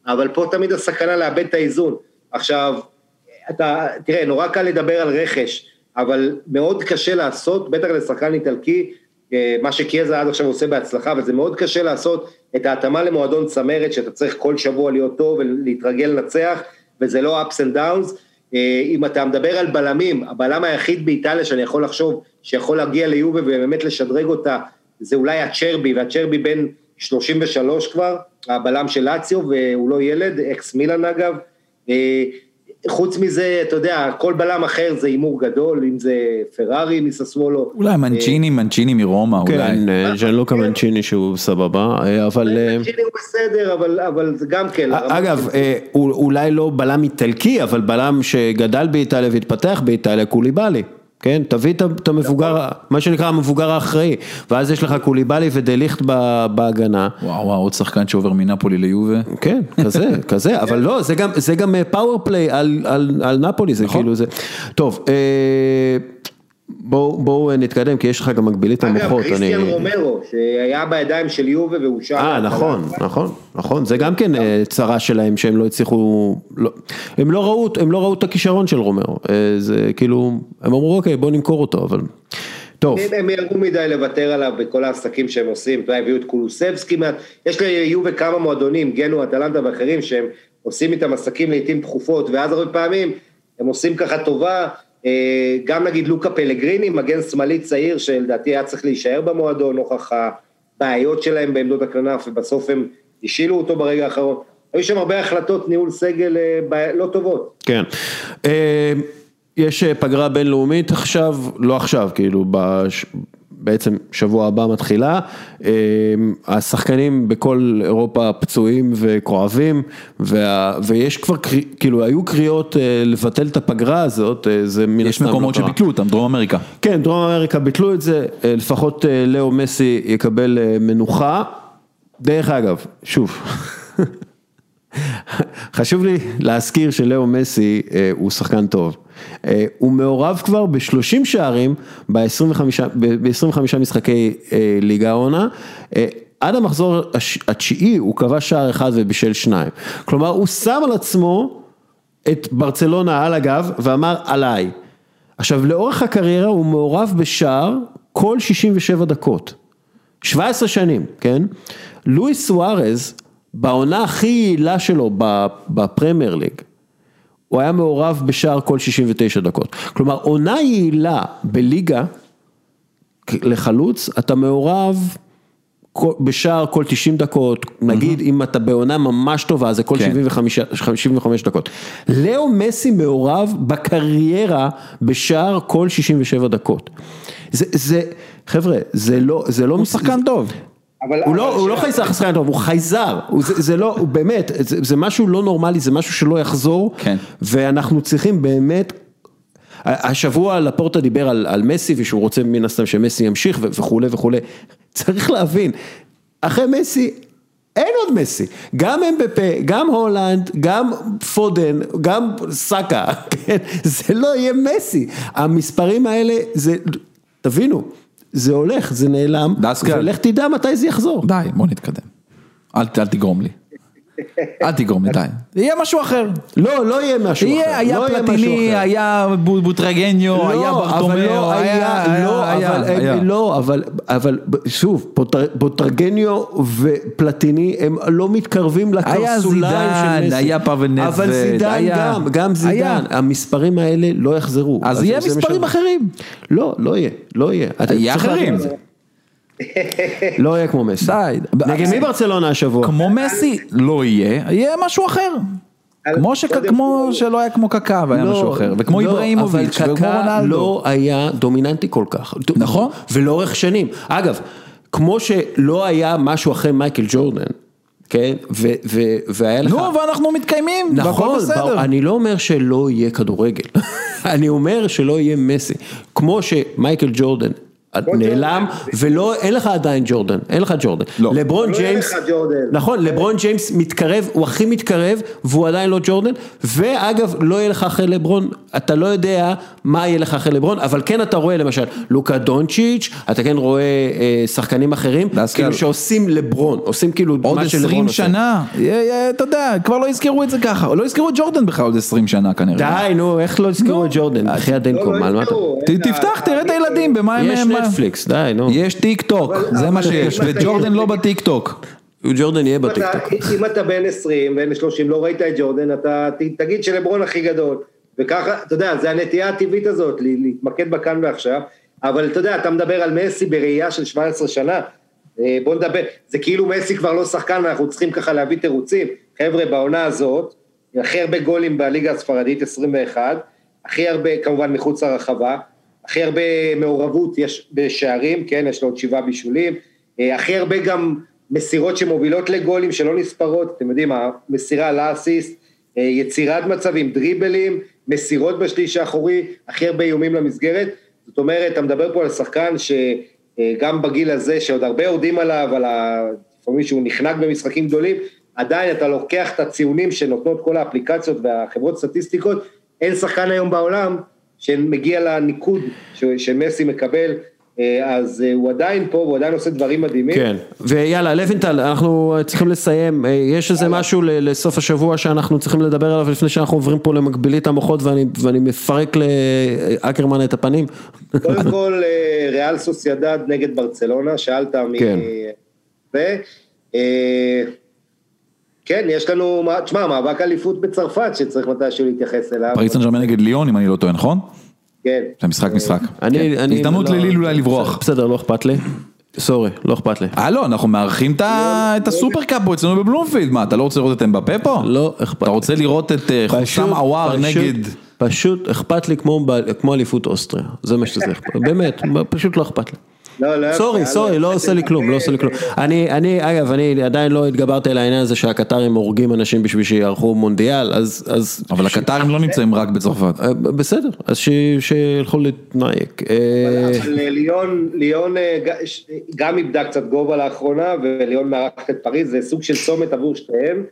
אבל פה תמיד הסכנה לאבד את האיזון. עכשיו, אתה, תראה, נורא קל לדבר על רכש, אבל מאוד קשה לעשות, בטח לשחקן איטלקי, מה שקיאזה עד עכשיו עושה בהצלחה, וזה מאוד קשה לעשות את ההתאמה למועדון צמרת, שאתה צריך כל שבוע להיות טוב ולהתרגל לנצח, וזה לא ups and downs. אם אתה מדבר על בלמים, הבלם היחיד באיטליה שאני יכול לחשוב שיכול להגיע ליובה ובאמת לשדרג אותה, זה אולי הצ'רבי, והצ'רבי בין שלושים ושלוש כבר, הבלם של לאציו, והוא לא ילד, אקס מילן אגב. חוץ מזה, אתה יודע, כל בלם אחר זה אימור גדול, אם זה פרארי מססוולו. אולי מנצ'יני, מנצ'יני מרומא, אולי. ז'אנלוקה מנצ'יני שהוא סבבה, אבל... מנצ'יני הוא בסדר, אבל זה גם כן. אגב, אולי לא בלם איטלקי, אבל בלם שגדל באיטליה והתפתח באיטליה, קוליבאלי. כן, תביא את המבוגר, מה שנקרא המבוגר האחראי, ואז יש לך קוליבאלי ודליכט בהגנה. וואו, וואו, עוד שחקן שעובר מנפולי ליובה. כן, כזה, כזה, אבל לא, זה גם, זה גם פאורפליי על, על, על נפולי, זה כאילו זה. טוב, בואו, בואו נתקדם, כי יש לך גם מגבילית המוחות. אגב, קריסטיאן רומרו, שהיה בידיים של יובה והוא שם. אה, נכון, נכון, נכון, זה גם כן צרה שלהם, שהם לא הצליחו, הם לא ראו, הם לא ראו את הכישרון של רומרו, זה כאילו, הם אמרו, אוקיי, בואו נמכור אותו, אבל, טוב. הם ירגו מדי לוותר עליו בכל העסקים שהם עושים, הביאו את קולוסבסקי, יש ליובה כמה מועדונים, גנו, אטלנטה ואחרים, שהם עושים איתם עסקים לעתים תכופות, ואז הרבה פעמים הם עושים ככה טובה, גם נגיד לוקה פלגריני, מגן שמאלי צעיר, שלדעתי היה צריך להישאר במועדון, נוכח הבעיות שלהם בעמדות הכנף, ובסוף הם השילו אותו ברגע האחרון. היו שם הרבה החלטות ניהול סגל לא טובות. כן. יש פגרה בינלאומית עכשיו, לא עכשיו, כאילו בש... בעצם שבוע הבא מתחילה, השחקנים בכל אירופה פצועים וכואבים, ויש כבר, כאילו, היו קריאות לבטל את הפגרה הזאת, זה מן הסתם לא קרה. יש מקומות שביטלו אותם, דרום אמריקה. כן, דרום אמריקה ביטלו את זה, לפחות לאו מסי יקבל מנוחה, דרך אגב, שוב. חשוב לי להזכיר שלאו מסי הוא שחקן טוב. הוא מעורב כבר ב-שלושים שערים ב-עשרים וחמישה משחקי ליגה עונה. עד המחזור התשיעי הוא קבע שער אחד ובשל שניים. כלומר הוא שם על עצמו את ברצלונה על הגב ואמר עליי. עכשיו לאורך הקריירה הוא מעורב בשער כל שישים ושבע דקות, שבע עשרה שנים, כן? לואיס סוארז בעונה הכי יעילה שלו בפרמייר ליג, הוא היה מעורב בשער כל שישים ותשע דקות. כלומר, עונה יעילה בליגה, לחלוץ, אתה מעורב בשער כל תשעים דקות, נגיד, אם אתה בעונה ממש טובה, זה כל שבעים וחמש דקות. לאו מסי מעורב בקריירה בשער כל שישים ושבע דקות. זה, זה, חבר'ה, זה לא, זה לא הוא שחקן טוב. הוא לא חייזר, הוא חייזר, הוא באמת, זה משהו לא נורמלי, זה משהו שלא יחזור, ואנחנו צריכים באמת, השבוע לפורטה דיבר על מסי, ושהוא רוצה מן הסתם שמסי ימשיך וכו' וכו', צריך להבין, אחרי מסי, אין עוד מסי, גם אמבפה, גם הולנד, גם פודן, גם סאקה, זה לא יהיה מסי, המספרים האלה, תבינו, זה הולך, זה נעלם, זה הולך, תדע מתי זה יחזור. די, בוא נתקדם. אל, אל תגרום לי. אל תגרום לי, די. יהיה משהו אחר. לא, לא יהיה משהו אחר. היה פלטיני, היה בוטרגניו, היה ברטומיאו, היה היה. לא, אבל שוב, פוטרגניו ופלטיני הם לא מתקרבים לקרסוליים של מסי. היה פרבנז, אבל זידן גם, גם זידן. המספרים האלה לא יחזרו. אז יהיה מספרים אחרים. לא, לא יהיה, לא יהיה. יהיה אחרים. לא יהיה כמו מסי. נגד מי ברצלונה השבוע? כמו מסי לא יהיה, יהיה משהו אחר. כמו שכמו שלא היה כמו קקה, והיה משהו אחר, וכמו איברהימוביץ' וכמו רונאלדו. לא היה דומיננטי כל כך. נכון. ולאורך שנים. אגב, כמו שלא היה משהו אחרי מייקל ג'ורדן, כן, והיה לך... נו, ואנחנו מתקיימים, נכון, אני לא אומר שלא יהיה כדורגל, אני אומר שלא יהיה מסי. כמו שמייקל ג'ורדן נעלם, ולא, אין לך עדיין ג'ורדן, אין לך ג'ורדן. לברון ג'יימס, נכון, לברון ג'יימס מתקרב, הוא הכי מתקרב, והוא עדיין לא ג'ורדן, ואגב, לא יהיה לך אחרי לברון, אתה לא יודע מה יהיה לך אחרי לברון, אבל כן אתה רואה, למשל, לוקה דונצ'יץ', אתה כן רואה שחקנים אחרים, כאילו שעושים לברון, עושים כאילו מה של לברון עושה. עוד עשרים שנה, אתה יודע, כבר לא יזכרו את זה ככה, לא יזכרו את ג'ורדן בכלל עוד עשרים שנה כנראה. די, נו, איך לא יזכרו את ג'ורדן? אחי הדנקו, מה, מה אתה? תפתח, תראה את הילדים, במה הם נטפליקס, די, נו. יש טיק טוק, זה מה שיש, וג'ורדן לא בטיק טוק. ג'ורדן יהיה בטיק טוק. אם אתה בין עשרים, בין שלושים, לא ראית את ג'ורדן, אתה תגיד שלברון הכי גדול. וככה, אתה יודע, זה הנטייה הטבעית הזאת, להתמקד בכאן ועכשיו, אבל אתה יודע, אתה מדבר על מסי בראייה של שבע עשרה שנה, בוא נדבר, זה כאילו מסי כבר לא שחקן, ואנחנו צריכים ככה להביא תירוצים. חבר'ה, בעונה הזאת, הכי הרבה גולים בליגה הספרדית, עשרים ואחת, הכי הרבה, כמובן, מחוץ הרחבה, הכי הרבה מעורבות יש בשערים, כן, יש לו עוד שבעה בישולים, הכי הרבה גם מסירות שמובילות לגולים שלא נספרות, אתם יודעים, המסירה לאסיסט, יצירת מצבים, דריבלים, מסירות בשליש האחורי, הכי הרבה איומים למסגרת, זאת אומרת, אתה מדבר פה על שחקן שגם בגיל הזה, שעוד הרבה עודים עליו, על לפעמים שהוא נחנק במשחקים גדולים, עדיין אתה לוקח את הציונים שנותנות כל האפליקציות והחברות סטטיסטיקות, אין שחקן היום בעולם, שמגיע לניקוד שמסי מקבל, אז הוא עדיין פה, הוא עדיין עושה דברים מדהימים. כן, ויאללה, לוינטל, אנחנו צריכים לסיים, יש איזה משהו לסוף השבוע שאנחנו צריכים לדבר עליו, לפני שאנחנו עוברים פה למקבילית המוחות, ואני מפרק לאקרמן את הפנים. קודם כל, ריאל סוסיידד נגד ברצלונה, שאלת מי... כן, יש לנו, תשמע, מאבק אליפות בצרפת שצריך מתישהו להתייחס אליו. פריס סן ז'רמן נגד ליון, אם אני לא טועה, נכון? כן. זה משחק משחק. הזדמנות לליל אולי לברוח. בסדר, לא אכפת לי. סורי, לא אכפת לי. אה לא, אנחנו מארחים את הסופרקאפ פה אצלנו בבלומפילד. מה, אתה לא רוצה לראות את אמבפה פה? לא אכפת. אתה רוצה לראות את חוסם עוואר נגד... פשוט אכפת לי כמו אליפות אוסטריה. זה מה שזה אכפת. באמת, פשוט לא אכפת לי. סורי, סורי, לא עושה לי כלום, לא עושה לי כלום. אני, אני, אגב, אני עדיין לא התגברתי על העניין הזה שהקטרים הורגים אנשים בשביל שיערכו מונדיאל, אז... אבל הקטרים לא נמצאים רק בצרפת. בסדר, אז שילכו להתנאייק. ליון, ליון גם איבדה קצת גובה לאחרונה, וליון מארחת את פריז, זה סוג של צומת עבור שתיהם,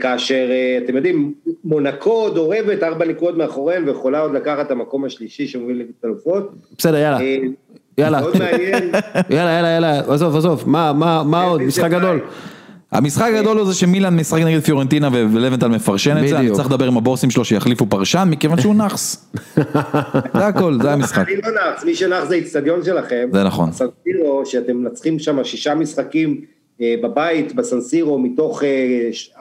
כאשר, אתם יודעים, מונקו דורבת, ארבע נקודות מאחוריהם, ויכולה עוד לקחת את המקום השלישי שמוביל לתלופות. בסדר, יאללה. יאללה, יאללה, יאללה, עזוב, עזוב, מה עוד? משחק גדול. המשחק הגדול זה שמילן משחק נגד פיורנטינה ולוונטל מפרשן את זה, אני צריך לדבר עם הבורסים שלו שיחליפו פרשן, מכיוון שהוא נחס. זה הכל, זה המשחק. אני לא נחס, מי שנחס זה האצטדיון שלכם. זה נכון. בסנסירו, שאתם נצחים שם שישה משחקים בבית, בסנסירו, מתוך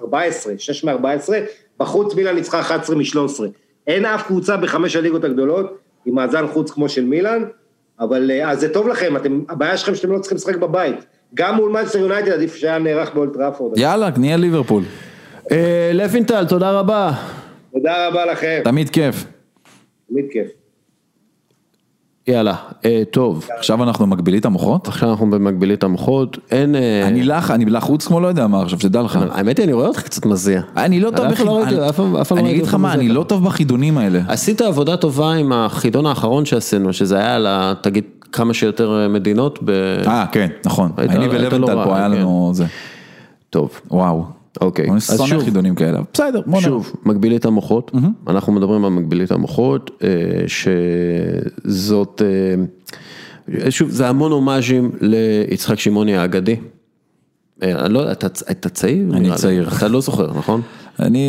ארבע עשרה, שש מ-ארבע עשרה, בחוץ מילן ניצחה אחת עשרה משלוש עשרה. אין אף קבוצה בחמש הליגות הגדולות, עם מאזן חוץ כמו של מילן. אבל אז זה טוב לכם, אתם, הבעיה שלכם שאתם לא צריכים לשחק בבית, גם מול מנצ'סטר יונייטד, עדיף שהיה נערך באולד טראפורד. יאללה, נהיה ליברפול. לוינטל, תודה רבה. תודה רבה לכם. תמיד כיף. תמיד כיף. יאללה, טוב. עכשיו אנחנו במקבילית המוחות? עכשיו אנחנו במקבילית המוחות, אין... אני לך, אני לחוץ כמו לא יודע מה, עכשיו שדע לך. האמת היא, אני רואה אותך קצת מזיע. אני לא טוב בחידונים. אני אגיד לך מה, אני לא טוב בחידונים האלה. עשית עבודה טובה עם החידון האחרון שעשינו, שזה היה על ה... תגיד כמה שיותר מדינות ב... אה, כן, נכון. אני ולוונטל פה, היה לנו זה. טוב. וואו. אוקיי. אני שונא חידונים כאלה. בסדר, בוא נראה. שוב, מקבילית המוחות, אנחנו מדברים על מקבילית המוחות, שזאת, שוב, זה המון הומאז'ים ליצחק שמעוני האגדי. לא, אתה צעיר? אני צעיר. אתה לא זוכר, נכון? אני...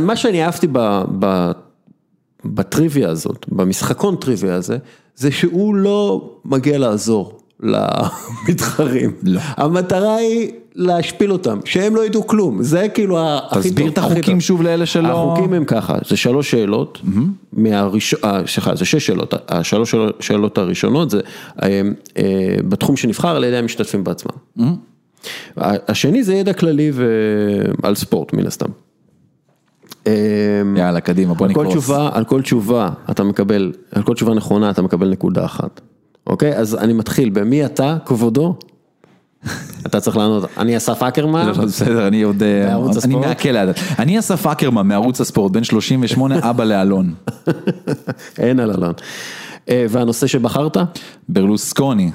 מה שאני אהבתי בטריוויה הזאת, במשחקון טריוויה הזה, זה שהוא לא מגיע לעזור למתחרים. המטרה היא להשפיל אותם, שהם לא ידעו כלום. זה כאילו הכי טוב. תסביר את החוקים שוב לאלה שלא... החוקים הם ככה, זה שלוש שאלות, זה שש שאלות, השלוש שאלות הראשונות זה בתחום שנבחר על ידי המשתתפים בעצמם. השני זה ידע כללי על ספורט, מן הסתם. יאללה, קדימה, בוא נקרוס. על כל תשובה אתה מקבל, על כל תשובה נכונה אתה מקבל נקודה אחת. אוקיי, אז אני מתחיל, במי אתה, כבודו? אתה צריך לענות, אני אסף אקרמן? לא, בסדר, אני עוד... מערוץ הספורט? אני מעכל ליד. אני אסף אקרמן, מערוץ הספורט, בין שלושים ושמונה, אבא לאלון. אין על אלון. והנושא שבחרת? ברלוסקוני.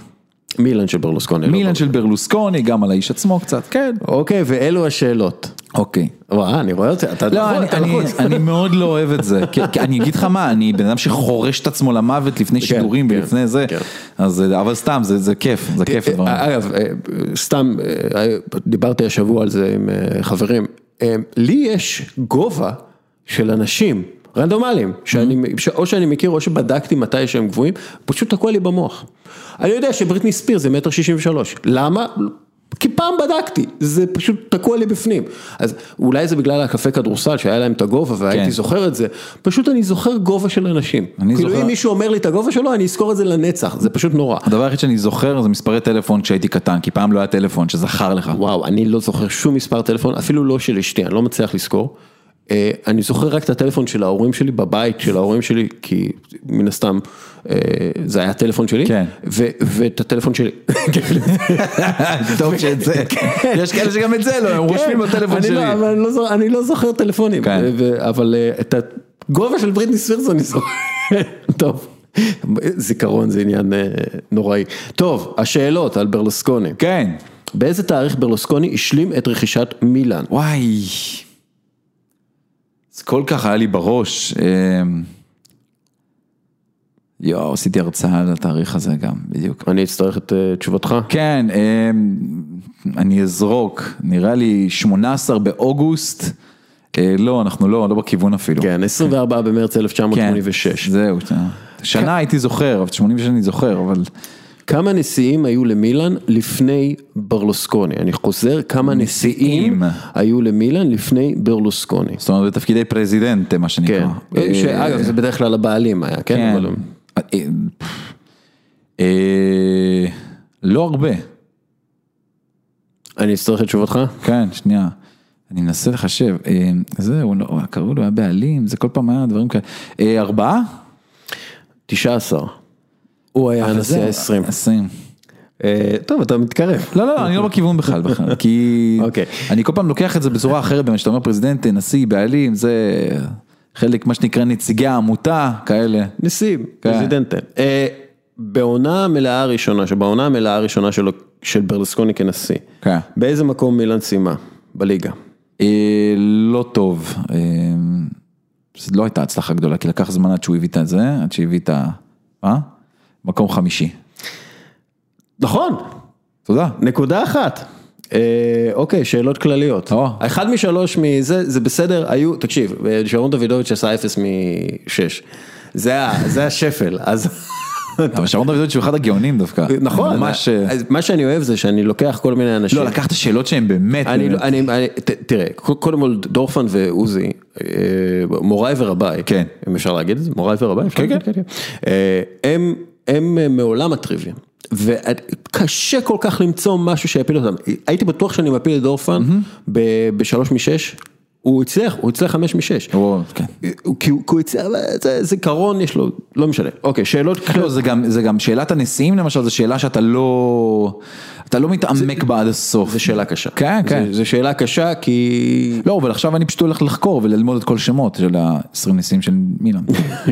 מילן של ברלוסקוני. מילן של ברלוסקוני, גם על האיש עצמו קצת, כן. אוקיי, ואלו השאלות. אוקיי. וואה, אני רואה אותי, אתה לחוץ. אני מאוד לא אוהב את זה. אני אגיד לך מה, אני בן אדם שחורש את עצמו למוות לפני שידורים ולפני זה, אבל סתם, זה כיף, זה כיף. אגב, סתם, דיברתי השבוע על זה עם חברים, לי יש גובה של אנשים רנדומליים, או שאני מכיר או שבדקתי מתי שהם גבוהים, פשוט תקוע לי במוח. אני יודע שבריטני ספיר זה מטר שישים ושלוש, למה? כי פעם בדקתי, זה פשוט תקוע לי בפנים. אז אולי זה בגלל הקפה כדורסל שהיה להם את הגובה והייתי זוכר את זה. פשוט אני זוכר גובה של אנשים. כאילו אם מישהו אומר לי את הגובה שלו, אני אזכור את זה לנצח. זה פשוט נורא. הדבר היחיד שאני זוכר זה מספרי טלפון כשהייתי קטן, כי פעם לא היה טלפון שזכר לך. וואו, אני לא זוכר שום מספר טלפון, אפילו לא של אשתי, אני לא מצליח לזכור. אני זוכר רק את הטלפון של ההורים שלי בבית, של ההורים שלי, כי מן הסתם זה היה הטלפון שלי, ואת הטלפון שלי. טוב שאת זה. יש כאלה שגם את זה לא, הם רושמים בטלפון שלי. אני לא זוכר טלפונים, אבל את הגובה של בריטני ספירס אני זוכר. טוב, זיכרון זה עניין נוראי. טוב, השאלות על ברלוסקוני. כן. באיזה תאריך ברלוסקוני השלים את רכישת מילאן? וואי. זה כל כך היה לי בראש. יואו, עשיתי הרצאה על התאריך הזה גם, בדיוק. אני אצטרך את תשובתך? כן, אני אזרוק. נראה לי שמונה עשר באוגוסט. לא, אנחנו לא, לא בכיוון אפילו. כן, עשרים וארבעה במרץ אלף תשע מאות שמונים ושש. זהו, שנה הייתי זוכר, שמונים ושש אני זוכר, אבל... כמה נשיאים היו למילן לפני ברלוסקוני? אני חוזר, כמה נשיאים היו למילן לפני ברלוסקוני? זאת אומרת, בתפקידי פרזידנט, מה שנקרא. אגב, זה בדרך כלל הבעלים היה, כן? לא הרבה. אני אצטרך את תשובתך? כן, שנייה. אני מנסה לחשב. זהו, קראו לו הבעלים, זה כל פעם היה דברים כאלה. ארבעה? תשע עשר. הוא היה הנשיא העשרים. עשרים. טוב, אתה מתקרב. לא, לא, אני לא בכיוון בכלל, בכלל. כי אני כל פעם לוקח את זה בצורה אחרת, במה שאתה אומר פרזידנט, נשיא, בעלים, זה חלק מה שנקרא נציגי העמותה, כאלה. נשיא, פרזידנט. בעונה המלאה הראשונה, שבעונה המלאה הראשונה של ברלוסקוני כנשיא, באיזה מקום מילאן סיימה בליגה? לא טוב. לא הייתה הצלחה גדולה, כי לקח זמן עד שהוא הביא את זה, עד שהביא את ה... מה? מקום חמישי. נכון. תודה. נקודה אחת. אה, אוקיי, שאלות כלליות. או. אחד משלוש מזה, זה בסדר, היו, תקשיב, שרון דוידוביץ' עשה אפס משש. זה, זה השפל, אז... אבל שרון דוידוביץ' הוא אחד הגאונים דווקא. נכון. ממש... מה שאני אוהב זה שאני לוקח כל מיני אנשים... לא, לקחת שאלות שהן באמת... אני, אני, אני, ת, תראה, קודם כל דורפן ואוזי, מוראי ורביי, כן. אם אפשר להגיד את זה, מוראי ורביי, כן, כן, כן. הם... הם מעולם הטריווים, וקשה כל כך למצוא משהו שיפיל אותם. הייתי בטוח שאני מפיל את דורפן בשלוש משש, הוא הצליח, הוא הצליח חמש משש. כי הוא הצליח, זה קרון יש לו, לא משנה. אוקיי, שאלות כלליות. זה גם שאלת הנשיאים למשל, זו שאלה שאתה לא, אתה לא מתעמק בה עד הסוף. זו שאלה קשה. כן, כן. זו שאלה קשה כי... לא, אבל עכשיו אני פשוט הולך לחקור וללמוד את כל שמות של ה-עשרים נשיאים של מילאן.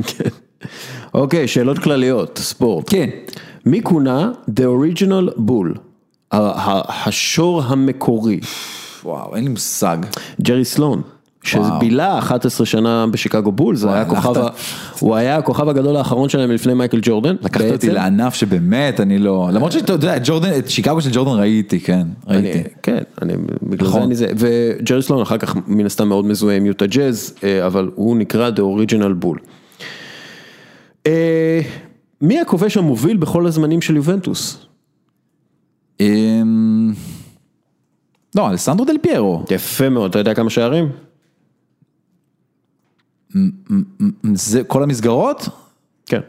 כן. אוקיי, שאלות כלליות, ספורט. כן. מי כונה The Original Bull? השור המקורי. וואו, אין לי מושג. ג'רי סלון, שבילה אחת עשרה שנה בשיקגו בול, הוא היה הכוכב הגדול האחרון שלהם לפני מייקל ג'ורדן. לקחת אותי לענף שבאמת אני לא... למרות שאתה יודע, את שיקגו של ג'ורדן ראיתי, כן. ראיתי. כן, בגלל זה אני זה. וג'רי סלון אחר כך מן הסתם מאוד מזוהה עם יוטה ג'אז, אבל הוא נקרא The Original Bull. מי הכובש המוביל בכל הזמנים של יובנטוס? לא, אלסנדרו דל פיירו. יפה מאוד, אתה יודע כמה שערים? זה כל המסגרות? כן.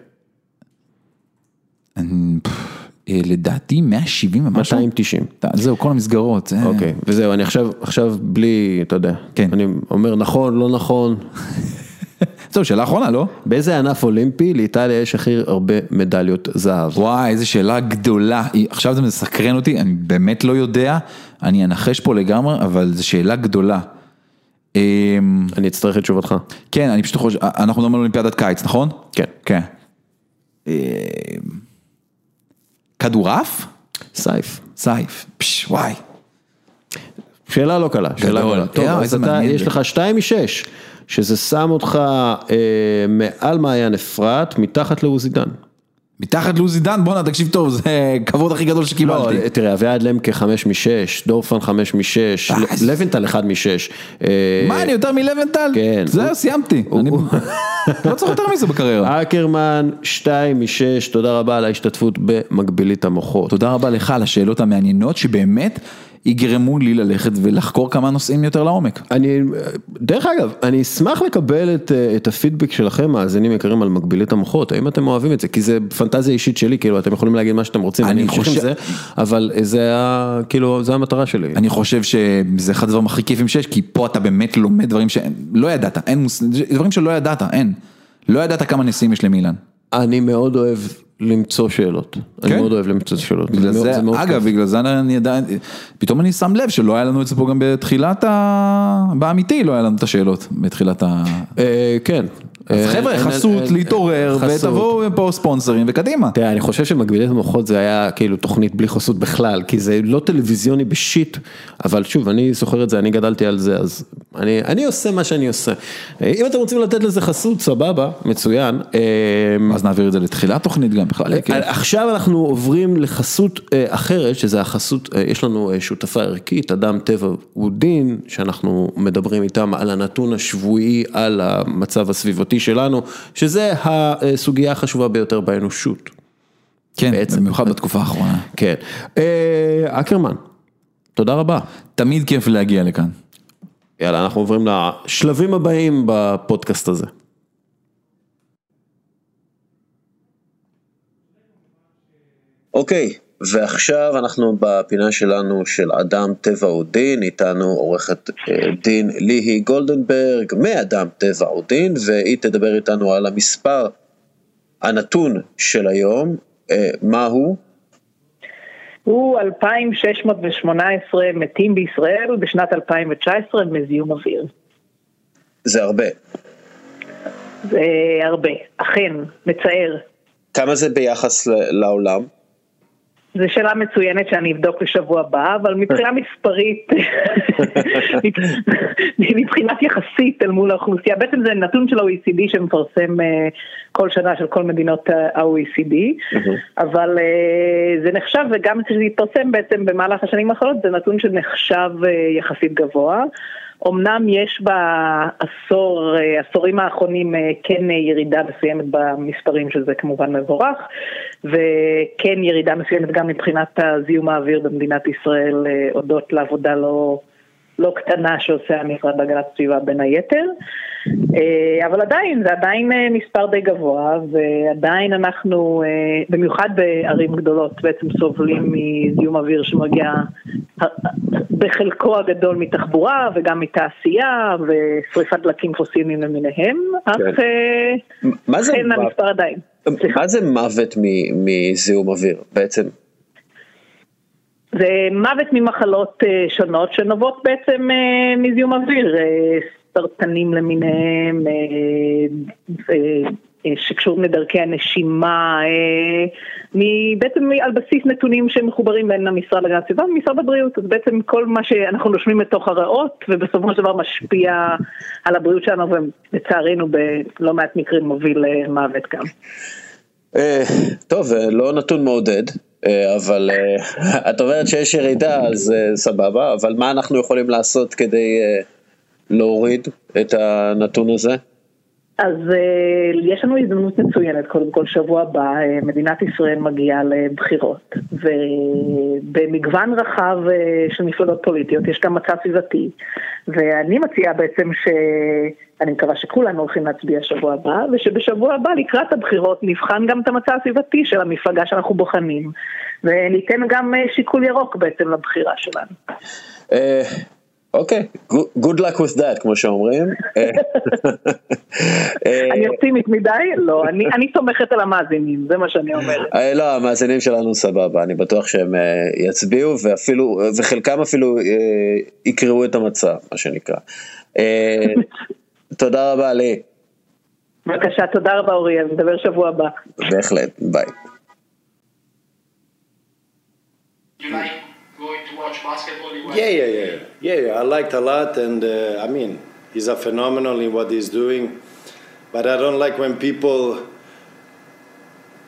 לדעתי מאה שבעים מאתיים תשעים. זהו, כל המסגרות. אוקיי, וזהו, אני עכשיו בלי, אתה יודע, אני אומר נכון, לא נכון. זהו, שאלה אחרונה, לא? באיזה ענף אולימפי לאיטליה יש הכי הרבה מדליות זהב? וואי, איזו שאלה גדולה. עכשיו זה מסקרן אותי, אני באמת לא יודע, אני אנחש פה לגמרי, אבל זו שאלה גדולה. אני אצטרך את תשובתך. כן, אני פשוט חושב, אנחנו מדברים על אולימפיאדת קיץ, נכון? כן. כן. כדורף? סייף. סייף. פש, וואי. שאלה לא קלה. שאלה קלה. טוב, אז אתה, יש לך שתיים משש. שזה שם אותך אה, מעל מעיין אפרת, מתחת לעוזי דן. מתחת לעוזי דן? בוא נה, תקשיב טוב, זה כבוד הכי גדול שקיבלתי. לא, תראה, אביעד למקה חמש משש, דורפן חמש משש, לבנטל אחד משש. מה, אני יותר מלבנטל? כן. זהו, סיימתי. לא צריך יותר מזה בקריירה. אקרמן, שתיים משש, תודה רבה על ההשתתפות במקבילית המוחות. תודה רבה לך על השאלות המעניינות שבאמת... יגרמו לי ללכת ולחקור כמה נושאים יותר לעומק. אני, דרך אגב, אני אשמח לקבל את, את הפידבק שלכם, מאזינים יקרים, על מקבילית המוחות. האם אתם אוהבים את זה? כי זה פנטזיה אישית שלי, כאילו, אתם יכולים להגיד מה שאתם רוצים, אני חושב זה, אבל זה היה, כאילו, זה המטרה שלי. אני חושב שזה אחד הדברים הכי כיפים שיש, כי פה אתה באמת לומד דברים שלא ידעת, אין, דברים שלא ידעת, אין. לא ידעת כמה נשיאים יש למילן. אני מאוד אוהב למצוא שאלות. אני מאוד אוהב למצוא שאלות. אגב, בגלל זה אני עדיין, פתאום אני שם לב שלא היה לנו את זה פה גם בתחילת ה... באמיתי לא היה לנו את השאלות, בתחילת ה... כן. אז חבר'ה, חסות, להתעורר, ותבואו פה ספונסרים, וקדימה. תראה, אני חושב שמקבילית המוחות זה היה כאילו תוכנית בלי חסות בכלל, כי זה לא טלוויזיוני בשיט, אבל שוב, אני זוכר את זה, אני גדלתי על זה, אז אני, אני עושה מה שאני עושה. אם אתם רוצים לתת לזה חסות, סבבה, מצוין. אז נעביר את זה לתחילת תוכנית גם בכלל. עכשיו אנחנו עוברים לחסות אחרת, שזה החסות, יש לנו שותפה ערכית, אדם טבע ודין, שאנחנו מדברים איתם על הנתון השבועי, על המצב הסביבתי שלנו, שזה הסוגיה החשובה ביותר באנושות. כן, בעצם. במיוחד בתקופה האחרונה. כן. אקרמן, תודה רבה. תמיד כיף להגיע לכאן. יאללה, אנחנו עוברים לשלבים הבאים בפודקאסט הזה. אוקיי, ועכשיו אנחנו בפינה שלנו של אדם טבע ודין, איתנו עורכת דין ליהי גולדנברג מאדם טבע ודין, והיא תדבר איתנו על המספר הנתון של היום. מה הוא? הוא אלפיים שש מאות שמונה עשרה מתים בישראל בשנת אלפיים תשע עשרה מזיהום אוויר. זה הרבה. זה הרבה, אכן, מצער. כמה זה ביחס לעולם? זו שאלה מצוינת שאני אבדוק לשבוע הבא, אבל מבחינה מספרית, מבחינת יחסית אל מול האוכלוסייה, בעצם זה נתון של ה-או אי סי די שמפרסם כל שנה של כל מדינות ה-או אי סי די, אבל זה נחשב, וגם כשזה יתפרסם בעצם במהלך השנים האחרונות, זה נתון שנחשב יחסית גבוה. אמנם יש בעשור, עשורים האחרונים כן ירידה מסוימת במספרים, שזה כמובן מבורך, וכן ירידה מסוימת גם מבחינת זיהום האוויר במדינת ישראל, הודות לעבודה לא, לא קטנה שעושה המשרד להגנת הסביבה בין היתר, אבל עדיין, זה עדיין מספר די גבוה, ועדיין אנחנו, במיוחד בערים גדולות, בעצם סובלים מזיום אוויר שמגיע בחלקו הגדול מתחבורה, וגם מתעשייה, ושריפת דלקים פוסיליים למיניהם, אך כן המספר עדיין. מה זה מוות מזיום אוויר בעצם? זה מוות ממחלות שונות שנובעות בעצם מזיום אוויר, סרטנים למיניהם, שקשורים לדרכי הנשימה, בעצם על בסיס נתונים שמחוברים בין המשרד להגנת הסביבה ומשרד הבריאות, אז בעצם כל מה שאנחנו נושמים לתוך הריאות, ובסופו של דבר משפיע על הבריאות שלנו, ולצערנו בלא מעט מקרים מוביל למוות גם. טוב, לא נתון מעודד. אבל את אומרת שיש ירידה, אז סבבה, אבל מה אנחנו יכולים לעשות כדי להוריד את הנתון הזה? אז יש לנו הזדמנות מצוינת, קודם כל שבוע הבא מדינת ישראל מגיעה לבחירות, ובמגוון רחב של מפלגות פוליטיות יש גם מצב סביבתי, ואני מציעה בעצם ש... אני מקווה שכולנו הולכים להצביע שבוע הבא, ושבשבוע הבא לקראת הבחירות נבחן גם את המצב הסביבתי של המפלגה שאנחנו בוחנים, וניתן גם שיקול ירוק בעצם לבחירה שלנו. אוקיי, good luck with that, כמו שאומרים. אני אופטימית מדי? לא, אני תומכת על המאזינים, זה מה שאני אומרת. לא, המאזינים שלנו סבבה, אני בטוח שהם יצביעו, וחלקם אפילו יקראו את המצב, מה שנקרא. תודה רבה, לי. בבקשה, תודה רבה, אוריאל, נדבר שבוע הבא. בהחלט, ביי. Yeah, yeah, yeah, yeah, yeah. I liked a lot, and uh, I mean, he's a phenomenal in what he's doing. But I don't like when people,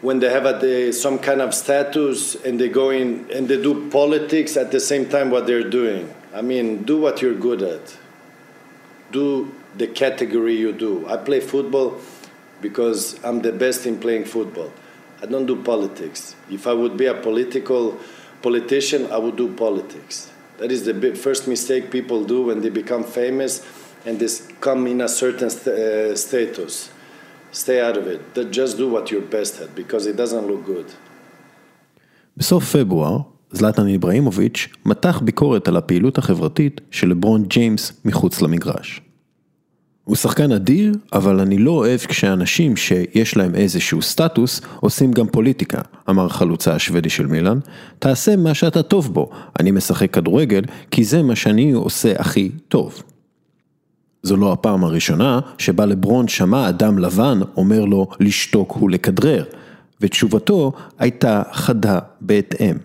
when they have a, they, some kind of status and they go in and they do politics at the same time what they're doing. I mean, do what you're good at. Do the category you do. I play football because I'm the best in playing football. I don't do politics. If I would be a political politician, I would do politics. That is the big, first mistake people do when they become famous and they come in a certain st- uh, status. Stay out of it. That just do what you're best at, because it doesn't look good. בסוף פברואר, זלאטן איברהימוביץ' מתח ביקורת על הפעילות החברתית של לברון ג'יימס מחוץ למגרש. הוא שחקן אדיר, אבל אני לא אוהב כשאנשים שיש להם איזשהו סטטוס עושים גם פוליטיקה, אמר חלוצה השוודי של מילאן. תעשה מה שאתה טוב בו, אני משחק כדורגל כי זה מה שאני עושה הכי טוב. זו לא הפעם הראשונה שבה לברון שמע אדם לבן אומר לו לשתוק ולכדרר, ותשובתו הייתה חדה בהתאם.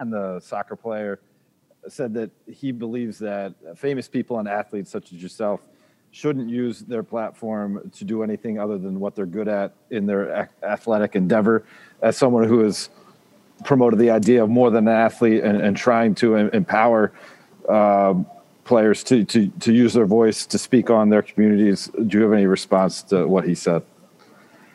And the soccer player said that he believes that famous people and athletes such as yourself shouldn't use their platform to do anything other than what they're good at in their athletic endeavor. As someone who has promoted the idea of more than an athlete and, and trying to empower uh, players to, to, to use their voice, to speak on their communities, do you have any response to what he said?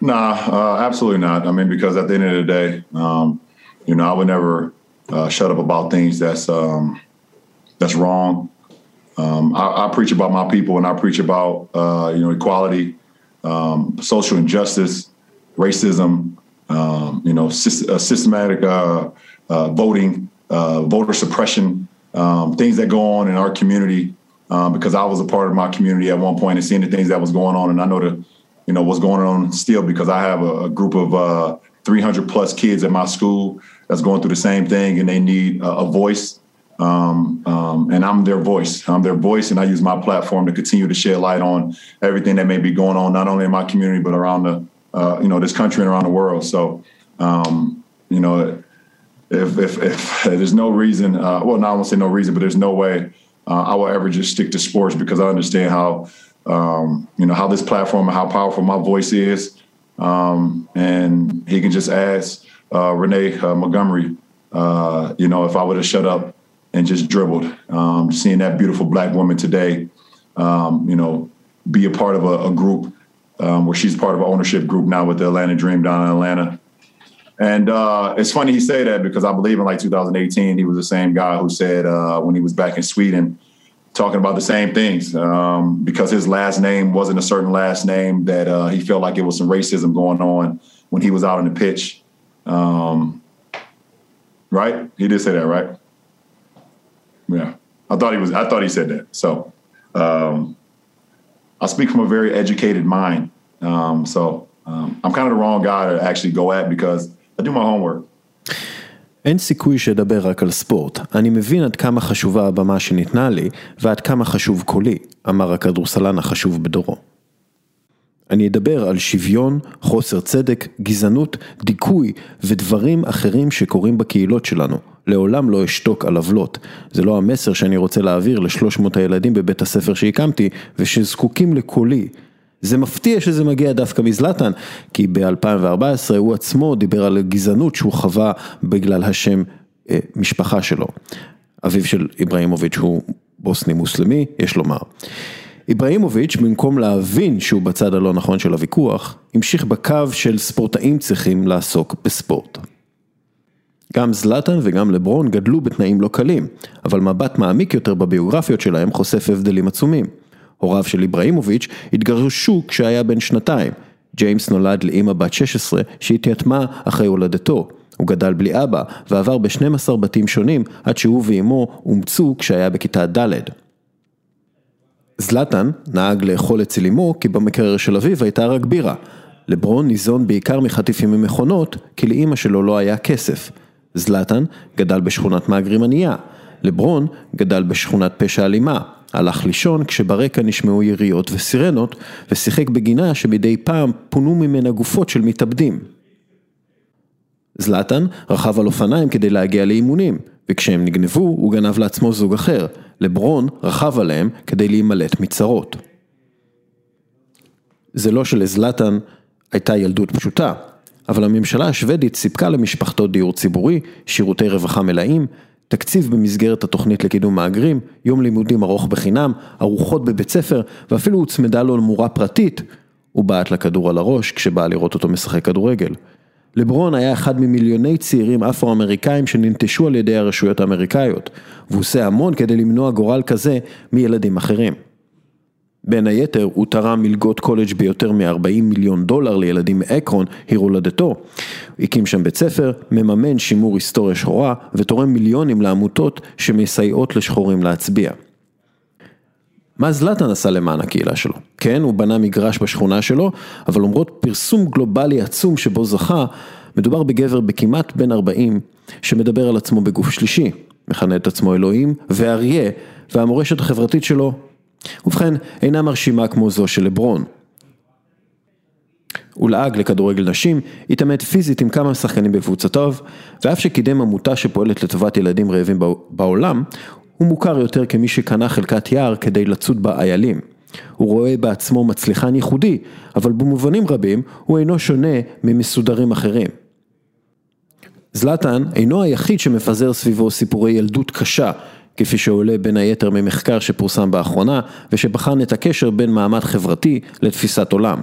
Nah, uh, absolutely not. I mean, because at the end of the day, um, you know, I would never... Uh, shut up about things that's um, that's wrong. Um, I, I preach about my people, and I preach about uh, you know equality, um, social injustice, racism. Um, you know, sy- uh, systematic uh, uh, voting, uh, voter suppression, um, things that go on in our community. Um, because I was a part of my community at one point and seeing the things that was going on, and I know the you know what's going on still because I have a, a group of uh, three hundred plus kids at my school that's going through the same thing, and they need a, a voice. Um, um, and I'm their voice. I'm their voice, and I use my platform to continue to shed light on everything that may be going on, not only in my community but around the, uh, you know, this country and around the world. So, um, you know, if if, if there's no reason, uh, well, no, I won't say no reason, but there's no way uh, I will ever just stick to sports because I understand how, um, you know, how this platform and how powerful my voice is, um, and he can just ask. Uh, Renee uh, Montgomery, uh, you know, if I would have shut up and just dribbled, um, seeing that beautiful black woman today, um, you know, be a part of a, a group um, where she's part of an ownership group now with the Atlanta Dream down in Atlanta. And uh, it's funny he say that because I believe in like two thousand eighteen, he was the same guy who said uh, when he was back in Sweden talking about the same things um, because his last name wasn't a certain last name that uh, he felt like it was some racism going on when he was out on the pitch. Um, right? He did say that, right? Yeah. I thought he was, I thought he said that. So, um, I speak from a very educated mind. Um, so, um, I'm kind of the wrong guy to actually go at because I do my homework. אין סיכוי שדבר רק על ספורט. אני מבין עד כמה חשובה הבמה שניתנה לי ועד כמה חשוב קולי, אמר הכדורסלן החשוב בדורו. אני אדבר על שוויון, חוסר צדק, גזענות, דיכוי ודברים אחרים שקורים בקהילות שלנו. לעולם לא אשתוק על עוולות. זה לא המסר שאני רוצה להעביר ל-שלוש מאות הילדים בבית הספר שהקמתי ושזקוקים לקולי. זה מפתיע שזה מגיע דווקא מזלטן, כי ב-אלפיים וארבע עשרה הוא עצמו דיבר על גזענות שהוא חווה בגלל השם אה, משפחה שלו. אביו של איברהימוביץ' הוא בוסני מוסלמי, יש לומר. איברהימוביץ', במקום להבין שהוא בצד הלא נכון של הוויכוח, המשיך בקו של ספורטאים צריכים לעסוק בספורט. גם זלטן וגם לברון גדלו בתנאים לא קלים, אבל מבט מעמיק יותר בביוגרפיות שלהם חושף הבדלים עצומים. הוריו של איברהימוביץ' התגרשו כשהיה בן שנתיים. ג'יימס נולד לאמא בת שש עשרה שהתייתמה אחרי הולדתו. הוא גדל בלי אבא ועבר ב-שנים עשר בתים שונים עד שהוא ואימו אומצו כשהיה בכיתה ד'. זלטן נהג לאכול אצל אימו כי במקרר של אביו הייתה רק בירה. לברון ניזון בעיקר מחטיפים ממכונות כי לאמא שלו לא היה כסף. זלטן גדל בשכונת מהגרים ענייה. לברון גדל בשכונת פשע אלימה. הלך לישון כשברקע נשמעו יריות וסירנות ושיחק בגינה שמדי פעם פונו ממנה גופות של מתאבדים. זלטן רכב על אופניים כדי להגיע לאימונים, וכשהם נגנבו הוא גנב לעצמו זוג אחר. לברון רכב עליהם כדי להימלט מצרות. זה לא שלזלטן הייתה ילדות פשוטה, אבל הממשלה השוודית סיפקה למשפחתו דיור ציבורי, שירותי רווחה מלאים, תקציב במסגרת התוכנית לקידום מהגרים, יום לימודים ארוך בחינם, ארוחות בבית ספר, ואפילו הוצמדה לו למורה פרטית. הוא בעט לכדור על הראש כשבא לראות אותו משחק כדורגל. לברון היה אחד ממיליוני צעירים אפרו-אמריקאים שננטשו על ידי הרשויות האמריקאיות, והוא עושה המון כדי למנוע גורל כזה מילדים אחרים. בין היתר הוא תרם מלגות קולג' ביותר מ-ארבעים מיליון דולר לילדים מאקרון, עיר הולדתו. הקים שם בית ספר, מממן שימור היסטוריה שחורה ותורם מיליונים לעמותות שמסייעות לשחורים להצביע. מה זלטן עשה למען הקהילה שלו? כן, הוא בנה מגרש בשכונה שלו, אבל למרות פרסום גלובלי עצום שבו זכה, מדובר בגבר בכמעט בן ארבעים שמדבר על עצמו בגוף שלישי, מכנה את עצמו אלוהים ואריה, והמורשת החברתית שלו, ובכן, אינה מרשימה כמו זו של לברון. הוא לעג לכדורגל נשים, התאמת פיזית עם כמה שחקנים בקבוצותיו, ואף שקידם עמותה שפועלת לטובת ילדים רעבים בעולם, הוא מוכר יותר כמי שקנה חלקת יער כדי לצוד באיילים. הוא רואה בעצמו מצליחן ייחודי, אבל במובנים רבים הוא אינו שונה ממסודרים אחרים. זלטן אינו היחיד שמפזר סביבו סיפורי ילדות קשה, כפי שעולה בין היתר ממחקר שפורסם באחרונה, ושבחן את הקשר בין מעמד חברתי לתפיסת עולם.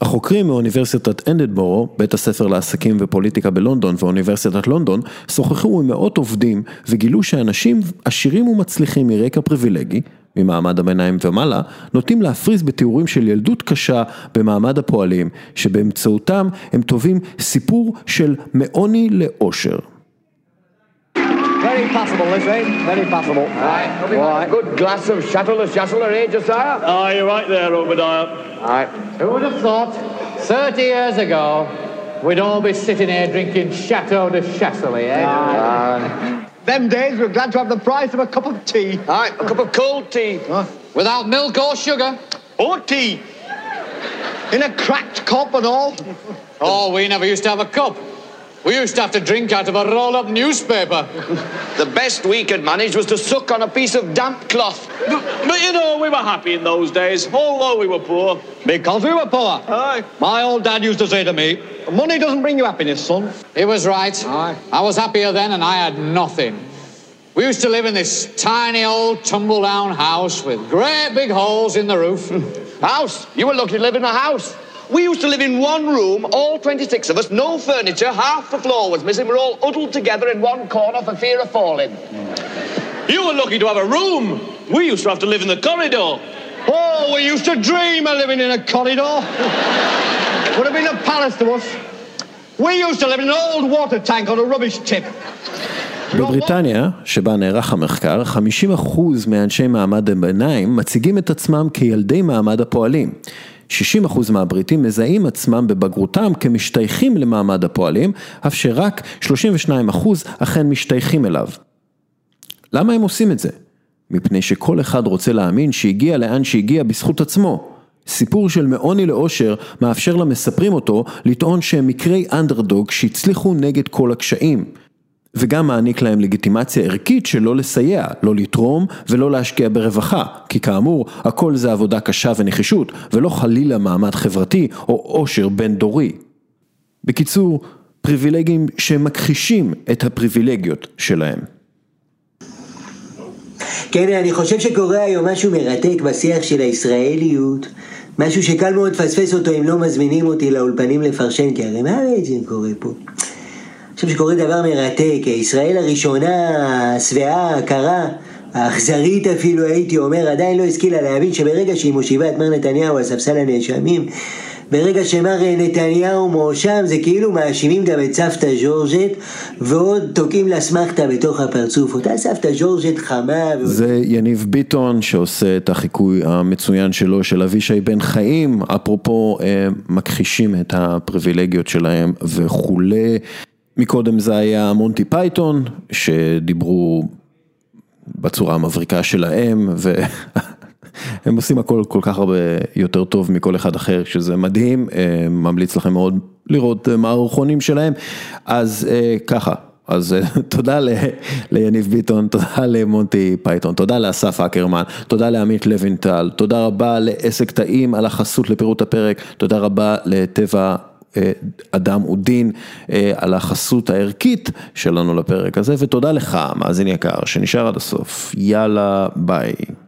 החוקרים מאוניברסיטת אנדנבורו, בית הספר לעסקים ופוליטיקה בלונדון ואוניברסיטת לונדון, שוחחו עם מאות עובדים וגילו שאנשים עשירים ומצליחים מרקע פריבילגי, ממעמד הביניים ומעלה, נוטים להפריז בתיאורים של ילדות קשה במעמד הפועלים, שבאמצעותם הם טובים סיפור של מעוני לאושר. Very possible, this eh? Very possible. Aye. Aye. Aye. A good glass of Chateau Le Chassel, eh, Josiah? Oh, you're right there, Obadiah. Aye. Who would have thought, thirty years ago, we'd all be sitting here drinking Chateau Le Chassel, eh? Aye. Aye. Them days we're glad to have the price of a cup of tea. Aye, a cup of cold tea. Huh? Without milk or sugar. Or tea. In a cracked cup and all. Oh, we never used to have a cup. We used to have to drink out of a roll-up newspaper. The best we could manage was to suck on a piece of damp cloth. But you know, we were happy in those days, although we were poor. Because we were poor. Aye. My old dad used to say to me, money doesn't bring you happiness, son. He was right. Aye. I was happier then and I had nothing. We used to live in this tiny old tumble-down house with great big holes in the roof. House? You were lucky to live in a house. We used to live in one room, all twenty-six of us, no furniture, half the floor was missing. We were all huddled together in one corner for fear of falling. You were lucky to have a room. We used to have to live in the corridor. Oh, we used to dream of living in a corridor. Would have been a palace to us. We used to live in an old water tank on a rubbish tip. בבריטניה, שבה נערך המחקר, חמישים אחוז מאנשי מעמד הביניים מציגים את עצמם כילדי מעמד הפועלים. שישים אחוז מהבריטים מזהים עצמם בבגרותם כמשתייכים למעמד הפועלים, אף שרק שלושים ושניים אחוז אכן משתייכים אליו. למה הם עושים את זה? מפני שכל אחד רוצה להאמין שהגיע לאן שהגיע בזכות עצמו. סיפור של מעוני לאושר מאפשר למספרים אותו לטעון שהם מקרי אנדרדוג שהצליחו נגד כל הקשיים. וגם מעניק להם לגיטימציה ערכית שלא לסייע, לא לתרום ולא להשקיע ברווחה, כי כאמור, הכל זה עבודה קשה ונחישות, ולא חלילה מעמד חברתי או עושר בין דורי. בקיצור, פריבילגים שמכחישים את הפריבילגיות שלהם. כן, אני חושב שקורה היום משהו מרתק בשיח של הישראליות, משהו שקל מאוד פספס אותו אם לא מזמינים אותי לאולפנים לפרשן, כי הרי מה בעצם קורה פה? אני חושב שקורה דבר מרתק, ישראל הראשונה, הסבעה, הקרה, האכזרית אפילו הייתי אומר, עדיין לא השכילה להבין שברגע שהיא מושיבה את מר נתניהו על ספסל הנאשמים, ברגע שמר נתניהו מואשם, זה כאילו מאשימים גם את סבתא ג'ורג'ט, ועוד תוקעים לסמכתה בתוך הפרצוף. אותה סבתא ג'ורג'ט חמה. זה יניב ביטון שעושה את החיקוי המצוין שלו, של אבישי בן חיים, אפרופו מכחישים את הפריבילגיות שלהם וכולי. מקודם זה היה מונטי פייתון, שדיברו בצורה המבריקה שלהם, ו... הם עושים הכל כל כך הרבה יותר טוב מכל אחד אחר, שזה מדהים, ממליץ לכם מאוד לראות מערכונים שלהם, אז ככה, אז תודה ל- ליניב ביטון, תודה למונטי פייתון, תודה לאסף אקרמן, תודה לעמית לוינטל, תודה רבה לעסק טעים על החסות לפירוט הפרק, תודה רבה לטבע אדם ודין על החסות הערכית שלנו לפרק הזה, ותודה לך מאזין יקר שנשאר עד הסוף, יאללה ביי.